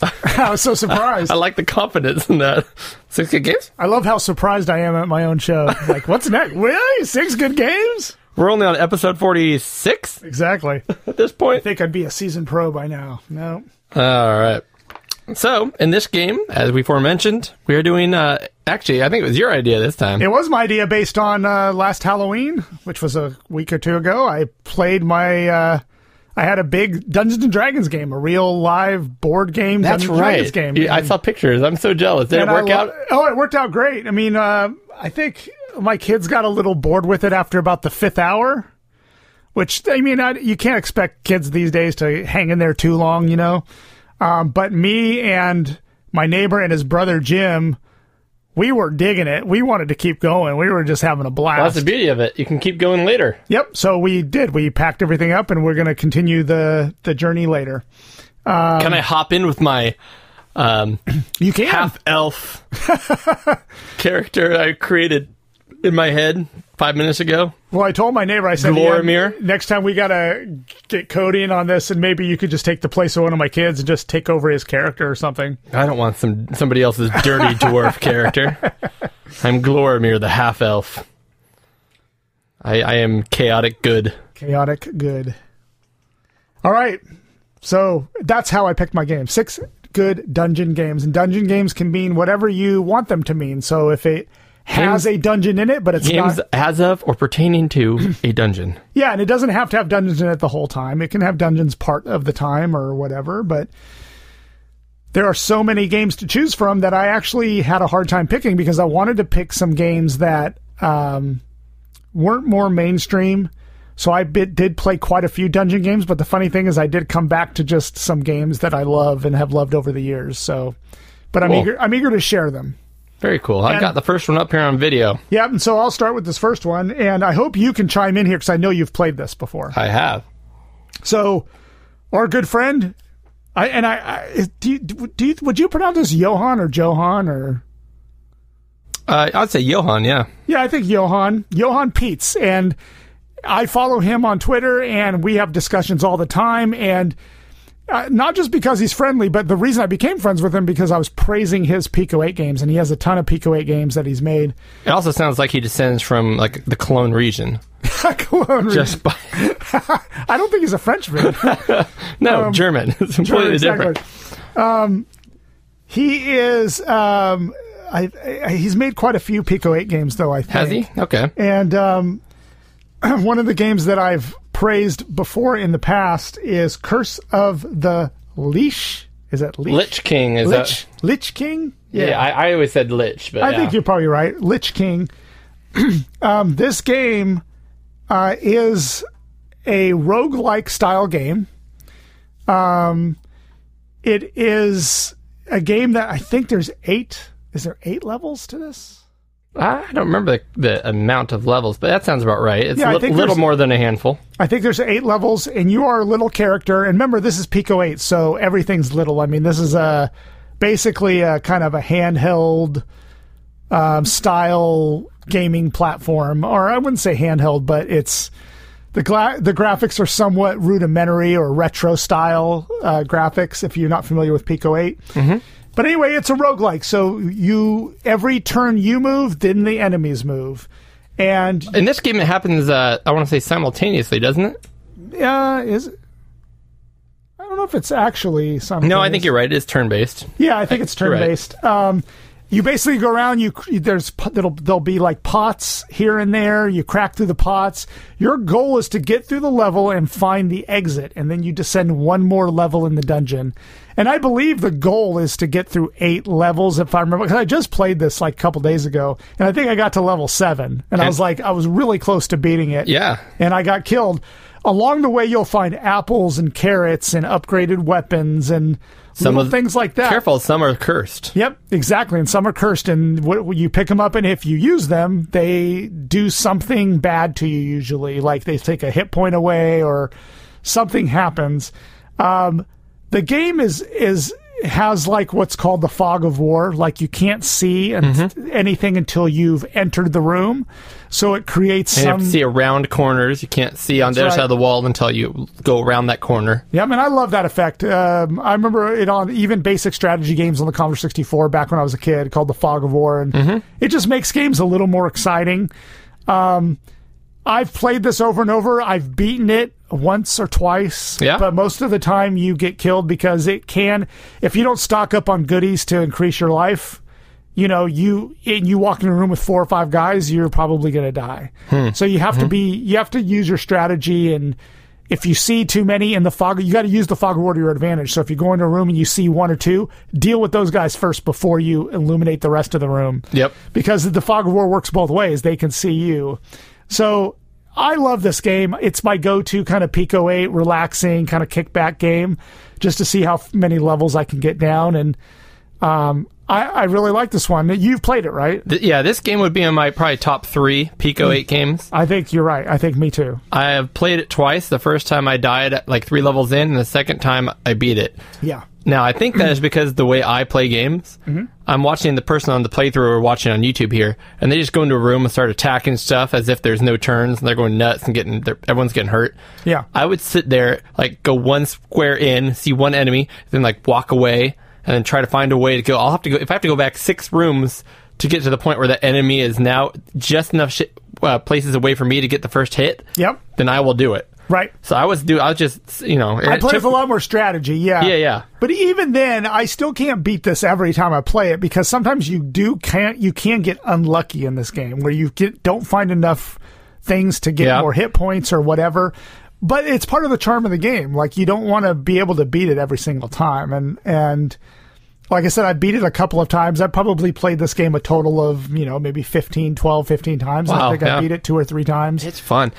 I was so surprised. I, I like the confidence in that. Six good games? I love how surprised I am at my own show. Like, what's next? Really? Six good games? We're only on episode forty-six? Exactly. At this point? I think I'd be a seasoned pro by now. No. All right. So, in this game, as we aforementioned, we are doing, uh, actually, I think it was your idea this time. It was my idea based on uh, last Halloween, which was a week or two ago. I played my... Uh, I had a big Dungeons and Dragons game, a real live board game. That's Dungeons right. and Dragons game. Yeah, I saw pictures. I'm so jealous. Did it work lo- out? Oh, it worked out great. I mean, uh, I think my kids got a little bored with it after about the fifth hour, which, I mean, I, you can't expect kids these days to hang in there too long, you know. Um, but me and my neighbor and his brother Jim, we were digging it. We wanted to keep going. We were just having a blast. Well, that's the beauty of it. You can keep going later. Yep. So we did. We packed everything up, and we're going to continue the, the journey later. Um, can I hop in with my um, you can. half-elf character I created in my head five minutes ago? Well, I told my neighbor, I said, yeah, next time we got to get Cody in on this, and maybe you could just take the place of one of my kids and just take over his character or something. I don't want some somebody else's dirty dwarf character. I'm Glorimir, the half-elf. I, I am chaotic good. Chaotic good. All right. So that's how I picked my game. Six good dungeon games. And dungeon games can mean whatever you want them to mean. So if it... has a dungeon in it, but it's games not... as of or pertaining to a dungeon. Yeah, and it doesn't have to have dungeons in it the whole time. It can have dungeons part of the time or whatever, but there are so many games to choose from that I actually had a hard time picking because I wanted to pick some games that um, weren't more mainstream. So I bit, did play quite a few dungeon games, but the funny thing is I did come back to just some games that I love and have loved over the years. So, But I'm, cool. eager, I'm eager to share them. Very cool. I've and, got the first one up here on video. Yeah, and so I'll start with this first one, and I hope you can chime in here, because I know you've played this before. I have. So, our good friend, I and I, I do you, do you, would you pronounce this Johan or Johan, or? Uh, I'd say Johan, yeah. Yeah, I think Johan. Johan Peets, and I follow him on Twitter, and we have discussions all the time, and... Uh, not just because he's friendly, but the reason I became friends with him because I was praising his Pico eight games, and he has a ton of Pico eight games that he's made. It also sounds like he descends from, like, the Cologne region. Cologne just region. Just by... I don't think he's a Frenchman. No, um, German. It's completely German, exactly. different. Um, he is... Um, I, I, he's made quite a few Pico eight games, though, I think. Has he? Okay. And um, one of the games that I've... praised before in the past is Curse of the Leash. Is that Leash? Lich King. Is Lich, that Lich King? Yeah, yeah I, I always said Lich, but I yeah. think you're probably right. Lich King. um, this game uh, is a roguelike style game. Um, it is a game that I think there's eight. Is there eight levels to this? I don't remember the, the amount of levels, but that sounds about right. It's yeah, a li- little more than a handful. I think there's eight levels, and you are a little character. And remember, this is Pico eight, so everything's little. I mean, this is a, basically a kind of a handheld um, style gaming platform. Or I wouldn't say handheld, but it's the gla- the graphics are somewhat rudimentary or retro-style uh, graphics, if you're not familiar with Pico eight. Mm-hmm. But anyway, it's a roguelike, so you every turn you move, then the enemies move. And in this game, it happens, uh, I want to say, simultaneously, doesn't it? Yeah, uh, is it? I don't know if it's actually simultaneous. No, I think you're right. It is turn-based. Yeah, I think I, it's turn-based. Right. Um, you basically go around, You there's there'll, there'll be like pots here and there. You crack through the pots. Your goal is to get through the level and find the exit, and then you descend one more level in the dungeon. And I believe the goal is to get through eight levels, if I remember. Because I just played this like a couple days ago, and I think I got to level seven. And, and I was like, I was really close to beating it. Yeah. And I got killed. Along the way, you'll find apples and carrots and upgraded weapons and some little of, things like that. Careful, some are cursed. Yep, exactly. And some are cursed. And what, you pick them up, and if you use them, they do something bad to you usually. Like they take a hit point away or something happens. Um... The game is is has like what's called the fog of war. Like you can't see and mm-hmm. anything until you've entered the room. So it creates and some... You have to see around corners. You can't see on the other right. side of the wall until you go around that corner. Yeah, I mean, I love that effect. Um, I remember it on even basic strategy games on the Commodore sixty-four back when I was a kid called the Fog of War. And mm-hmm. it just makes games a little more exciting. Um, I've played this over and over. I've beaten it once or twice, yeah. but most of the time you get killed because it can. If you don't stock up on goodies to increase your life, you know, you and you walk in a room with four or five guys, you're probably going to die. Hmm. So you have mm-hmm. to be, you have to use your strategy, and if you see too many in the fog, you got to use the fog of war to your advantage. So if you go into a room and you see one or two, deal with those guys first before you illuminate the rest of the room. Yep, because the fog of war works both ways; they can see you. So. I love this game. It's my go-to kind of Pico eight, relaxing, kind of kickback game, just to see how many levels I can get down. And um, I, I really like this one. You've played it, right? Th- yeah, this game would be in my probably top three Pico eight games. I think you're right. I think me too. I have played it twice. The first time I died at like three levels in, and the second time I beat it. Yeah. Now, I think that is because the way I play games, mm-hmm. I'm watching the person on the playthrough or watching on YouTube here, and they just go into a room and start attacking stuff as if there's no turns, and they're going nuts and getting everyone's getting hurt. Yeah. I would sit there, like, go one square in, see one enemy, then, like, walk away, and then try to find a way to go. I'll have to go, if I have to go back six rooms to get to the point where the enemy is now just enough shit, uh, places away for me to get the first hit, yep. then I will do it. Right. So I was do I was just, you know. I played with a lot more strategy, yeah. Yeah, yeah. But even then, I still can't beat this every time I play it, because sometimes you do can't you can get unlucky in this game where you get don't find enough things to get yeah. more hit points or whatever. But it's part of the charm of the game. Like, you don't want to be able to beat it every single time. And and like I said, I beat it a couple of times. I probably played this game a total of, you know, maybe fifteen, twelve, fifteen times. Wow, I think yeah. I beat it two or three times. It's fun.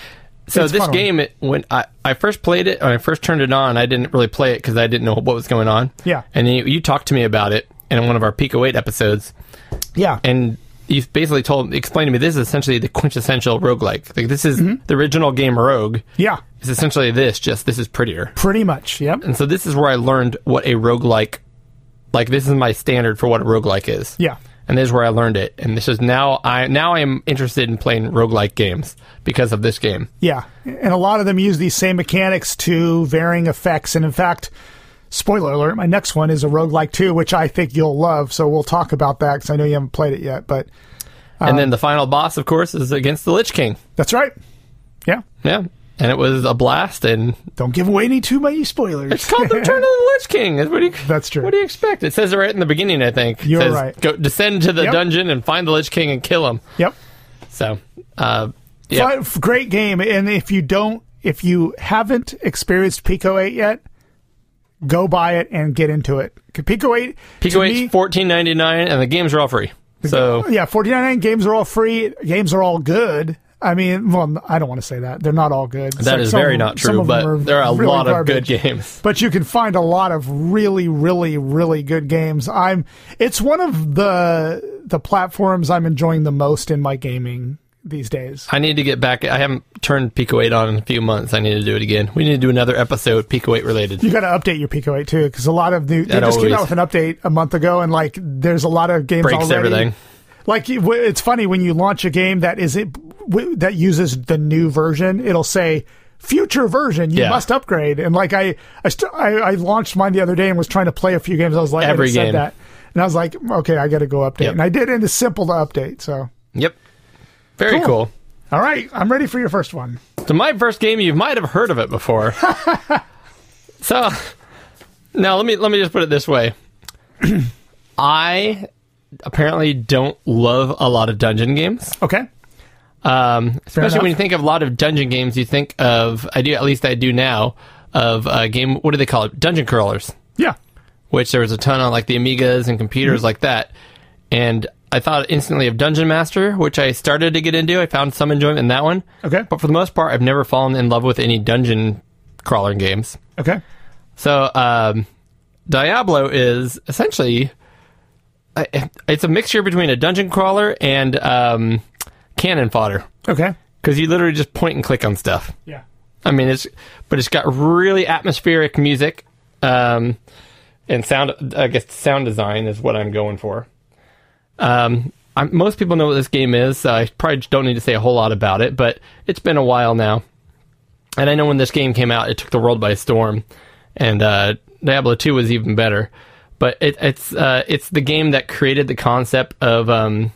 So it's this fun. Game, it, when I, I first played it, when I first turned it on, I didn't really play it because I didn't know what was going on. Yeah. And you, you talked to me about it in one of our Pico eight episodes. Yeah. And you basically told, explained to me this is essentially the quintessential roguelike. Like, this is mm-hmm. the original game Rogue. Yeah. It's essentially this, just this is prettier. Pretty much, yep. And so this is where I learned what a roguelike, like this is my standard for what a roguelike is. Yeah. And this is where I learned it. And this is now I now I am interested in playing roguelike games because of this game. Yeah. And a lot of them use these same mechanics to varying effects. And in fact, spoiler alert, my next one is a roguelike too, which I think you'll love. So we'll talk about that because I know you haven't played it yet. But um, And then the final boss, of course, is against the Lich King. That's right. Yeah. Yeah. And it was a blast, and... Don't give away any too many spoilers. It's called The Return of the Lich King. What do you, That's true. What do you expect? It says it right in the beginning, I think. You're it says, right. Go, descend to the yep. dungeon and find the Lich King and kill him. Yep. So, uh, yeah. So, great game, and if you don't... If you haven't experienced Pico eight yet, go buy it and get into it. Pico eight... Pico eight's fourteen ninety-nine, and the games are all free. So Yeah, fourteen ninety-nine, games are all free. Games are all good. I mean, well, I don't want to say that. They're not all good. That like is very them, not true, but are there are a really lot of garbage. Good games. But you can find a lot of really, really, really good games. I'm. It's one of the the platforms I'm enjoying the most in my gaming these days. I need to get back. I haven't turned Pico eight on in a few months. I need to do it again. We need to do another episode Pico eight related. You got to update your Pico eight too, because a lot of new. They that just always. Came out with an update a month ago, and like there's a lot of games breaks already. Everything. Like, it's funny when you launch a game that is it that uses the new version, it'll say future version. You yeah. must upgrade. And like I, I, st- I, I launched mine the other day and was trying to play a few games. I was like, every I game. Said that, and I was like, okay, I got to go update. Yep. And I did, and it's simple to update. So yep. Very cool. cool. All right. I'm ready for your first one. So my first game, you might have heard of it before. So now let me let me just put it this way. I apparently don't love a lot of dungeon games. Okay. Um, especially when you think of a lot of dungeon games, you think of, I do, at least I do now, of a game, what do they call it? Dungeon crawlers. Yeah. Which there was a ton on like the Amigas and computers mm-hmm. like that. And I thought instantly of Dungeon Master, which I started to get into. I found some enjoyment in that one. Okay. But for the most part, I've never fallen in love with any dungeon crawler games. Okay. So, um, Diablo is essentially, I, it's a mixture between a dungeon crawler and um, cannon fodder. Okay. Because you literally just point and click on stuff. Yeah. I mean, it's, but it's got really atmospheric music um, and sound, I guess sound design is what I'm going for. Um, I'm, most people know what this game is, so I probably don't need to say a whole lot about it, but it's been a while now. And I know when this game came out, it took the world by storm, and uh, Diablo two was even better. But it, it's uh, it's the game that created the concept of, um,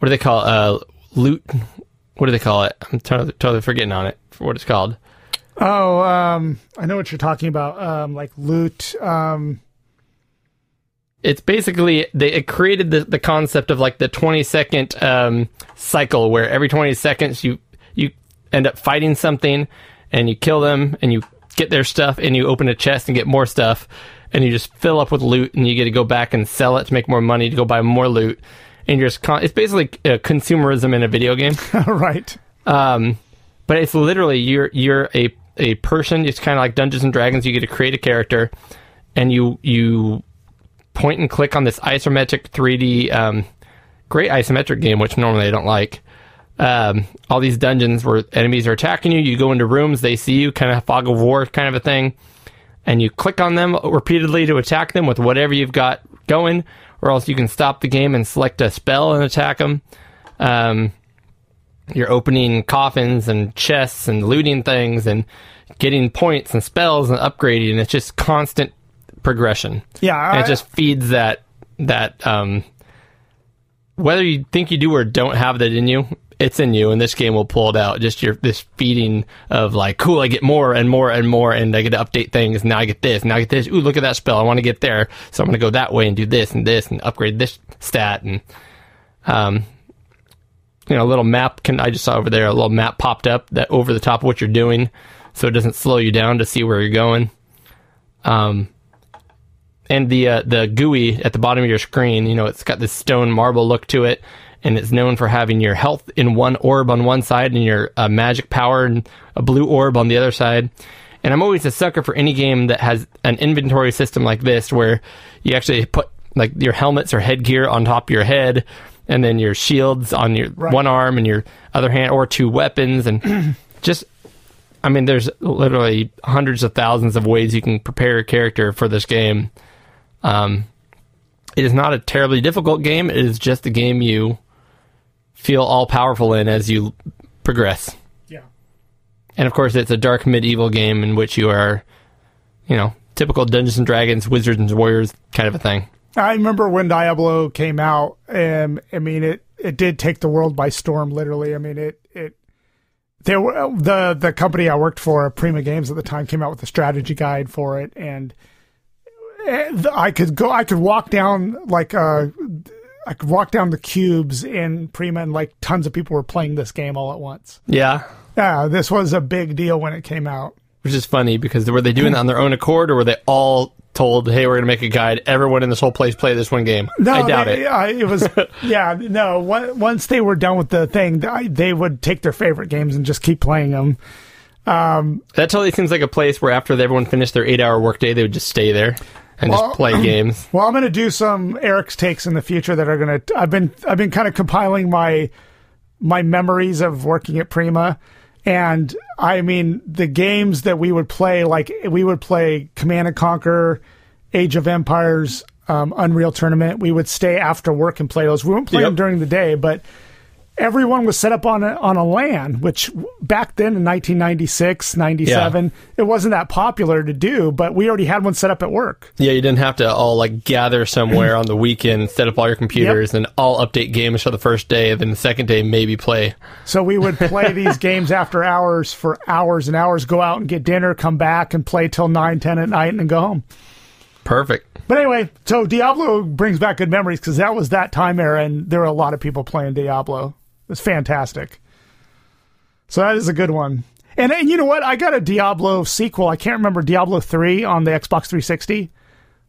what do they call it? Uh, loot? What do they call it? I'm totally, totally forgetting on it for what it's called. Oh, um, I know what you're talking about, um, like loot... Um... It's basically, they, it created the, the concept of like the twenty second um, cycle where every twenty seconds you you end up fighting something and you kill them and you get their stuff and you open a chest and get more stuff and you just fill up with loot and you get to go back and sell it to make more money to go buy more loot. And you're just, con- it's basically uh, consumerism in a video game. Right. Um, but it's literally, you're you're a, a person, it's kind of like Dungeons and Dragons, you get to create a character and you you... point and click on this isometric three D, um, great isometric game, which normally I don't like. Um, all these dungeons where enemies are attacking you, you go into rooms, they see you, kind of fog of war kind of a thing, and you click on them repeatedly to attack them with whatever you've got going, or else you can stop the game and select a spell and attack them. Um, you're opening coffins and chests and looting things and getting points and spells and upgrading, and it's just constant progression. Yeah. I, and it just feeds that that um whether you think you do or don't have that in you, it's in you, and this game will pull it out. Just your this feeding of like, cool, I get more and more and more, and I get to update things. Now I get this, now I get this. Ooh, look at that spell. I want to get there, so I'm going to go that way and do this and this and upgrade this stat. And um you know, a little map can I just saw over there, a little map popped up that over the top of what you're doing, so it doesn't slow you down to see where you're going. Um And the uh, the G U I at the bottom of your screen, you know, it's got this stone marble look to it, and it's known for having your health in one orb on one side and your uh, magic power and a blue orb on the other side. And I'm always a sucker for any game that has an inventory system like this, where you actually put like your helmets or headgear on top of your head, and then your shields on your right. one arm and your other hand, or two weapons, and just. I mean, there's literally hundreds of thousands of ways you can prepare your character for this game. Um, it is not a terribly difficult game. It is just a game you feel all powerful in as you progress. Yeah. And of course, it's a dark medieval game in which you are, you know, typical Dungeons and Dragons, Wizards and Warriors kind of a thing. I remember when Diablo came out, and I mean, it, it did take the world by storm, literally. I mean, it, it, there were the, the company I worked for, Prima Games at the time, came out with a strategy guide for it, and I could go. I could walk down like uh, I could walk down the cubes in Prima, and like tons of people were playing this game all at once. Yeah, yeah. This was a big deal when it came out, which is funny because were they doing it on their own accord, or were they all told, hey, we're going to make a guide. Everyone in this whole place play this one game. No, I doubt they, it. I, it was, yeah, no. Once they were done with the thing, they would take their favorite games and just keep playing them. Um, that totally seems like a place where after everyone finished their eight-hour workday, they would just stay there and well, just play games. Well, I'm going to do some Eric's takes in the future that are going to. I've been I've been kind of compiling my my memories of working at Prima. And, I mean, the games that we would play, like, we would play Command and Conquer, Age of Empires, um, Unreal Tournament. We would stay after work and play those. We wouldn't play yep. them during the day, but everyone was set up on a, on a LAN, which back then in nineteen ninety-six, ninety-seven, yeah. it wasn't that popular to do, but we already had one set up at work. Yeah, you didn't have to all, like, gather somewhere on the weekend, set up all your computers, yep. and all update games for the first day, and then the second day maybe play. So we would play these games after hours for hours and hours, go out and get dinner, come back, and play till nine, ten at night, and then go home. Perfect. But anyway, so Diablo brings back good memories, because that was that time era, and there were a lot of people playing Diablo. It's fantastic. So that is a good one. And, and you know what? I got a Diablo sequel. I can't remember, Diablo three on the Xbox three sixty.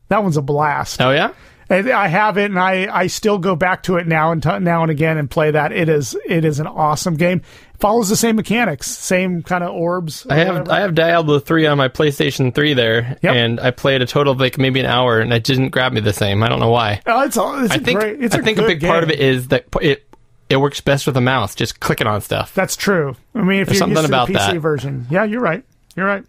That one's a blast. Oh, yeah? And I have it, and I, I still go back to it now and t- now and again and play that. It is it is an awesome game. It follows the same mechanics, same kind of orbs. I have whatever. I have Diablo three on my PlayStation three there, yep. and I played a total of like maybe an hour, and it didn't grab me the same. I don't know why. Oh, it's a, it's I a think, great. It's I a think a big game. Part of it is that it. It works best with a mouse, just clicking on stuff. That's true. I mean, if There's you're used to about the P C that. Version. Yeah, you're right. You're right.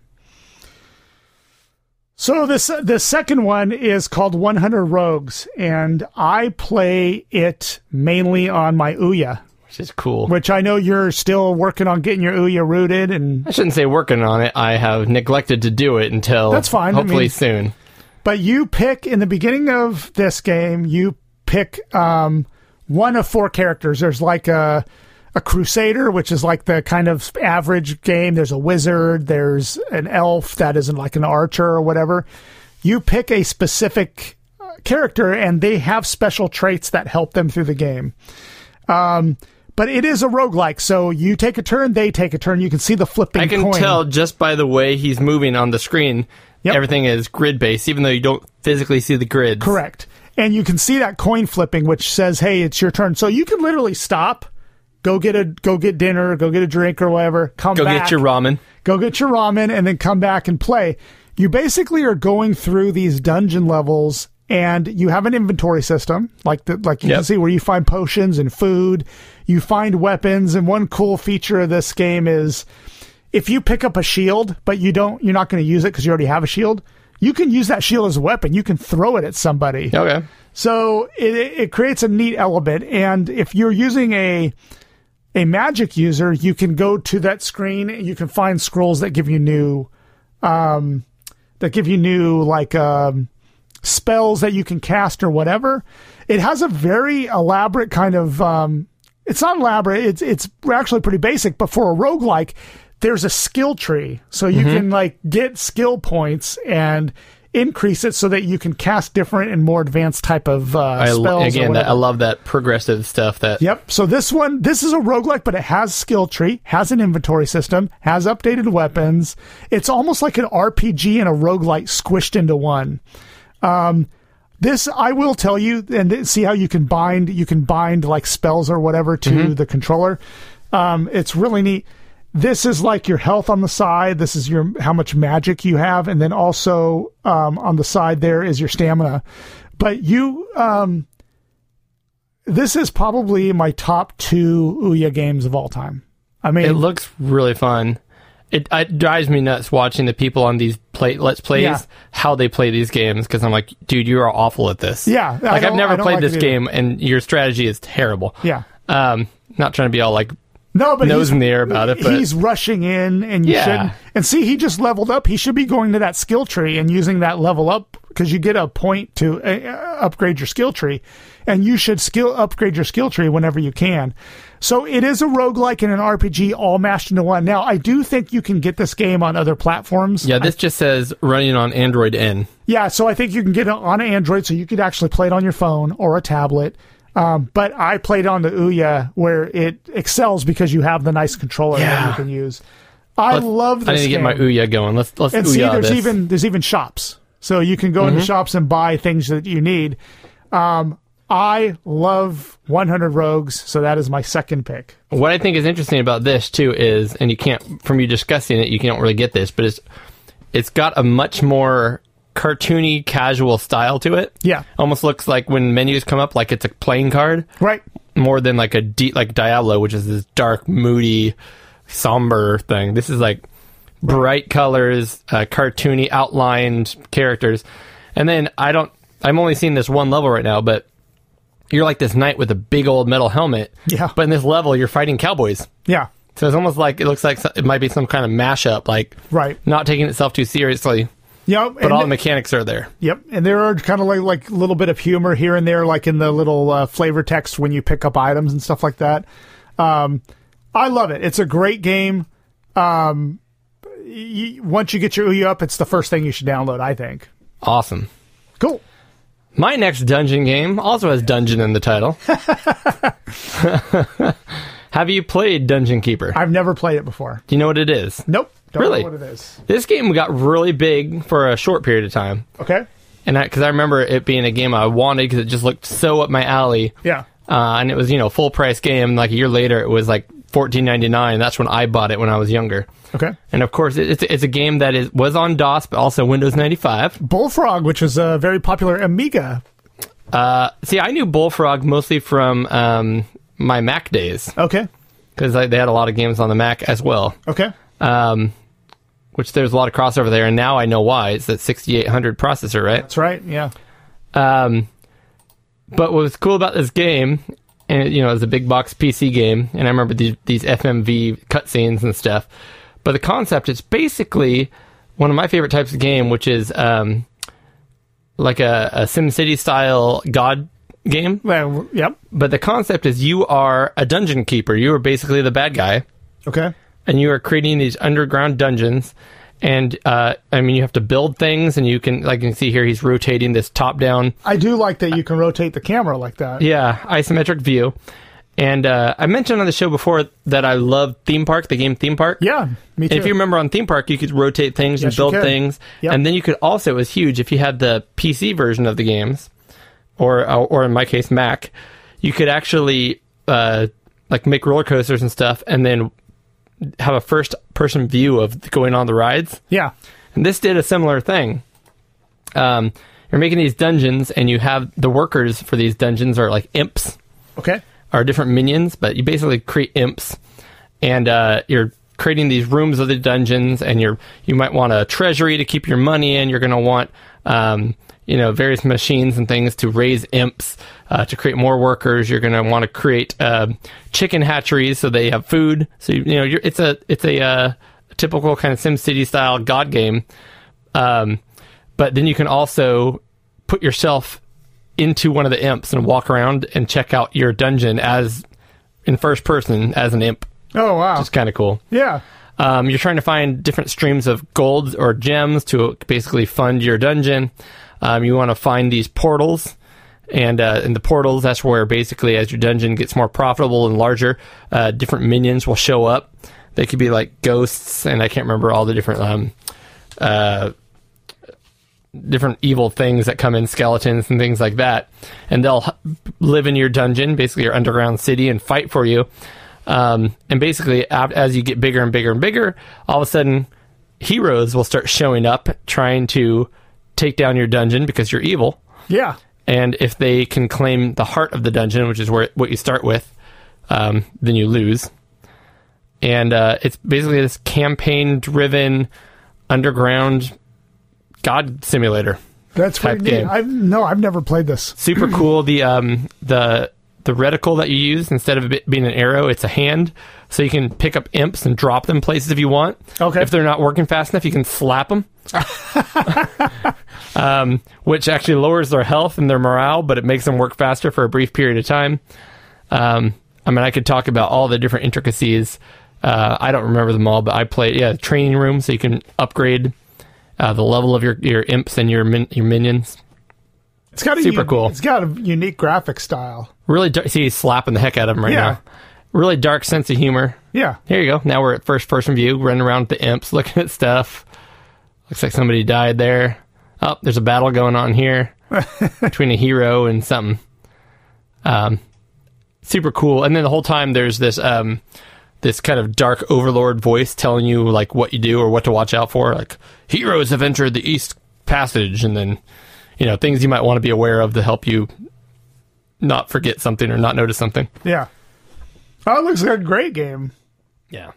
So this uh, the second one is called one hundred Rogues, and I play it mainly on my Ouya. Which is cool. Which I know you're still working on getting your Ouya rooted. And I shouldn't say working on it. I have neglected to do it until That's fine. hopefully I mean, soon. But you pick, in the beginning of this game, you pick... Um, one of four characters. There's like a a crusader, which is like the kind of average game. There's a wizard. There's an elf that isn't like an archer or whatever. You pick a specific character, and they have special traits that help them through the game. Um, but it is a roguelike, so you take a turn, they take a turn. You can see the flipping coin. I can coin. tell just by the way he's moving on the screen, yep. everything is grid-based, even though you don't physically see the grids. Correct. And you can see that coin flipping, which says, hey, it's your turn. So you can literally stop, go get a go get dinner, go get a drink or whatever, come go back. Go get your ramen. Go get your ramen, and then come back and play. You basically are going through these dungeon levels, and you have an inventory system, like the, like you yep. can see, where you find potions and food. You find weapons, and one cool feature of this game is if you pick up a shield, but you don't, you're not going to use it because you already have a shield, you can use that shield as a weapon. You can throw it at somebody. Okay. So it it creates a neat element. And if you're using a a magic user, you can go to that screen and you can find scrolls that give you new, um, that give you new like um, spells that you can cast or whatever. It has a very elaborate kind of. Um, it's not elaborate. It's it's actually pretty basic. But for a roguelike, there's a skill tree, so you mm-hmm. can like get skill points and increase it so that you can cast different and more advanced type of uh, I, spells. Again, that, I love that progressive stuff. That Yep, so this one, this is a roguelike, but it has skill tree, has an inventory system, has updated weapons. It's almost like an R P G and a roguelike squished into one. Um, this, I will tell you, and see how you can bind, you can bind like spells or whatever to mm-hmm. the controller. Um, it's really neat. This is like your health on the side. This is your how much magic you have, and then also um, on the side there is your stamina. But you, um, this is probably my top two Ouya games of all time. I mean, it looks really fun. It, it drives me nuts watching the people on these play, let's plays yeah. how they play these games, because I'm like, dude, you are awful at this. Yeah, like I've never played like this game, and your strategy is terrible. Yeah, um, not trying to be all like. No, but knows in the air about it. But he's rushing in, and you yeah. shouldn't. And see, he just leveled up. He should be going to that skill tree and using that level up, because you get a point to uh, upgrade your skill tree, and you should skill upgrade your skill tree whenever you can. So it is a roguelike and an R P G all mashed into one. Now, I do think you can get this game on other platforms. Yeah, this I, just says running on Android N. Yeah, so I think you can get it on Android, so you could actually play it on your phone or a tablet. Um, but I played on the Ouya, where it excels because you have the nice controller yeah. that you can use. I let's, love this game. I need to game. get my Ouya going. Let's let's and Ouya see, there's this. even there's even shops. So you can go mm-hmm. into shops and buy things that you need. Um, I love one hundred Rogues, so that is my second pick. What I think is interesting about this, too, is, and you can't, from you discussing it, you can't really get this, but it's it's got a much more cartoony, casual style to it. Yeah. Almost looks like when menus come up, like it's a playing card. Right. More than like a deep, like Diablo, which is this dark, moody, somber thing. This is like bright colors, uh, cartoony, outlined characters. And then I don't, I'm only seeing this one level right now, but you're like this knight with a big old metal helmet. Yeah. But in this level, you're fighting cowboys. Yeah. So it's almost like, it looks like it might be some kind of mashup, like right. not taking itself too seriously. Yep. But all the, the mechanics are there. Yep. And there are kind of like a like little bit of humor here and there, like in the little uh, flavor text when you pick up items and stuff like that. Um, I love it. It's a great game. Um, you, once you get your U I up, it's the first thing you should download, I think. Awesome. Cool. My next dungeon game also has dungeon in the title. Have you played Dungeon Keeper? I've never played it before. Do you know what it is? Nope. Don't really? know what it is. This game got really big for a short period of time. Okay. And because I, I remember it being a game I wanted because it just looked so up my alley. Yeah. Uh, and it was, you know, full price game. Like a year later, it was like fourteen ninety-nine. That's when I bought it when I was younger. Okay. And of course, it's it's a game that is was on DOS, but also Windows ninety-five. Bullfrog, which was a very popular Amiga. Uh, see, I knew Bullfrog mostly from um, my Mac days. Okay. Because they had a lot of games on the Mac as well. Okay. Um, which there's a lot of crossover there, and now I know why. It's that sixty-eight hundred processor, right? That's right, yeah. Um, but what was cool about this game... And, you know, it was a big box P C game, and I remember these, these F M V cutscenes and stuff. But the concept, it's basically one of my favorite types of game, which is um, like a, a SimCity-style god game. Well, yep. But the concept is you are a dungeon keeper. You are basically the bad guy. Okay. And you are creating these underground dungeons. And, uh, I mean, you have to build things, and you can, like you can see here, he's rotating this top-down. I do like that you can rotate the camera like that. Yeah, isometric view. And uh, I mentioned on the show before that I love Theme Park, the game Theme Park. Yeah, me too. And if you remember on Theme Park, you could rotate things yes, and build things. Yep. And then you could also, it was huge, if you had the P C version of the games, or, or in my case, Mac, you could actually, uh, like, make roller coasters and stuff, and then... have a first-person view of going on the rides. Yeah. And this did a similar thing. Um, you're making these dungeons, and you have the workers for these dungeons are like imps. Okay. Or different minions, but you basically create imps. And uh, you're creating these rooms of the dungeons, and you're you might want a treasury to keep your money in. You're going to want um, you know, various machines and things to raise imps, uh, to create more workers. You're going to want to create uh, chicken hatcheries so they have food. So, you know, you're, it's a it's a uh, typical kind of SimCity-style god game. Um, but then you can also put yourself into one of the imps and walk around and check out your dungeon as in first person as an imp. Oh, wow. Which is kind of cool. Yeah. Um, you're trying to find different streams of gold or gems to basically fund your dungeon. Um, you want to find these portals, and uh, in the portals, that's where basically as your dungeon gets more profitable and larger, uh, different minions will show up. They could be like ghosts, and I can't remember all the different um, uh, different evil things that come in, skeletons and things like that. And they'll live in your dungeon, basically your underground city, and fight for you. Um, and basically, as you get bigger and bigger and bigger, all of a sudden, heroes will start showing up, trying to take down your dungeon because you're evil. Yeah. And if they can claim the heart of the dungeon, which is where what you start with, um, then you lose. And uh, it's basically this campaign-driven underground god simulator. That's type pretty game. Neat. I've, no, I've never played this. Super cool. The um, the the reticle that you use, instead of it being an arrow, it's a hand. So you can pick up imps and drop them places if you want. Okay. If they're not working fast enough, you can slap them. um, which actually lowers their health and their morale, but it makes them work faster for a brief period of time. Um, I mean, I could talk about all the different intricacies. Uh, I don't remember them all, but I played, yeah, training room, so you can upgrade uh, the level of your, your imps and your min- your minions. It's got a super u- cool. It's got a unique graphic style. Really, dar- see, he's slapping the heck out of him right yeah. now. Really dark sense of humor. Yeah. Here you go. Now we're at first person view, running around with the imps, looking at stuff. Looks like somebody died there. oh, there's a battle going on here between a hero and something. Um, super cool. And then the whole time there's this um, this kind of dark overlord voice telling you like what you do or what to watch out for. Like, heroes have entered the East Passage, and then, you know, things you might want to be aware of to help you not forget something or not notice something. Yeah. Oh, it looks like a great game. Yeah.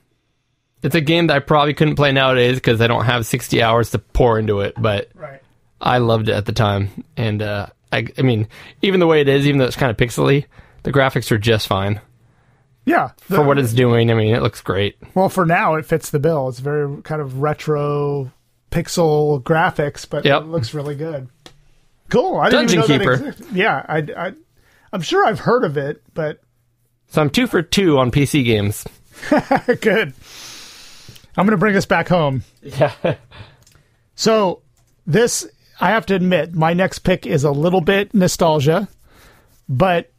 It's a game that I probably couldn't play nowadays because I don't have sixty hours to pour into it, but right. I loved it at the time. And, uh, I, I mean, even the way it is, even though it's kind of pixely, the graphics are just fine. Yeah. The, for what it's doing, I mean, it looks great. Well, for now, it fits the bill. It's very kind of retro pixel graphics, but yep. It looks really good. Cool. I Dungeon didn't even know Keeper. That existed. Yeah. I, I, I'm sure I've heard of it, but... So I'm two for two on P C games. Good. I'm going to bring us back home. Yeah. So this, I have to admit, my next pick is a little bit nostalgia, but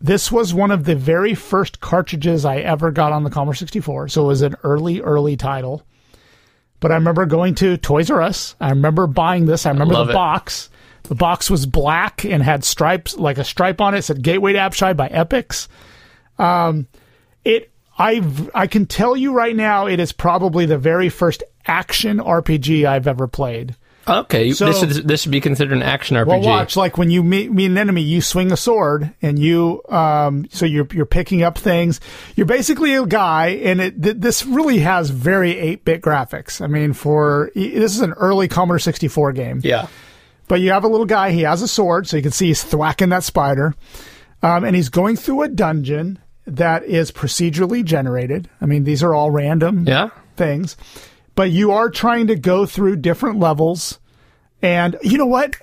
this was one of the very first cartridges I ever got on the Commodore sixty-four. So it was an early, early title. But I remember going to Toys R Us. I remember buying this. I remember I love the it. box. The box was black and had stripes, like a stripe on it. It said Gateway to Abshai by Epix. Um, it, I've, I can tell you right now, it is probably the very first action R P G I've ever played. Okay. So, this is, this should be considered an action R P G. Well, watch, like when you meet, meet an enemy, you swing a sword and you, um, so you're, you're picking up things. You're basically a guy, and it, th- this really has very eight-bit graphics. I mean, for, this is an early Commodore sixty-four game. Yeah. But you have a little guy, he has a sword, so you can see he's thwacking that spider. Um, and he's going through a dungeon that is procedurally generated. I mean, these are all random yeah. things. But you are trying to go through different levels. And you know what?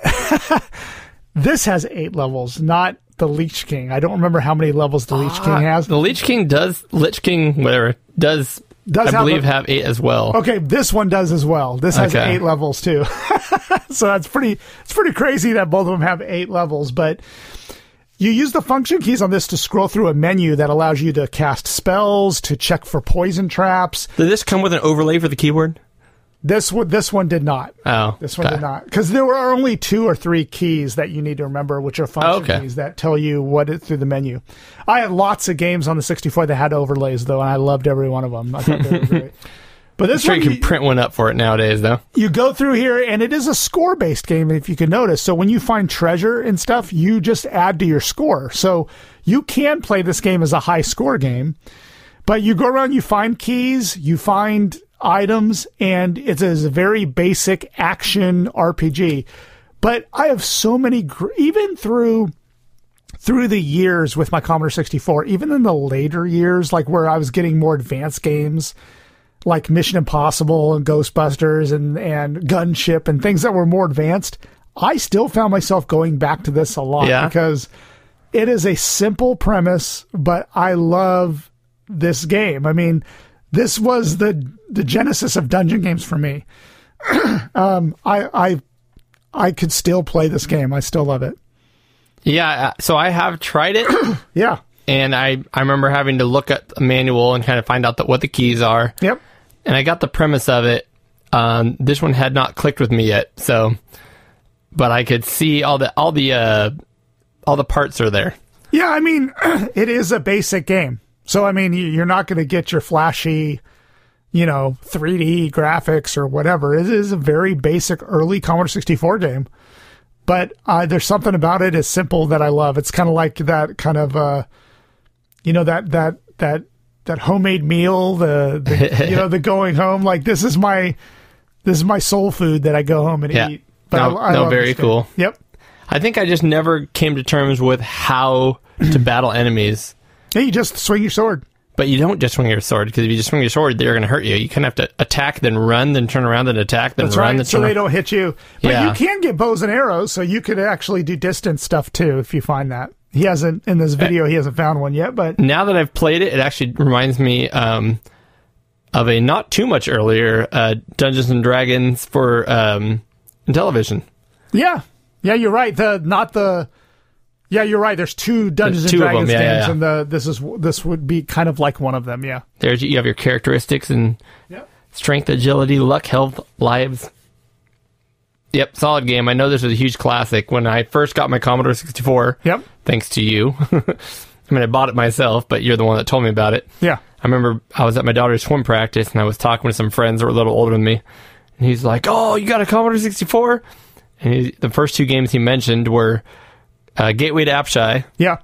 This has eight levels, not the Leech King. I don't remember how many levels the Leech ah, King has. The Leech King does, Lich King, whatever, does, does I have believe, a, have eight as well. Okay, this one does as well. This has okay. eight levels, too. So that's pretty, it's pretty crazy that both of them have eight levels, but... You use the function keys on this to scroll through a menu that allows you to cast spells, to check for poison traps. Did this come with an overlay for the keyboard? This one, this one did not. Oh. This one okay. did not. Because there are only two or three keys that you need to remember, which are function oh, okay. keys that tell you what it, through the menu. I had lots of games on the sixty-four that had overlays, though, and I loved every one of them. I thought they were great. But this I'm sure one, you can print one up for it nowadays, though. You go through here, and it is a score-based game, if you can notice. So when you find treasure and stuff, you just add to your score. So you can play this game as a high-score game. But you go around, you find keys, you find items, and it's a very basic action R P G. But I have so many... Gr- even through... Through the years with my Commodore sixty-four, even in the later years, like where I was getting more advanced games... like Mission Impossible and Ghostbusters and, and Gunship and things that were more advanced, I still found myself going back to this a lot yeah. because it is a simple premise, but I love this game. I mean, this was the the genesis of dungeon games for me. um, I, I I could still play this game. I still love it. Yeah, so I have tried it. yeah. And I, I remember having to look at a manual and kind of find out the, what the keys are. Yep. And I got the premise of it. Um, this one had not clicked with me yet, so, but I could see all the all the uh, all the parts are there. Yeah, I mean, it is a basic game, so I mean, you're not going to get your flashy, you know, three D graphics or whatever. It is a very basic early Commodore sixty-four game, but uh, there's something about it as simple that I love. It's kind of like that kind of. Uh, You know, that that that that homemade meal, the, the you know, the going home, like this is my this is my soul food that I go home and yeah. eat. But no, I, I no very cool. Yep. I think I just never came to terms with how to battle enemies. Yeah, you just swing your sword. But you don't just swing your sword, because if you just swing your sword, they're going to hurt you. You kind of have to attack, then run, then turn around, then attack, then That's run, right, then so turn around. So they don't hit you. But yeah. you can get bows and arrows, so you could actually do distance stuff too if you find that. He hasn't, in this video, he hasn't found one yet, but... Now that I've played it, it actually reminds me um, of a not too much earlier uh, Dungeons and Dragons for um, Intellivision. Yeah. Yeah, you're right. The Not the... Yeah, you're right. There's two Dungeons There's two and Dragons yeah, games, yeah, yeah. and the, this is this would be kind of like one of them, yeah. There's You have your characteristics and yep. strength, agility, luck, health, lives. Yep, solid game. I know this is a huge classic. When I first got my Commodore sixty-four, yep, thanks to you, I mean, I bought it myself, but you're the one that told me about it. Yeah. I remember I was at my daughter's swim practice, and I was talking with some friends that were a little older than me, and he's like, oh, you got a Commodore sixty-four? And he, the first two games he mentioned were uh, Gateway to Apshai. Yeah.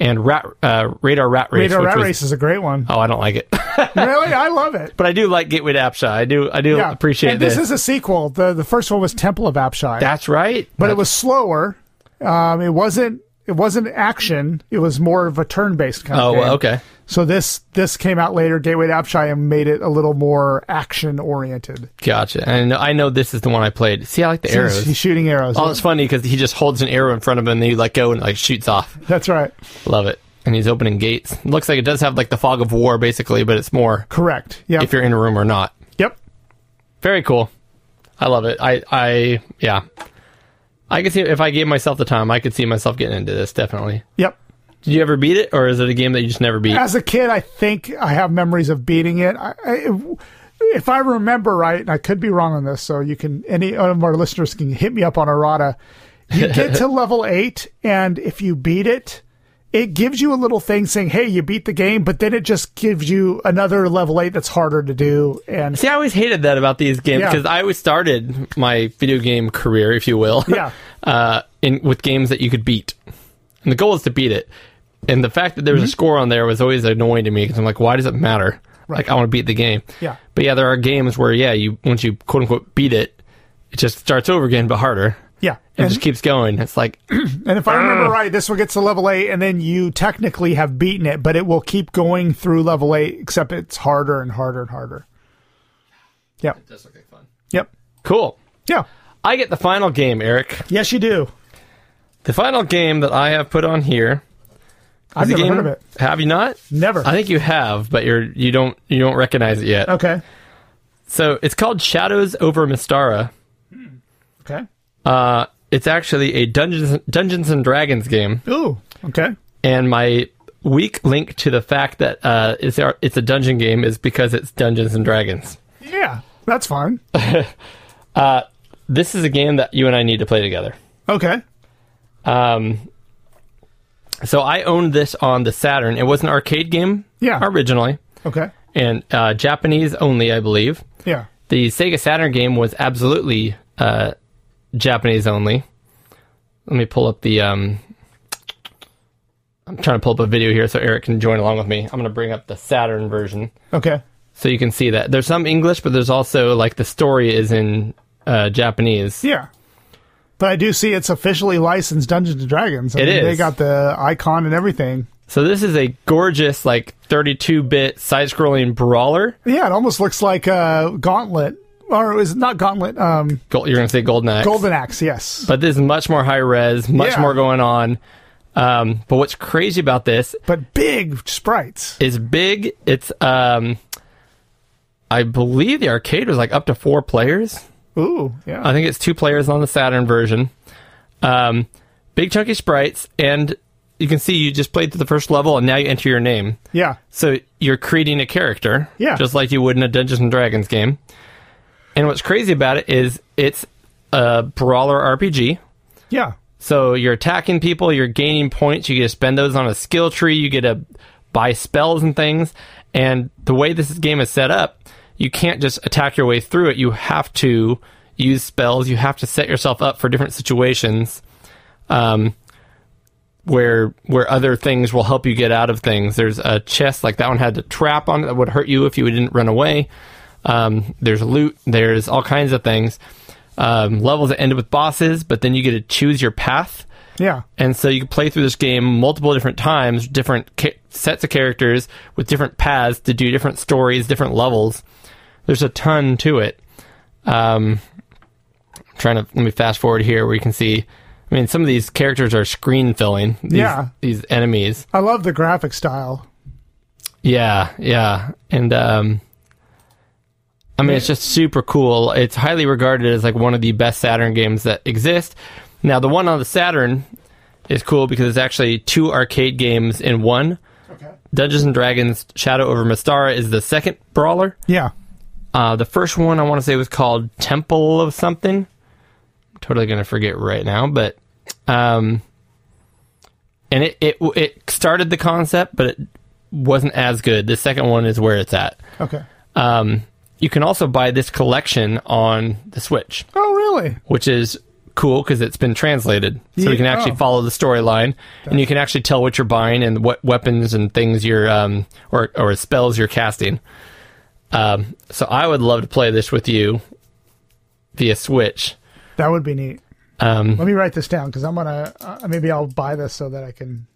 And Rat, uh, Radar Rat Race. Radar Rat was, Race is a great one. Oh, I don't like it. Really? I love it. But I do like Gateway to Apshai. I do I do yeah. appreciate it. This is a sequel. The The first one was Temple of Apshai. That's right. But That's... it was slower. Um, it wasn't It wasn't action. It was more of a turn-based kind of game. Oh, okay. So this this came out later, Gateway to Apshai, and made it a little more action-oriented. Gotcha. And I know this is the one I played. See, I like the so arrows. He's shooting arrows. Oh, it's funny because he just holds an arrow in front of him, and then you let go and like shoots off. That's right. Love it. And he's opening gates. It looks like it does have like the fog of war, basically, but it's more... Correct. Yeah. If you're in a room or not. Yep. Very cool. I love it. I I... Yeah. I could see, if I gave myself the time, I could see myself getting into this, definitely. Yep. Did you ever beat it, or is it a game that you just never beat? As a kid, I think I have memories of beating it. I, I, if I remember right, and I could be wrong on this, so you can, any of our listeners can hit me up on errata. You get to level eight, and if you beat it, it gives you a little thing saying, hey, you beat the game, but then it just gives you another level eight that's harder to do. And see, I always hated that about these games, because yeah. I always started my video game career, if you will, yeah. uh, in with games that you could beat. And the goal is to beat it. And the fact that there was mm-hmm. a score on there was always annoying to me, because I'm like, why does it matter? Right. Like, I want to beat the game. Yeah. But yeah, there are games where, yeah, you once you quote-unquote beat it, it just starts over again, but harder. Yeah. And it just keeps going. It's like... And if I remember uh, right, this one gets to level eight, and then you technically have beaten it, but it will keep going through level eight, except it's harder and harder and harder. Yep. It does look like fun. Yep. Cool. Yeah. I get the final game, Eric. Yes, you do. The final game that I have put on here... I've never game, heard of it. Have you not? Never. I think you have, but you're, you don't, you don't recognize it yet. Okay. So, it's called Shadows over Mystara. Hmm. Okay. Uh, it's actually a Dungeons Dungeons and Dragons game. Ooh, okay. And my weak link to the fact that uh, it's our, it's a dungeon game is because it's Dungeons and Dragons. Yeah, that's fine. uh, this is a game that you and I need to play together. Okay. Um. So I owned this on the Saturn. It was an arcade game. Yeah. Originally. Okay. And uh, Japanese only, I believe. Yeah. The Sega Saturn game was absolutely. Uh, Japanese only. Let me pull up the um I'm trying to pull up a video here so Eric can join along with me. I'm going to bring up the Saturn version. Okay. So you can see that there's some English, but there's also like the story is in uh Japanese. Yeah. But I do see it's officially licensed Dungeons and Dragons. I it mean, is. They got the icon and everything. So this is a gorgeous like thirty-two bit side-scrolling brawler. Yeah, it almost looks like uh Gauntlet. Or is it not Gauntlet? Um, Gold, you're going to say Golden Axe. Golden Axe, yes. But this is much more high res, much yeah. more going on. Um, but what's crazy about this... But big sprites. It's big. It's, um, I believe the arcade was like up to four players. Ooh, yeah. I think it's two players on the Saturn version. Um, big chunky sprites, and you can see you just played through the first level, and now you enter your name. Yeah. So you're creating a character, yeah. just like you would in a Dungeons and Dragons game. And what's crazy about it is it's a brawler R P G. Yeah. So you're attacking people, you're gaining points, you get to spend those on a skill tree, you get to buy spells and things. And the way this game is set up, you can't just attack your way through it. You have to use spells, you have to set yourself up for different situations um, where where other things will help you get out of things. There's a chest, like that one had a trap on it that would hurt you if you didn't run away. Um, there's loot, there's all kinds of things, um, levels that end with bosses, but then you get to choose your path. Yeah. And so you can play through this game multiple different times, different ca- sets of characters with different paths to do different stories, different levels. There's a ton to it. Um, I'm trying to, let me fast forward here where you can see, I mean, some of these characters are screen filling. These, yeah. These enemies. I love the graphic style. Yeah. Yeah. And, um, I mean, it's just super cool. It's highly regarded as like one of the best Saturn games that exist. Now, the one on the Saturn is cool because it's actually two arcade games in one. Okay. Dungeons and Dragons Shadow over Mystara is the second brawler. Yeah. Uh, the first one, I want to say, was called Temple of something. totally going to forget right now, but um, and it, it it started the concept, but it wasn't as good. The second one is where it's at. Okay. Um, you can also buy this collection on the Switch. Oh, really? Which is cool because it's been translated, so yeah, you can actually oh. follow the storyline, and you can actually tell what you're buying and what weapons and things you're um or or spells you're casting. Um, so I would love to play this with you via Switch. That would be neat. Um, Let me write this down because I'm gonna uh, maybe I'll buy this so that I can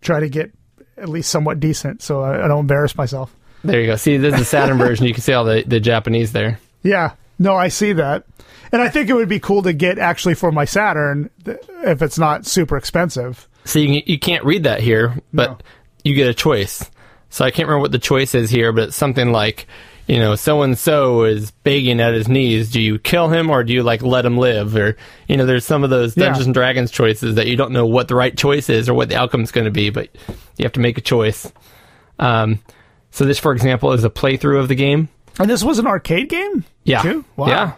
try to get at least somewhat decent, so I, I don't embarrass myself. There you go. See, this is the Saturn version. You can see all the, the Japanese there. Yeah. No, I see that, and I think it would be cool to get actually for my Saturn if it's not super expensive. So you, you can't read that here, but no. You get a choice. So I can't remember what the choice is here, but it's something like, you know, so-and-so is begging at his knees. Do you kill him or do you, like, let him live? Or, you know, there's some of those Dungeons yeah. and Dragons choices that you don't know what the right choice is or what the outcome's going to be, but you have to make a choice. Um, so this, for example, is a playthrough of the game. And this was an arcade game? Yeah. Too? Wow. Yeah.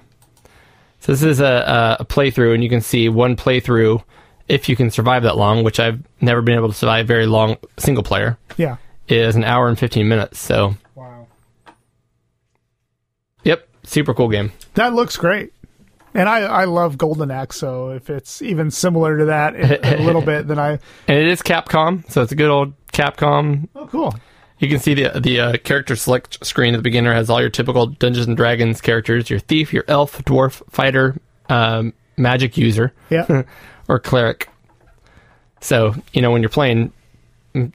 So this is a, a playthrough, and you can see one playthrough, if you can survive that long, which I've never been able to survive very long single player. Yeah. Is an hour and fifteen minutes, so... Wow. Yep, super cool game. That looks great. And I, I love Golden Axe, so if it's even similar to that a little bit, then I... And it is Capcom, so it's a good old Capcom. Oh, cool. You can see the the uh, character select screen at the beginner has all your typical Dungeons and Dragons characters, your thief, your elf, dwarf, fighter, um, magic user, yeah, or cleric. So, you know, when you're playing...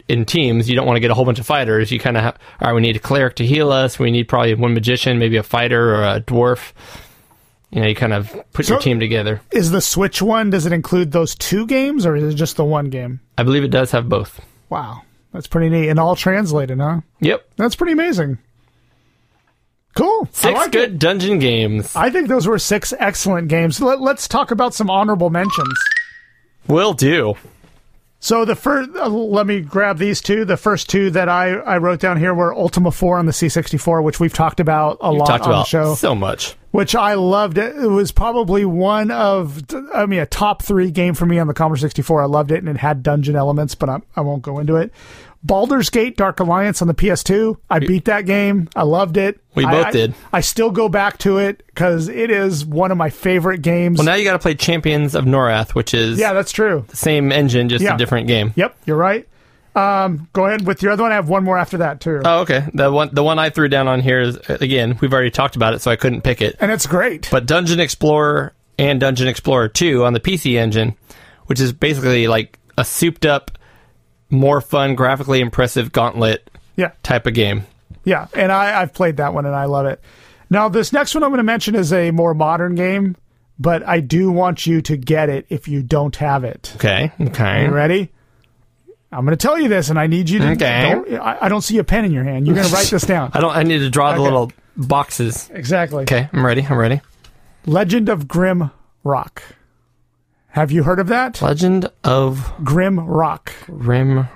in teams, you don't want to get a whole bunch of fighters. You kind of have, all right, we need a cleric to heal us. We need probably one magician, maybe a fighter or a dwarf. You know, you kind of put so your team together. Is the Switch one, does it include those two games or is it just the one game? I believe it does have both. Wow. That's pretty neat. And all translated, huh? Yep. That's pretty amazing. Cool. Six like good it. dungeon games. I think those were six excellent games. Let, let's talk about some honorable mentions. Will do. So the first, uh, let me grab these two. The first two that I, I wrote down here were Ultima four on the C sixty-four, which we've talked about a You've lot talked on about the show. So much, which I loved. It It was probably one of, I mean, a top three game for me on the Commodore sixty-four. I loved it, and it had dungeon elements, but I, I won't go into it. Baldur's Gate Dark Alliance on the P S two. I beat that game. I loved it. We both I, did. I, I still go back to it because it is one of my favorite games. Well, now you got to play Champions of Norath, which is... Yeah, that's true. The same engine, just yeah. a different game. Yep, you're right. Um, go ahead with your other one. I have one more after that, too. Oh, okay. The one the one I threw down on here is, again, we've already talked about it, so I couldn't pick it. And it's great. But Dungeon Explorer and Dungeon Explorer two on the P C Engine, which is basically like a souped-up... more fun, graphically impressive gauntlet yeah. type of game. Yeah, and I, I've played that one, and I love it. Now, this next one I'm going to mention is a more modern game, but I do want you to get it if you don't have it. Okay, okay. You ready? I'm going to tell you this, and I need you to... Okay. Don't, I, I don't see a pen in your hand. You're going to write this down. I don't. I need to draw okay. the little boxes. Exactly. Okay, I'm ready. I'm ready. Legend of Grim Rock. Have you heard of that? Legend of... Grim Rock. Grim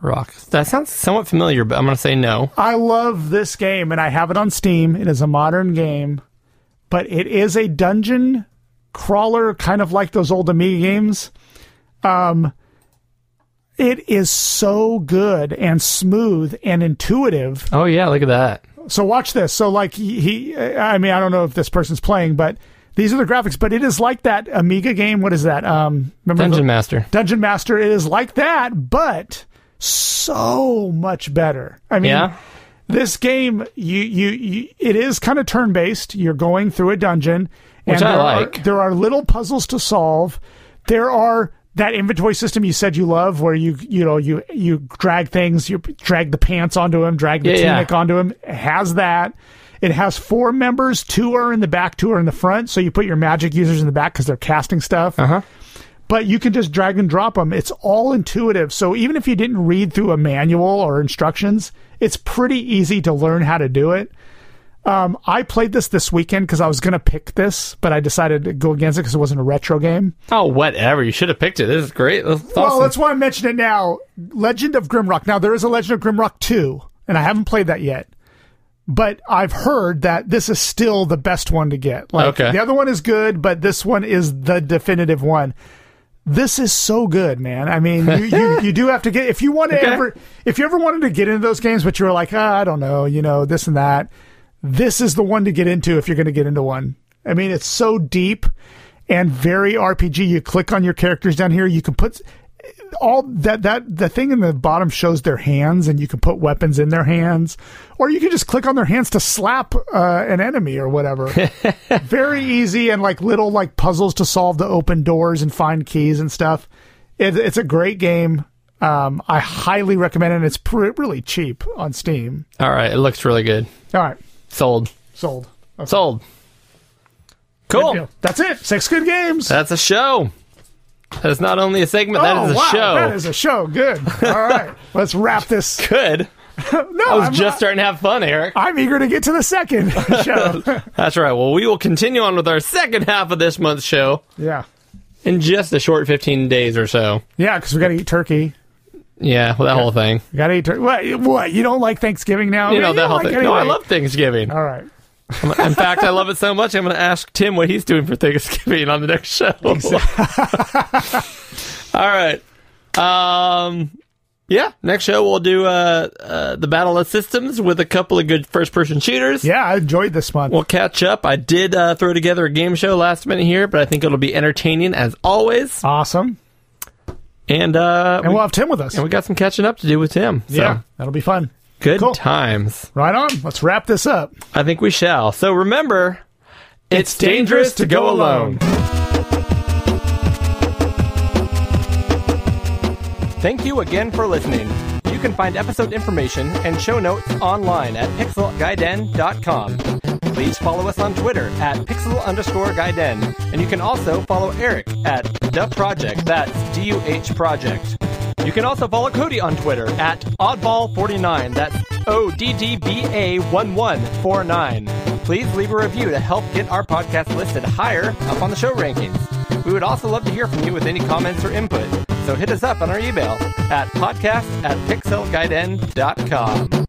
Rock. That sounds somewhat familiar, but I'm going to say no. I love this game, and I have it on Steam. It is a modern game, but it is a dungeon crawler, kind of like those old Amiga games. Um, it is so good and smooth and intuitive. Oh, yeah, look at that. So watch this. So, like, he... he I mean, I don't know if this person's playing, but... These are the graphics, but it is like that Amiga game. What is that? Um, remember Dungeon the, Master. Dungeon Master. It is like that, but so much better. I mean, yeah. this game, you, you, you, it is kind of turn-based. You're going through a dungeon. Which and I there like. Are, there are little puzzles to solve. There are... That inventory system you said you love, where you you know you you drag things, you drag the pants onto him, drag the yeah, tunic yeah. onto him, it has that. It has four members. Two are in the back, two are in the front. So you put your magic users in the back because they're casting stuff. Uh-huh. But you can just drag and drop them. It's all intuitive. So even if you didn't read through a manual or instructions, it's pretty easy to learn how to do it. Um, I played this this weekend because I was going to pick this, but I decided to go against it because it wasn't a retro game. Oh, whatever. You should have picked it. This is great. This is awesome. Well, that's why I mentioned it now. Legend of Grimrock. Now, there is a Legend of Grimrock two, and I haven't played that yet. but I've heard that this is still the best one to get. Like, okay. The other one is good, but this one is the definitive one. This is so good, man. I mean, you, you, you do have to get, if you want to okay. ever, if you ever wanted to get into those games, but you were like, oh, I don't know, you know, this and that, this is the one to get into if you're going to get into one. I mean, it's so deep and very R P G. You click on your characters down here. You can put all that, that the thing in the bottom shows their hands, and you can put weapons in their hands, or you can just click on their hands to slap uh, an enemy or whatever. Very easy, and like little like puzzles to solve to open doors and find keys and stuff. It, it's a great game. Um, I highly recommend it. And it's pr- really cheap on Steam. All right. It looks really good. All right. Sold. Sold. Okay. Sold. Cool. That's it. Six good games. That's a show. That's not only a segment. That oh, is a wow. show. That is a show. Good. All right. Let's wrap this. Good. no, I was I'm just not. starting to have fun, Eric. I'm eager to get to the second show. That's right. Well, we will continue on with our second half of this month's show. Yeah. In just a short fifteen days or so. Yeah, because we got to eat turkey. Yeah, well, that okay. whole thing. We got to eat turkey. What, what? You don't like Thanksgiving now? You know, you that whole like thing. Anyway. No, I love Thanksgiving. All right. In fact, I love it so much, I'm going to ask Tim what he's doing for Thanksgiving on the next show. All right. Um, yeah, next show we'll do uh, uh, the Battle of Systems with a couple of good first-person shooters. Yeah, I enjoyed this month. We'll catch up. I did uh, throw together a game show last minute here, but I think it'll be entertaining as always. Awesome. And, uh, and we, we'll have Tim with us. And we got some catching up to do with Tim. So. Yeah, that'll be fun. Good cool. times. Right on. Let's wrap this up. I think we shall. So remember, it's, it's dangerous, dangerous to go, go alone. Thank you again for listening. You can find episode information and show notes online at pixel gaiden dot com. Please follow us on Twitter at pixel underscore gaiden. And you can also follow Eric at the project. That's D U H project. You can also follow Cody on Twitter at oddball forty-nine. That's O D D B A one one four nine. Please leave a review to help get our podcast listed higher up on the show rankings. We would also love to hear from you with any comments or input, so hit us up on our email at podcast at pixel gaiden dot com.